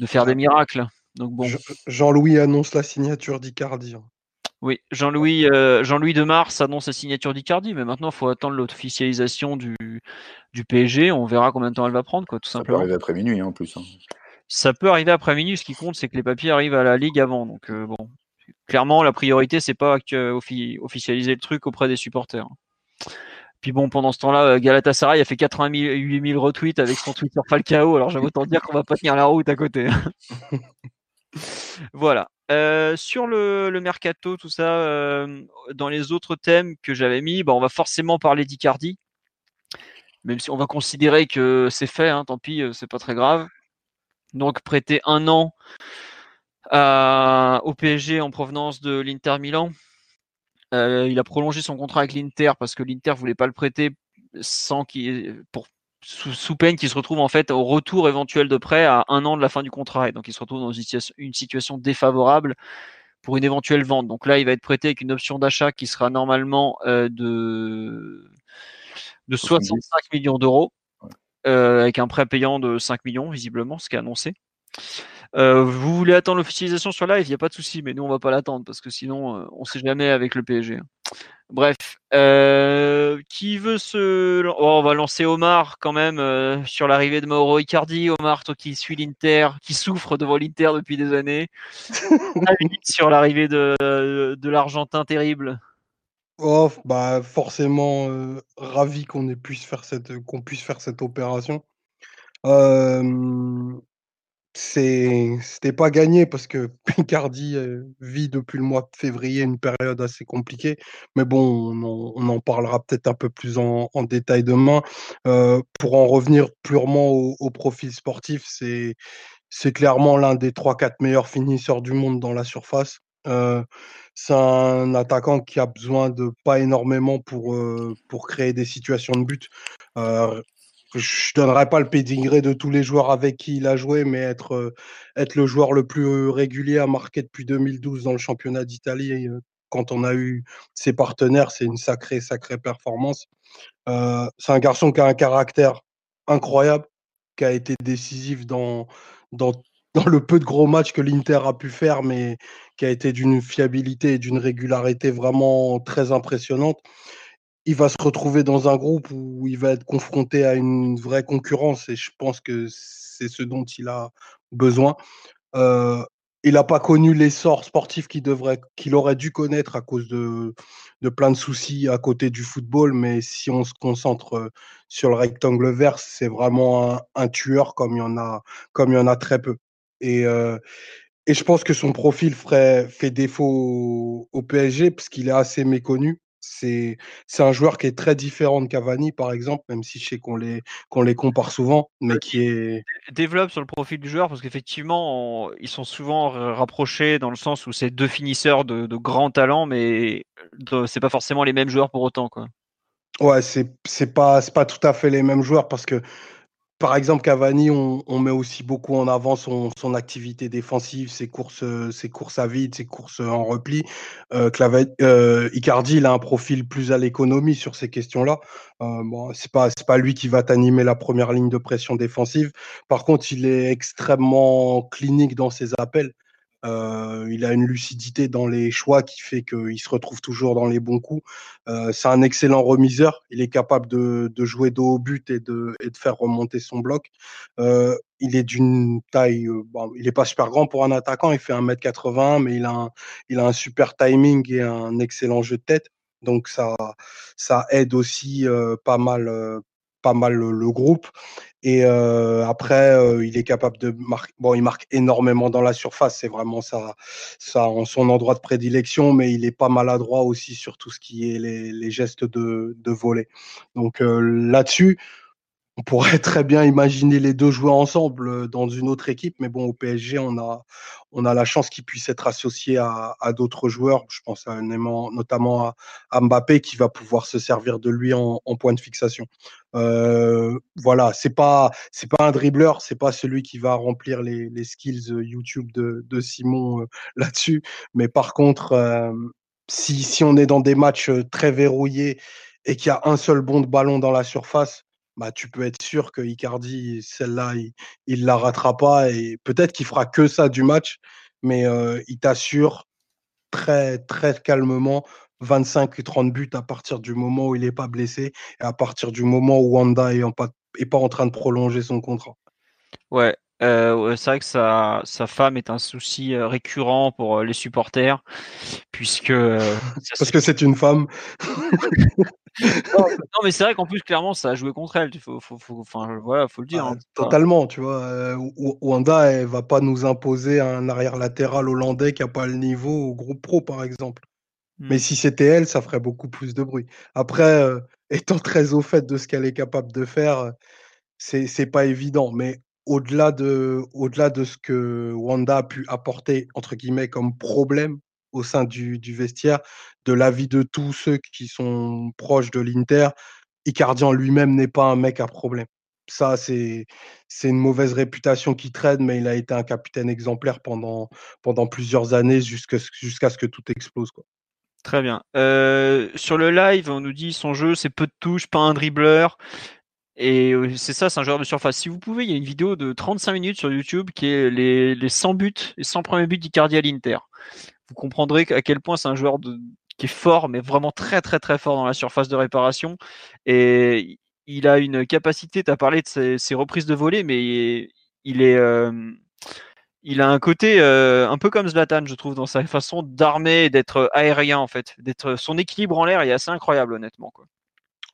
de faire des miracles. Donc, bon. Je, Jean-Louis annonce la signature d'Icardi. Oui, Jean-Louis, euh, Jean-Louis Demars annonce la signature d'Icardi. Mais maintenant, il faut attendre l'officialisation du, du P S G. On verra combien de temps elle va prendre, quoi, tout simplement. Ça peut arriver après minuit, hein, en plus. Hein. Ça peut arriver après minuit. Ce qui compte, c'est que les papiers arrivent à la Ligue avant. Donc, euh, bon. Clairement, la priorité, c'est pas officialiser le truc auprès des supporters. Puis bon, pendant ce temps-là, Galatasaray a fait quatre-vingt-huit mille retweets avec son tweet sur Falcao. Alors, j'avoue autant dire qu'on va pas tenir la route à côté. Voilà. Euh, sur le, le mercato, tout ça, euh, dans les autres thèmes que j'avais mis, bah, on va forcément parler d'Icardi. Même si on va considérer que c'est fait, hein, tant pis, c'est pas très grave. Donc, prêter un an Euh, au P S G en provenance de l'Inter Milan. Euh, il a prolongé son contrat avec l'Inter parce que l'Inter voulait pas le prêter sans qu'il, pour, sous, sous peine qu'il se retrouve en fait au retour éventuel de prêt à un an de la fin du contrat. Et donc il se retrouve dans une, une situation défavorable pour une éventuelle vente. Donc là, il va être prêté avec une option d'achat qui sera normalement euh, de, de soixante-cinq millions d'euros euh, avec un prêt payant de cinq millions visiblement, ce qui est annoncé. Euh, vous voulez attendre l'officialisation sur live, il n'y a pas de souci, mais nous on va pas l'attendre parce que sinon euh, on sait jamais avec le P S G. Bref, euh, qui veut se... Oh, on va lancer Omar quand même euh, sur l'arrivée de Mauro Icardi. Omar, toi qui suis l'Inter, qui souffre devant l'Inter depuis des années, sur l'arrivée de, de, de l'Argentin terrible. Oh, bah forcément euh, ravi qu'on ait puisse faire cette qu'on puisse faire cette opération. Euh... C'est, c'était pas gagné parce que Icardi vit depuis le mois de février une période assez compliquée. Mais bon, on en, on en parlera peut-être un peu plus en, en détail demain. Euh, pour en revenir purement au, au profil sportif, c'est, c'est clairement l'un des trois quatre meilleurs finisseurs du monde dans la surface. Euh, c'est un attaquant qui a besoin de pas énormément pour, euh, pour créer des situations de but. Euh, Je ne donnerai pas le pédigré de tous les joueurs avec qui il a joué, mais être, euh, être le joueur le plus régulier à marquer depuis deux mille douze dans le championnat d'Italie, euh, quand on a eu ses partenaires, c'est une sacrée, sacrée performance. Euh, c'est un garçon qui a un caractère incroyable, qui a été décisif dans, dans, dans le peu de gros matchs que l'Inter a pu faire, mais qui a été d'une fiabilité et d'une régularité vraiment très impressionnante. Il va se retrouver dans un groupe où il va être confronté à une vraie concurrence et je pense que c'est ce dont il a besoin. Euh, il n'a pas connu l'essor sportif qu'il devrait, qu'il aurait dû connaître à cause de, de plein de soucis à côté du football. Mais si on se concentre sur le rectangle vert, c'est vraiment un, un tueur comme il y en a, comme il y en a très peu. Et, euh, et je pense que son profil ferait, fait défaut au, au P S G parce qu'il est assez méconnu. C'est, c'est un joueur qui est très différent de Cavani, par exemple, même si je sais qu'on les, qu'on les compare souvent, mais qui est... Développe sur le profil du joueur, parce qu'effectivement, on, ils sont souvent rapprochés dans le sens où c'est deux finisseurs de, de grands talents, mais de, c'est pas forcément les mêmes joueurs pour autant, quoi. Ouais, c'est, c'est pas, c'est pas tout à fait les mêmes joueurs, parce que par exemple, Cavani, on, on met aussi beaucoup en avant son, son activité défensive, ses courses, ses courses à vide, ses courses en repli. Euh, Clave, euh, Icardi, il a un profil plus à l'économie sur ces questions-là. Euh, bon, c'est pas, c'est pas lui qui va t'animer la première ligne de pression défensive. Par contre, il est extrêmement clinique dans ses appels. Euh, il a une lucidité dans les choix qui fait qu'il se retrouve toujours dans les bons coups. Euh, c'est un excellent remiseur. Il est capable de, de jouer dos au but et de, et de faire remonter son bloc. Euh, il est d'une taille... Bon, il n'est pas super grand pour un attaquant. Il fait un mètre quatre-vingt, mais il a un, il a un super timing et un excellent jeu de tête. Donc, ça, ça aide aussi euh, pas mal... Euh, pas mal le, le groupe. Et euh, après, euh, il est capable de marquer. Bon, il marque énormément dans la surface. C'est vraiment ça, ça en son endroit de prédilection, mais il est pas maladroit aussi sur tout ce qui est les, les gestes de, de volet. Donc euh, là-dessus, on pourrait très bien imaginer les deux jouer ensemble dans une autre équipe. Mais bon, au P S G, on a, on a la chance qu'ils puissent être associés à, à d'autres joueurs. Je pense à, notamment à, à Mbappé qui va pouvoir se servir de lui en, en point de fixation. Euh, voilà, c'est pas, c'est pas un dribbleur, c'est pas celui qui va remplir les, les skills YouTube de, de Simon euh, là-dessus. Mais par contre, euh, si, si on est dans des matchs très verrouillés et qu'il y a un seul bond de ballon dans la surface, bah, tu peux être sûr que Icardi, celle-là, il ne la ratera pas et peut-être qu'il fera que ça du match, mais euh, il t'assure très, très calmement vingt-cinq à trente buts à partir du moment où il n'est pas blessé et à partir du moment où Wanda n'est pas, pas en train de prolonger son contrat. Ouais, euh, c'est vrai que sa, sa femme est un souci récurrent pour les supporters, puisque... Euh, ça, parce c'est... que c'est une femme. Non, mais c'est vrai qu'en plus, clairement, ça a joué contre elle. Faut, faut, faut, enfin, voilà, faut le dire. Hein. Ah, totalement, tu vois. Euh, Wanda, elle va pas nous imposer un arrière latéral hollandais qui a pas le niveau au groupe pro, par exemple. Hmm. Mais si c'était elle, ça ferait beaucoup plus de bruit. Après, euh, étant très au fait de ce qu'elle est capable de faire, c'est, c'est pas évident. Mais au-delà de, au-delà de ce que Wanda a pu apporter, entre guillemets, comme problème, au sein du, du vestiaire, de l'avis de tous ceux qui sont proches de l'Inter, Icardi en lui-même n'est pas un mec à problème. Ça, c'est, c'est une mauvaise réputation qui traîne, mais il a été un capitaine exemplaire pendant, pendant plusieurs années jusqu'à, jusqu'à ce que tout explose, quoi. Très bien. Euh, sur le live, on nous dit son jeu, c'est peu de touches, pas un dribbleur. Et c'est ça, c'est un joueur de surface. Si vous pouvez, il y a une vidéo de trente-cinq minutes sur YouTube qui est les, les cent buts, les cent premiers buts d'Icardi à l'Inter. Vous comprendrez à quel point c'est un joueur de, qui est fort, mais vraiment très très très fort dans la surface de réparation. Et il a une capacité, tu as parlé de ses, ses reprises de volée, mais il, il, est, euh, il a un côté euh, un peu comme Zlatan, je trouve, dans sa façon d'armer, d'être aérien en fait. D'être, son équilibre en l'air est assez incroyable, honnêtement, quoi.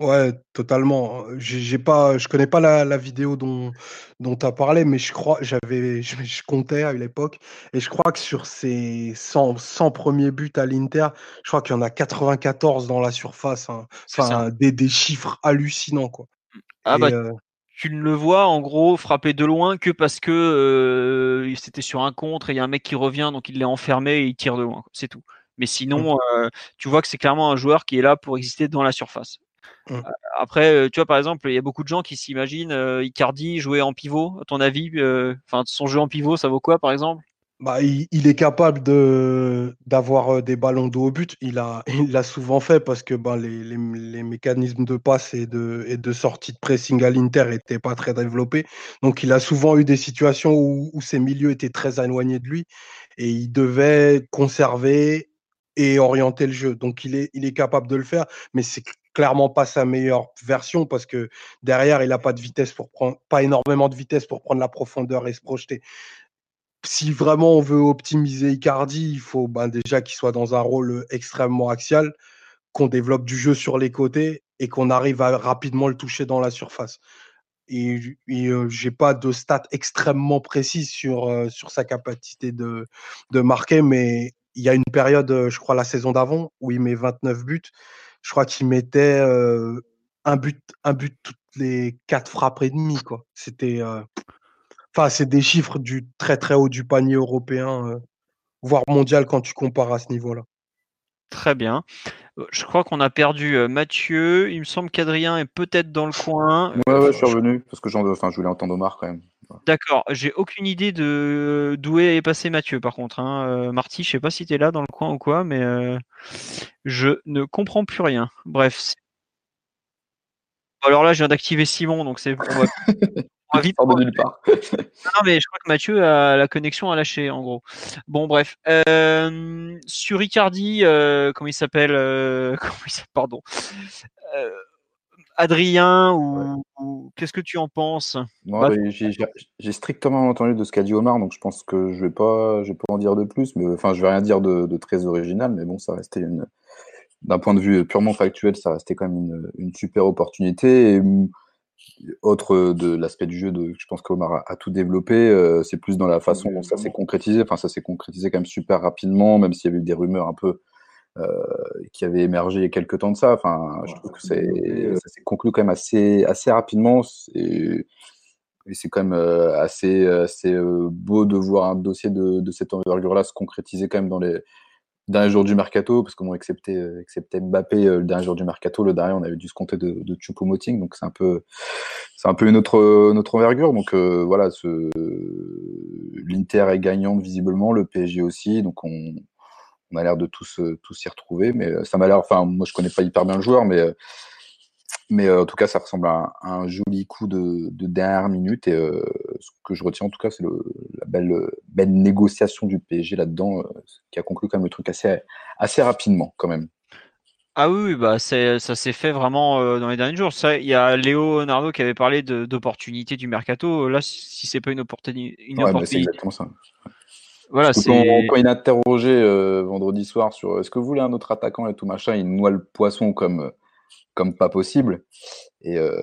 Ouais, totalement. J'ai, j'ai pas, je connais pas la, la vidéo dont, dont tu as parlé, mais je crois, j'avais, je, je comptais à l'époque, et je crois que sur ces cent, cent premiers buts à l'Inter, je crois qu'il y en a quatre-vingt-quatorze dans la surface, hein. Enfin, des, des chiffres hallucinants, quoi. Ah et bah, euh... tu ne le vois en gros frapper de loin que parce que euh, c'était sur un contre et il y a un mec qui revient, donc il l'est enfermé et il tire de loin, quoi. C'est tout. Mais sinon, euh, tu vois que c'est clairement un joueur qui est là pour exister dans la surface. Hum. Après, tu vois, par exemple, il y a beaucoup de gens qui s'imaginent euh, Icardi jouer en pivot. À ton avis, euh, son jeu en pivot, ça vaut quoi, par exemple ? Bah, il, il est capable de, d'avoir des ballons dos au but. Il a, il l'a souvent fait parce que bah, les, les, les mécanismes de passe et de, et de sortie de pressing à l'Inter n'étaient pas très développés. Donc, il a souvent eu des situations où, où ses milieux étaient très éloignés de lui et il devait conserver et orienter le jeu. Donc, il est, il est capable de le faire, mais c'est clairement pas sa meilleure version parce que derrière il n'a pas de vitesse pour prendre, pas énormément de vitesse pour prendre la profondeur et se projeter. si vraiment on veut optimiser Icardi, il faut ben, déjà qu'il soit dans un rôle extrêmement axial, qu'on développe du jeu sur les côtés et qu'on arrive à rapidement le toucher dans la surface. Et, et euh, j'ai pas de stats extrêmement précises sur, euh, sur sa capacité de, de marquer, mais il y a une période, je crois la saison d'avant, où il met vingt-neuf buts. Je crois qu'il mettait euh, un but, un but toutes les quatre frappes et demie, quoi. C'était, euh, enfin, c'est des chiffres du très très haut du panier européen, euh, voire mondial quand tu compares à ce niveau-là. Très bien. Je crois qu'on a perdu Mathieu. Il me semble qu'Adrien est peut-être dans le coin. Ouais, ouais, je suis revenu parce que j'en, enfin, je voulais entendre Omar quand même. Ouais. D'accord. J'ai aucune idée de d'où est passé Mathieu par contre. Hein. Euh, Marty, je sais pas si tu es là dans le coin ou quoi, mais euh, je ne comprends plus rien. Bref. C'est... Alors là, je viens d'activer Simon, donc c'est. On va... On vite de nulle part. Non, mais je crois que Mathieu a la connexion à lâcher, en gros. Bon, bref. Euh, sur Icardi, euh, comment il s'appelle, euh, comment il s'appelle Pardon. Euh, Adrien, ou, ouais. ou qu'est-ce que tu en penses? Non, bah, j'ai, j'ai, j'ai strictement entendu de ce qu'a dit Omar, donc je pense que je ne vais, vais pas en dire de plus. Mais, enfin, je ne vais rien dire de, de très original, mais bon, ça restait une. D'un point de vue purement factuel, ça restait quand même une, une super opportunité. Et, autre de l'aspect du jeu, de, je pense qu'Omar a, a tout développé, euh, c'est plus dans la façon dont ça s'est concrétisé, enfin ça s'est concrétisé quand même super rapidement, même s'il y avait eu des rumeurs un peu euh, qui avaient émergé il y a quelques temps de ça, enfin je trouve que c'est, ça s'est conclu quand même assez, assez rapidement, et, et c'est quand même euh, assez, assez euh, beau de voir un dossier de, de cette envergure-là se concrétiser quand même dans les... dernier jour du mercato, parce que bon, excepté, euh, excepté Mbappé, euh, le dernier jour du mercato, le dernier, on avait dû se compter de, de Choupo-Moting, donc c'est un peu, c'est un peu une autre, une autre envergure. Donc euh, voilà, ce, l'Inter est gagnante visiblement, le P S G aussi, donc on, on a l'air de tous, tous s'y retrouver. Mais ça m'a l'air, enfin, moi je connais pas hyper bien le joueur, mais, mais euh, en tout cas, ça ressemble à un, à un joli coup de, de dernière minute. Et euh, ce que je retiens en tout cas, c'est le, la belle. belle négociation du P S G là-dedans, euh, qui a conclu quand même le truc assez, assez rapidement quand même. Ah oui, bah c'est, ça s'est fait vraiment euh, dans les derniers jours. Il y a Léo Nardo qui avait parlé de, d'opportunité du mercato. Là, si c'est pas une, opportuni- une ouais, opportunité... Bah c'est exactement ça. Voilà, c'est... Quand, quand il a interrogé euh, vendredi soir sur « Est-ce que vous voulez un autre attaquant ?» et tout machin, il noie le poisson comme, comme pas possible. Et, euh,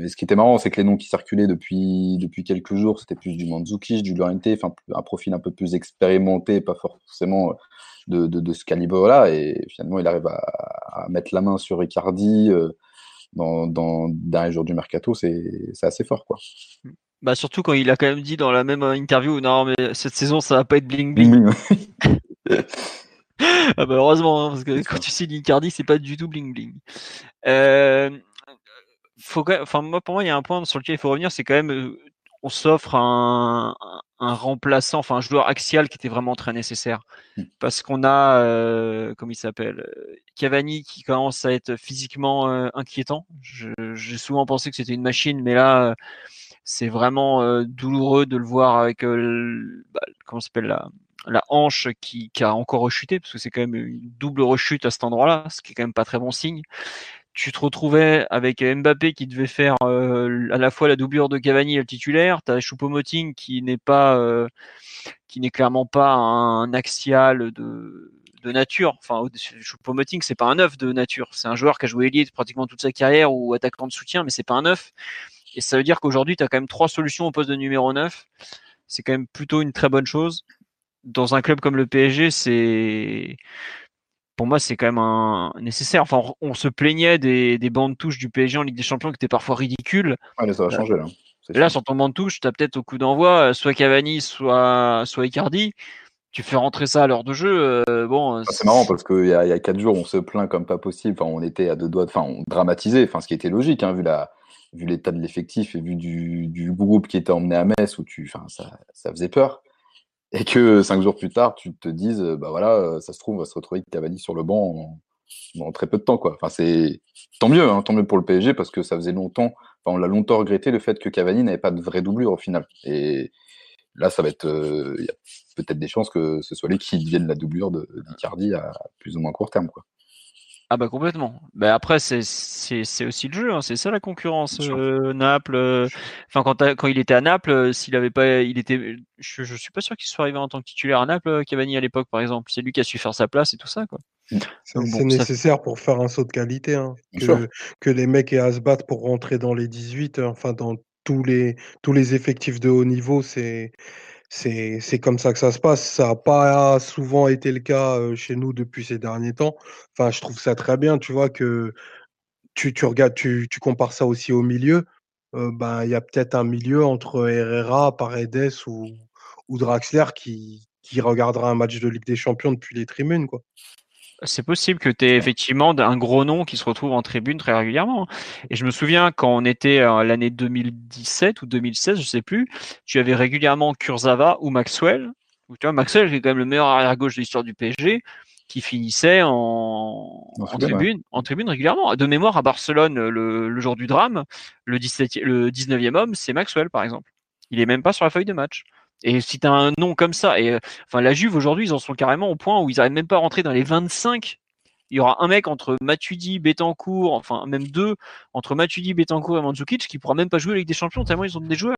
et ce qui était marrant, c'est que les noms qui circulaient depuis, depuis quelques jours, c'était plus du Mandzukic, du Llorente, enfin un profil un peu plus expérimenté, pas forcément de, de, de ce calibre-là. Et finalement, il arrive à, à mettre la main sur Icardi euh, dans, dans le dernier jour du mercato, c'est, c'est assez fort, quoi. Bah surtout quand il a quand même dit dans la même interview, non mais cette saison, ça va pas être bling bling. Ah bah heureusement, hein, parce que quand tu signes Icardi, c'est pas du tout bling bling. Euh... Faut quand même, enfin, moi, pour moi, il y a un point sur lequel il faut revenir, c'est quand même, on s'offre un, un remplaçant, enfin, un joueur axial qui était vraiment très nécessaire. Parce qu'on a, euh, comment il s'appelle, Cavani qui commence à être physiquement euh, inquiétant. Je, j'ai souvent pensé que c'était une machine, mais là, c'est vraiment euh, douloureux de le voir avec, euh, bah, comment ça s'appelle là, la hanche qui, qui a encore rechuté, parce que c'est quand même une double rechute à cet endroit-là, ce qui est quand même pas très bon signe. Tu te retrouvais avec Mbappé qui devait faire euh, à la fois la doublure de Cavani et le titulaire. Tu as Choupo-Moting qui n'est pas, euh, qui n'est clairement pas un axial de, de nature. Enfin, Choupo-Moting, c'est pas un neuf de nature. C'est un joueur qui a joué ailier pratiquement toute sa carrière ou attaquant de soutien, mais c'est pas un neuf. Et ça veut dire qu'aujourd'hui, tu as quand même trois solutions au poste de numéro neuf. C'est quand même plutôt une très bonne chose. Dans un club comme le P S G, c'est... Pour moi, c'est quand même un... nécessaire. Enfin, on se plaignait des, des bancs de touche du P S G en Ligue des Champions qui étaient parfois ridicules. Ah, mais ça va changer là. C'est là, sûr. Sur ton banc de touche, tu as peut-être au coup d'envoi soit Cavani, soit, soit Icardi. Tu fais rentrer ça à l'heure de jeu. Euh, bon, enfin, c'est... c'est marrant parce qu'il y a, y a quatre jours, on se plaint comme pas possible. Enfin, on était à deux doigts, de... enfin, on dramatisait. Enfin, ce qui était logique, hein, vu la, vu l'état de l'effectif et vu du, du groupe qui était emmené à Metz où tu, enfin, ça, ça faisait peur. Et que cinq jours plus tard, tu te dises, bah voilà, ça se trouve, on va se retrouver avec Cavani sur le banc en, en très peu de temps, quoi. Enfin, c'est tant mieux, hein, tant mieux pour le P S G parce que ça faisait longtemps, enfin, on l'a longtemps regretté le fait que Cavani n'avait pas de vraie doublure au final. Et là, ça va être, euh, y a peut-être des chances que ce soit lui qui devienne la doublure de, d'Icardi à plus ou moins court terme, quoi. Ah bah complètement. Bah après c'est c'est c'est aussi le jeu, hein. C'est ça la concurrence. Euh, Naples. euh, Enfin quand t'as- quand il était à Naples, euh, s'il avait pas, il était, je, je suis pas sûr qu'il soit arrivé en tant que titulaire à Naples, euh, Cavani à l'époque par exemple. C'est lui qui a su faire sa place et tout ça quoi. C'est Donc c'est bon, ça nécessaire pour faire un saut de qualité, hein, Bien sûr. que, que les mecs aient à se battre pour rentrer dans les dix-huit, euh, enfin dans tous les, tous les effectifs de haut niveau, c'est, c'est, c'est comme ça que ça se passe. Ça n'a pas souvent été le cas euh, chez nous depuis ces derniers temps. Enfin, je trouve ça très bien, tu vois, que tu, tu regardes, tu, tu compares ça aussi au milieu. Euh, ben, il y a peut-être un milieu entre Herrera, Paredes ou, ou Draxler qui, qui regardera un match de Ligue des Champions depuis les tribunes, quoi. C'est possible que tu aies effectivement un gros nom qui se retrouve en tribune très régulièrement. Et je me souviens quand on était à l'année deux mille dix-sept ou deux mille seize, je sais plus, tu avais régulièrement Kurzawa ou Maxwell. Ou tu vois, Maxwell, qui est quand même le meilleur arrière-gauche de l'histoire du P S G, qui finissait en, Non, c'est en bien, ouais. tribune, en tribune régulièrement. De mémoire, à Barcelone, le, le jour du drame, le dix-septième, le dix-neuvième homme, c'est Maxwell, par exemple. Il est même pas sur la feuille de match. Et si t'as un nom comme ça, et euh, enfin la Juve aujourd'hui, ils en sont carrément au point où ils arrivent même pas à rentrer dans les vingt-cinq. Il y aura un mec entre Matuidi, Betancourt, enfin même deux, entre Matuidi, Betancourt et Mandzukic qui pourra même pas jouer la Ligue des Champions tellement ils ont des joueurs.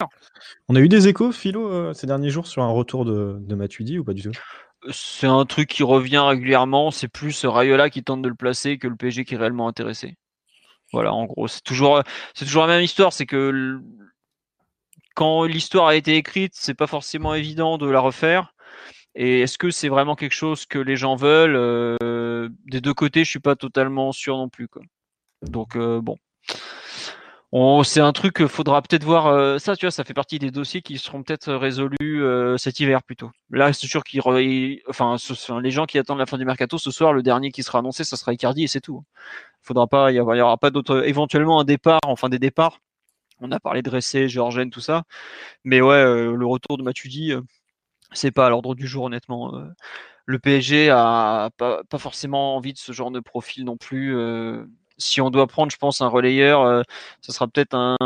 On a eu des échos, Philo, euh, ces derniers jours sur un retour de, de Matuidi ou pas du tout? C'est un truc qui revient régulièrement, c'est plus Raiola qui tente de le placer que le P S G qui est réellement intéressé. Voilà, en gros, c'est toujours c'est toujours la même histoire, c'est que le- quand l'histoire a été écrite, c'est pas forcément évident de la refaire. Et est-ce que c'est vraiment quelque chose que les gens veulent? Euh, Des deux côtés, je suis pas totalement sûr non plus, quoi. Donc euh, bon, On- c'est un truc qu'il faudra peut-être voir. Euh, ça, tu vois, ça fait partie des dossiers qui seront peut-être résolus euh, cet hiver plutôt. Là, c'est sûr qu'ils, re- ils- enfin, ce- enfin, les gens qui attendent la fin du mercato, ce soir, le dernier qui sera annoncé, ça sera Icardi et c'est tout. Faudra pas, il y aura il y aura pas d'autres. Éventuellement un départ, enfin des départs. On a parlé de Rézé, Géorgène, tout ça. Mais ouais, euh, le retour de Matuidi, euh, c'est pas à l'ordre du jour, honnêtement. Euh, le P S G a pas, pas forcément envie de ce genre de profil non plus. Euh, si on doit prendre, je pense, un relayeur, euh, ça sera peut-être un,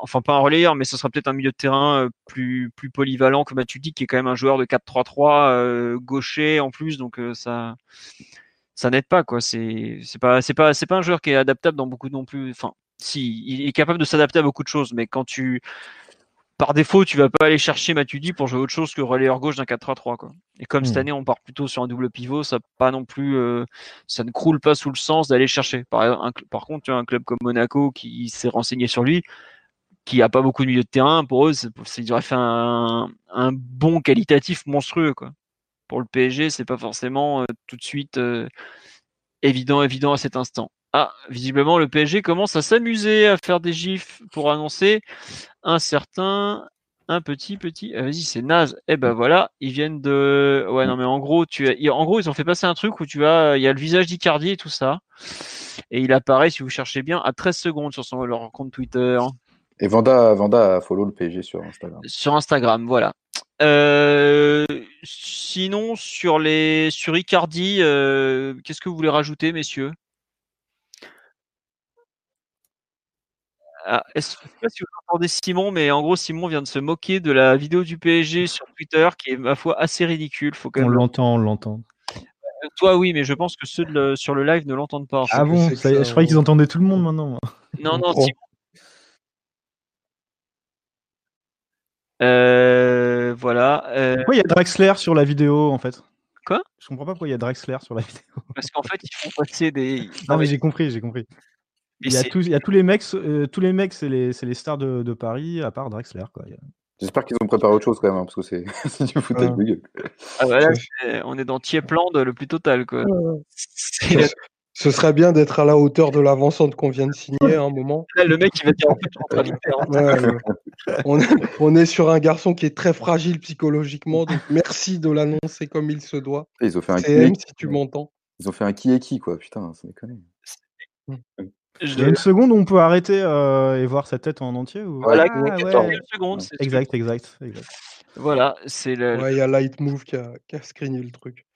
enfin pas un relayeur, mais ce sera peut-être un milieu de terrain euh, plus, plus polyvalent que Matuidi, qui est quand même un joueur de quatre trois trois, euh, gaucher en plus, donc euh, ça, ça n'aide pas quoi. C'est, c'est pas, c'est pas, c'est pas un joueur qui est adaptable dans beaucoup non plus. Enfin, si, il est capable de s'adapter à beaucoup de choses, mais quand tu, par défaut, tu vas pas aller chercher Matuidi pour jouer autre chose que relayeur gauche d'un quatre trois trois, quoi. Et comme cette Hmm. année, on part plutôt sur un double pivot, ça pas non plus, euh, ça ne croule pas sous le sens d'aller chercher. Par, un cl- par contre, tu as un club comme Monaco qui s'est renseigné sur lui, qui a pas beaucoup de milieu de terrain, pour eux, c'est, c'est- ils auraient fait un, un bond qualitatif monstrueux, quoi. Pour le P S G, c'est pas forcément euh, tout de suite euh, évident, évident à cet instant. Ah, visiblement, le P S G commence à s'amuser à faire des gifs pour annoncer un certain, un petit, petit. Ah, vas-y, c'est naze. Eh ben voilà, ils viennent de. Ouais, non, mais en gros, tu as- ils- en gros, ils ont fait passer un truc où tu as, il y a le visage d'Icardi et tout ça. Et il apparaît, si vous cherchez bien, à treize secondes sur son, leur compte Twitter, Et Vanda, Vanda a follow le P S G sur Instagram. sur Instagram, voilà. Euh, sinon, sur les, sur Icardi, euh, qu'est-ce que vous voulez rajouter, messieurs? Ah, est-ce- je sais pas si vous entendez Simon, mais en gros, Simon vient de se moquer de la vidéo du P S G sur Twitter, qui est, ma foi, assez ridicule. Faut quand On même le- l'entend, on l'entend. Toi, oui, mais je pense que ceux de le- sur le live ne l'entendent pas. Ah bon, c'est que ça y est, ça, je croyais qu'ils on- entendaient tout le monde maintenant, moi. Non, on non, croit. Simon. Euh, voilà. euh, Pourquoi il y a Draxler sur la vidéo, en fait? Quoi? Je comprends pas pourquoi il y a Draxler sur la vidéo. Parce qu'en fait, ils font passer des. Non, Non, mais mais j'ai compris, j'ai compris. mais Il y a c'est- tous, il y a tous les mecs, euh, tous les mecs, c'est les, c'est les stars de, de Paris, à part Draxler, quoi. Il y a- J'espère qu'ils ont préparé autre chose quand même, hein, parce que c'est c'est du foutage Ouais. de gueule. ah, voilà, Ce, c'est- on est dans Tiepland le plus total, quoi. C'est- ce- ce serait bien d'être à la hauteur de l'avancante qu'on vient de signer à un moment. Là, le mec, il va dire en fait, je rentre à l'Inter, hein. Ouais, le- on, est, on est sur un garçon qui est très fragile psychologiquement, donc merci de l'annoncer comme il se doit. Ils ont fait un C M, si tu qui m'entends. Ils ont fait un qui et qui, quoi. Putain, c'est déconné. Je- Il y a une seconde où on peut arrêter euh, et voir sa tête en entier ou... Voilà, Ah ouais, quatorze ouais. secondes, c'est ce que- Exact, exact, exact. Voilà, c'est le. Ouais, il y a Light Move qui a, qui a screené le truc.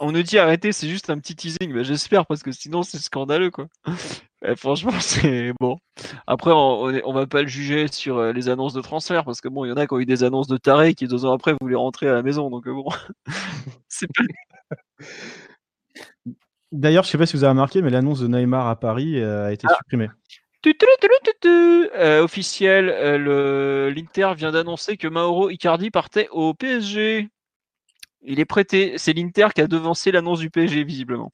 On nous dit arrêtez, c'est juste un petit teasing. Ben, j'espère, parce que sinon, c'est scandaleux, quoi. Eh, franchement, c'est bon. Après, on, on est- on va pas le juger sur euh, les annonces de transfert, parce que bon, il y en a qui ont eu des annonces de tarés qui, deux ans après, voulaient rentrer à la maison. Donc, euh, bon, c'est pas. D'ailleurs, je ne sais pas si vous avez remarqué, mais l'annonce de Neymar à Paris euh, a été ah. supprimée. Euh, officiel, euh, le... l'Inter vient d'annoncer que Mauro Icardi partait au P S G. Il est prêté. C'est l'Inter qui a devancé l'annonce du P S G, visiblement.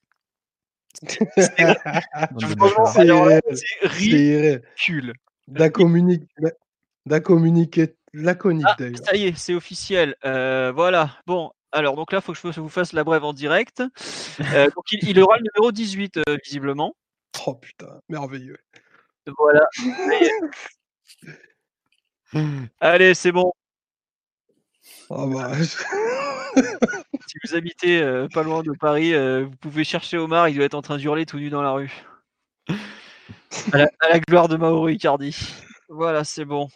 C'est, c'est, là, c'est ridicule. La communique... La communique... Laconique, ah, d'ailleurs. Ça y est, c'est officiel. Euh, voilà. Bon, alors, donc là, il faut que je vous fasse la brève en direct. Euh, donc, il, il aura le numéro dix-huit, euh, visiblement. Oh, putain, merveilleux. Voilà. Allez, c'est bon. Oh, bah. Si vous habitez euh, pas loin de Paris, euh, vous pouvez chercher Omar, il doit être en train d'hurler tout nu dans la rue. À la, à la gloire de Mauro Icardi. Voilà, c'est bon.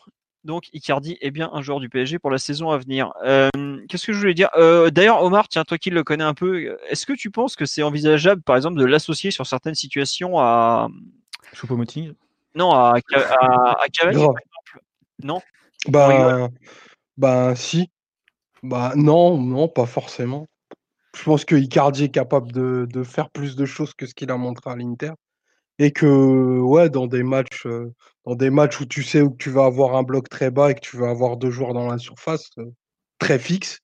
Donc, Icardi est bien un joueur du P S G pour la saison à venir. Euh, qu'est-ce que je voulais dire euh, D'ailleurs, Omar, tiens, toi qui le connais un peu, est-ce que tu penses que c'est envisageable, par exemple, de l'associer sur certaines situations à... Choupo-Moting ? Non, à, à, à, à Cavani, par exemple. Non bah, bah, si. Bah, non, non, pas forcément. Je pense que Icardi est capable de, de faire plus de choses que ce qu'il a montré à l'Inter. Et que, ouais, dans des matchs... Euh, Dans des matchs où tu sais où tu vas avoir un bloc très bas et que tu vas avoir deux joueurs dans la surface, euh, très fixe.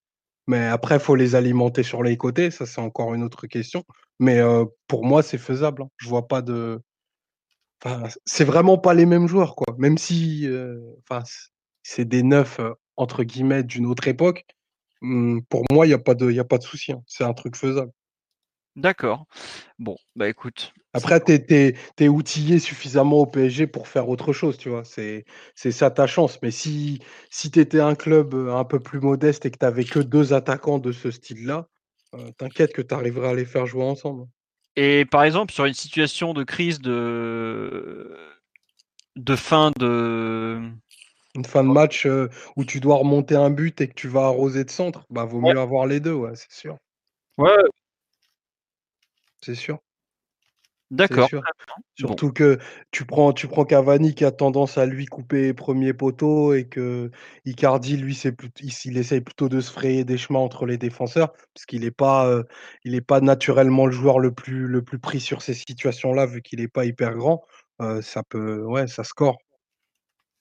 Mais après, il faut les alimenter sur les côtés. Ça, c'est encore une autre question. Mais euh, pour moi, c'est faisable. Hein. Je vois pas de... Enfin, c'est vraiment pas les mêmes joueurs, quoi. Même si euh, enfin, c'est des neufs, euh, entre guillemets, d'une autre époque. Hum, pour moi, il n'y a pas de, y a pas de souci. Hein. C'est un truc faisable. D'accord. Bon, bah écoute... Après, t'es, t'es, t'es outillé suffisamment au P S G pour faire autre chose, tu vois. C'est, c'est ça ta chance. Mais si, si t'étais un club un peu plus modeste et que t'avais que deux attaquants de ce style-là, euh, t'inquiète que t'arriverais à les faire jouer ensemble. Et par exemple, sur une situation de crise de, de fin de... Une fin de match euh, où tu dois remonter un but et que tu vas arroser de centre, bah vaut mieux ouais. avoir les deux, ouais, c'est sûr. Ouais. C'est sûr. D'accord. Surtout bon. que tu prends, tu prends Cavani qui a tendance à lui couper premier poteau et que Icardi, lui, c'est plus, il, il essaye plutôt de se frayer des chemins entre les défenseurs parce qu'il n'est pas, euh, il n'est pas naturellement le joueur le plus, le plus pris sur ces situations-là vu qu'il n'est pas hyper grand. Euh, ça peut, ouais, ça score.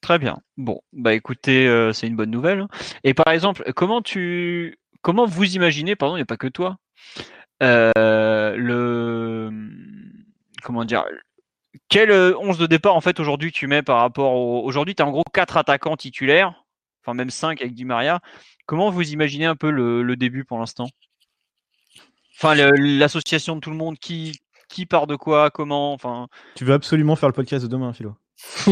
Très bien. Bon, bah écoutez, euh, c'est une bonne nouvelle. Et par exemple, comment tu, comment vous imaginez, pardon, il n'y a pas que toi, euh, le Comment dire Quel onze de départ, en fait, aujourd'hui, tu mets par rapport au... Aujourd'hui, tu as en gros quatre attaquants titulaires, enfin même cinq avec Di Maria. Comment vous imaginez un peu le, le début pour l'instant ? Enfin, le, l'association de tout le monde, qui, qui part de quoi, comment enfin... Tu veux absolument faire le podcast de demain, Philo. Ça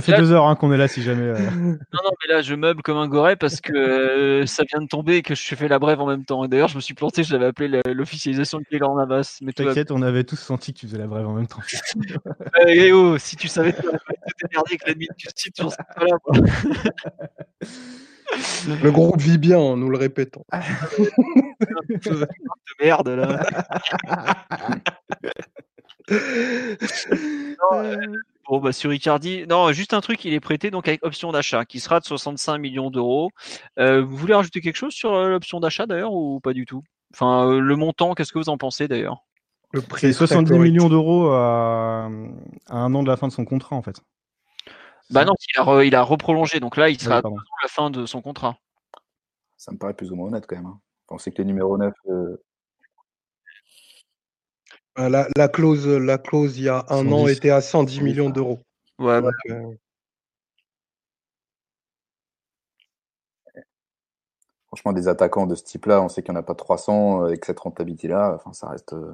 fait là, deux heures hein, qu'on est là si jamais. Euh... Non, non, mais là je meuble comme un goré parce que euh, ça vient de tomber et que je fais la brève en même temps. Et d'ailleurs, je me suis planté, je l'avais appelé la, l'officialisation de Keylor Navas. Mais t'inquiète, on avait tous senti que tu faisais la brève en même temps. euh, et oh, si tu savais, tu t'es démerdé avec l'ennemi du site sur ce là. Le groupe vit bien en nous le répétant. De merde là. Non, euh, bon, bah, sur Icardi, non, juste un truc, il est prêté donc avec option d'achat qui sera de soixante-cinq millions d'euros. Euh, vous voulez rajouter quelque chose sur euh, l'option d'achat d'ailleurs ou pas du tout ? Enfin, euh, le montant, qu'est-ce que vous en pensez d'ailleurs ? Le prix c'est soixante-dix millions d'euros à... à un an de la fin de son contrat en fait. C'est bah non, il a, re, il a reprolongé donc là il sera ouais, à la fin de son contrat. Ça me paraît plus ou moins honnête quand même. Hein. Pensez que les numéros neuf. Euh... La, la clause, la clause, il y a un cent dix an, était à cent dix millions d'euros. Ouais. Donc, bah... euh... Franchement, des attaquants de ce type-là, on sait qu'il n'y en a pas trois cents avec cette rentabilité-là. Enfin, ça reste, euh...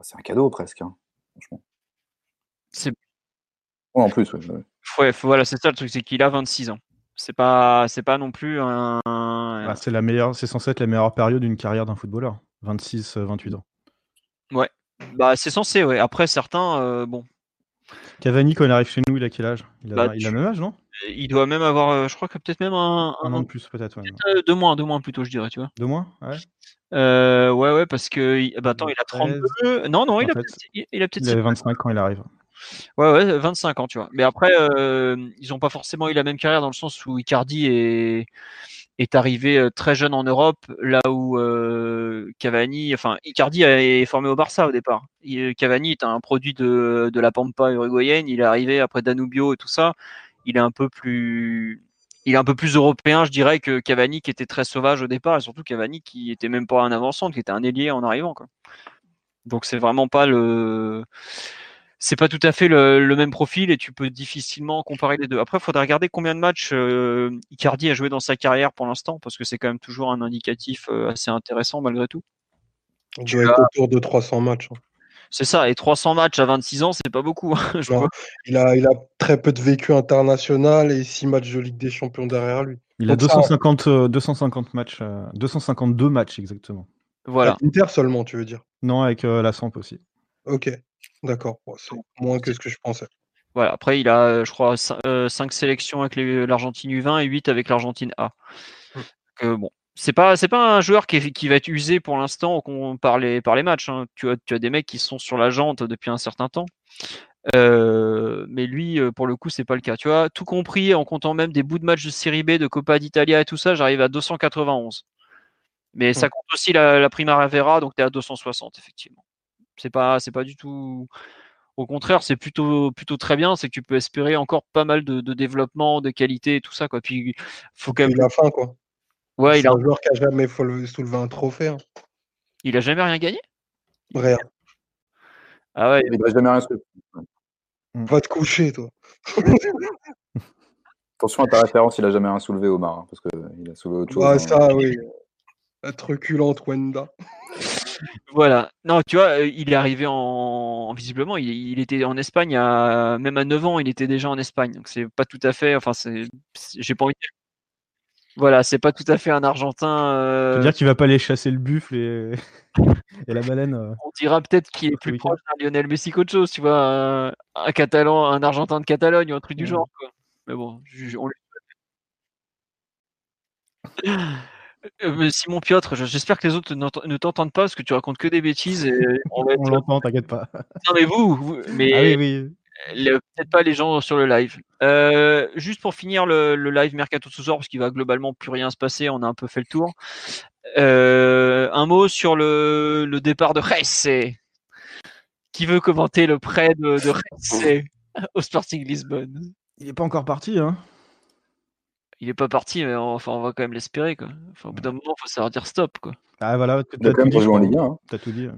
c'est un cadeau presque. Hein, franchement. C'est. Ouais, en plus, ouais. Ouais, ouais faut, voilà, c'est ça le truc, c'est qu'il a vingt-six ans. C'est pas, c'est pas non plus un. Bah, c'est la meilleure, c'est censé être la meilleure période d'une carrière d'un footballeur. vingt-six, vingt-huit ans. Ouais, bah c'est censé, ouais. Après, certains, euh, bon. Cavani, quand il arrive chez nous, il a quel âge ? Il a, bah, il a le même âge, non ? Il doit même avoir, euh, je crois que peut-être même un... Un, un an de plus, peut-être, ouais. Peut-être, euh, deux mois, deux mois plutôt, je dirais, tu vois. Deux mois ? Ouais. Euh, ouais, ouais, parce que... Bah attends, il a trente-deux... Non, non, il a, fait, il, il a peut-être... Il avait vingt-cinq quand il arrive. Ouais, ouais, vingt-cinq ans, tu vois. Mais après, euh, ils n'ont pas forcément eu la même carrière dans le sens où Icardi est... est arrivé très jeune en Europe, là où euh, Cavani, enfin Icardi est formé au Barça au départ. Il, Cavani est un produit de, de la Pampa uruguayenne, il est arrivé après Danubio et tout ça. Il est un peu plus, il est un peu plus européen, je dirais, que Cavani qui était très sauvage au départ, et surtout Cavani qui était même pas un avant-centre, qui était un ailier en arrivant, quoi. Donc c'est vraiment pas le, c'est pas tout à fait le, le même profil et tu peux difficilement comparer les deux. Après, il faudrait regarder combien de matchs euh, Icardi a joué dans sa carrière pour l'instant, parce que c'est quand même toujours un indicatif euh, assez intéressant malgré tout. Il doit être autour de trois cents matchs. Hein. C'est ça, et trois cents matchs à vingt-six ans, c'est pas beaucoup. Je non, il, a, il a très peu de vécu international et six matchs de Ligue des Champions derrière lui. Il Donc a deux cent cinquante, ça... euh, deux cent cinquante matchs, euh, deux cent cinquante-deux matchs exactement. Voilà. Avec Inter seulement, tu veux dire? Non, avec euh, la Samp aussi. Ok, d'accord. Bon, c'est moins que ce que je pensais. Voilà. Après, il a, je crois, cinq sélections avec les, l'Argentine U vingt et huit avec l'Argentine A. Mmh. Donc, euh, bon, c'est pas, c'est pas un joueur qui, qui va être usé pour l'instant par les, par les matchs. Hein. Tu as, tu as des mecs qui sont sur la jante depuis un certain temps. Euh, mais lui, pour le coup, c'est pas le cas. Tu vois, tout compris, en comptant même des bouts de matchs de Série B, de Copa d'Italia et tout ça, j'arrive à deux cent quatre-vingt-onze. Mais ça compte aussi la, la Primavera, donc tu es à deux cent soixante, effectivement. C'est pas, c'est pas du tout. Au contraire, c'est plutôt, plutôt très bien. C'est que tu peux espérer encore pas mal de, de développement, de qualité et tout ça, quoi. Puis, faut quand même... Il a faim, quoi. Ouais, c'est il a un joueur qui n'a jamais soulevé un trophée. Hein. Il a jamais rien gagné ? Rien. Ah ouais. Il n'a jamais rien soulevé. Va te coucher, toi. Attention à ta référence, il n'a jamais rien soulevé, Omar, hein, parce qu'il a soulevé autre chose. Ah, ça, hein. Oui. La truculente Wenda. Voilà. Non, tu vois, il est arrivé en. Visiblement, il, il était en Espagne, à... même à neuf ans, il était déjà en Espagne. Donc, c'est pas tout à fait. Enfin, c'est. c'est... J'ai pas envie de. Voilà, c'est pas tout à fait un Argentin. Euh... Je veux dire qu'il va pas aller chasser le buffle et, et la baleine. Euh... On dira peut-être qu'il est plus oui. proche d'un Lionel Messi qu'autre chose, tu vois. Un... un Catalan, un Argentin de Catalogne ou un truc ouais. du genre, quoi. Mais bon, je... on lui. Simon Piotr, j'espère que les autres ne t'entendent pas parce que tu racontes que des bêtises. Et on va être... on l'entend, t'inquiète pas. Non mais vous, vous mais ah oui, oui. Le, peut-être pas les gens sur le live. Euh, juste pour finir le, le live Mercato sous or parce qu'il va globalement plus rien se passer, on a un peu fait le tour. Euh, un mot sur le, le départ de Rézé. Qui veut commenter le prêt de, de Rézé au Sporting Lisbonne? Il n'est pas encore parti, hein. Il n'est pas parti, mais on, enfin, on va quand même l'espérer, quoi. Enfin, au bout d'un moment, il faut savoir dire stop, quoi. Ah voilà, tu as quand même rejoué en Ligue un. Hein. T'as tout dit. Hein.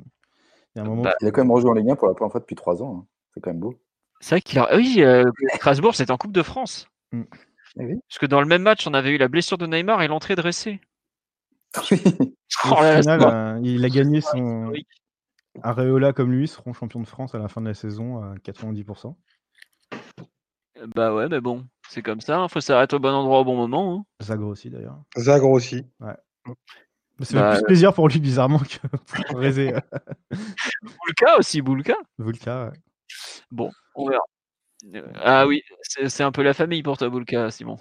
Il y a un moment. Bah, où... Il a quand même rejoué en Ligue un pour la première fois depuis trois ans. Hein. C'est quand même beau. C'est vrai qu'il a. Oui, euh, Strasbourg, c'était en Coupe de France. Mm. Oui. Parce que dans le même match, on avait eu la blessure de Neymar et l'entrée de Rézé. Oui. Oh, au là, final, euh, il a gagné son. Areola comme lui seront champions de France à la fin de la saison à quatre-vingt-dix pour cent. Bah ouais, mais bon, c'est comme ça. Hein. Faut s'arrêter au bon endroit au bon moment. Hein. Zagre aussi, d'ailleurs. Zagre aussi. Ouais. Ça bah, fait plus euh... plaisir pour lui, bizarrement, que pour Rézé. Bulka aussi, Bulka. Bulka, ouais. Bon, on verra. Euh, ah oui, c'est, c'est un peu la famille pour toi, Bulka, Simon.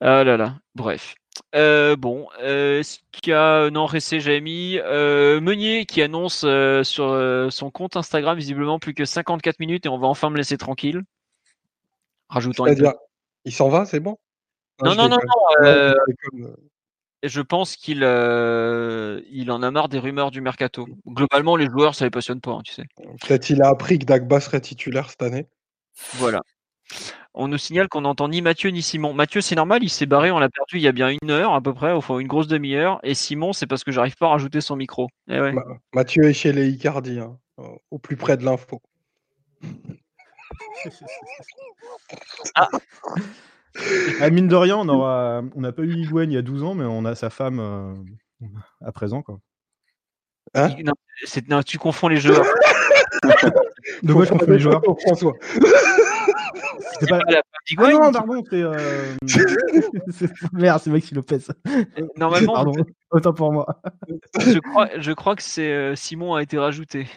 Ah là là, bref. Euh, bon, euh, ce qu'il y a, non, Rézé, j'avais mis euh, Meunier qui annonce euh, sur euh, son compte Instagram visiblement plus que cinquante-quatre minutes et on va enfin me laisser tranquille. Rajoutant. C'est-à-dire, une... il s'en va, c'est bon. Non, non, non, non. Euh, je pense qu'il euh, il en a marre des rumeurs du mercato. Globalement, les joueurs, ça les passionne pas, hein, tu sais. Peut-être il a appris que Dagba serait titulaire cette année. Voilà. On nous signale qu'on n'entend ni Mathieu ni Simon. Mathieu, c'est normal, il s'est barré, on l'a perdu il y a bien une heure à peu près, enfin une grosse demi-heure. Et Simon, c'est parce que j'arrive pas à rajouter son micro. Eh ouais. Ma- Mathieu est chez les Icardi, hein, au plus près de l'info. Ah. À mine de rien, on aura, on n'a pas eu Higuain il y a douze ans, mais on a sa femme euh, à présent, quoi. Hein non, c'est, non, tu confonds les joueurs. De quoi je confonds les joueurs, François? C'est pas, pas la ah non, pardon, c'est, euh... c'est. Merde, c'est Maxi Lopez. Normalement. Pardon, autant pour moi. je, crois, je crois que c'est Simon a été rajouté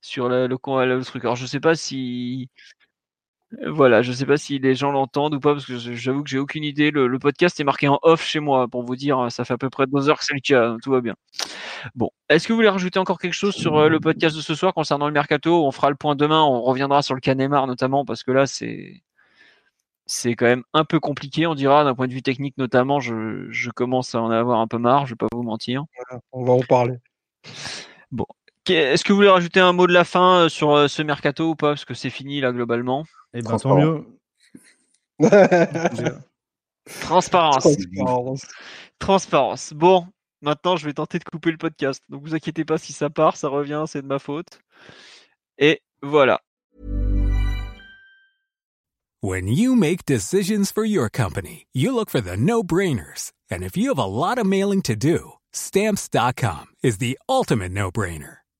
sur le, le, le, le truc. Alors, je sais pas si. Voilà, je sais pas si les gens l'entendent ou pas, parce que j'avoue que j'ai aucune idée. Le, le podcast est marqué en off chez moi, pour vous dire, ça fait à peu près deux heures que c'est le cas, tout va bien. Bon, est-ce que vous voulez rajouter encore quelque chose sur le podcast de ce soir concernant le mercato? On fera le point demain, on reviendra sur le cas Neymar notamment, parce que là, c'est c'est quand même un peu compliqué, on dira, d'un point de vue technique notamment. Je, je commence à en avoir un peu marre, je ne vais pas vous mentir. Voilà, on va en parler. Bon. Est-ce que vous voulez rajouter un mot de la fin sur ce mercato ou pas? Parce que c'est fini là globalement. Eh ben, tant mieux. Transparence. Transparence. Transparence. Bon, maintenant je vais tenter de couper le podcast. Donc vous inquiétez pas si ça part, ça revient, c'est de ma faute. Et voilà. When you make decisions for your company, you look for the no-brainers. And if you have a lot of mailing to do, Stamps dot com is the ultimate no-brainer.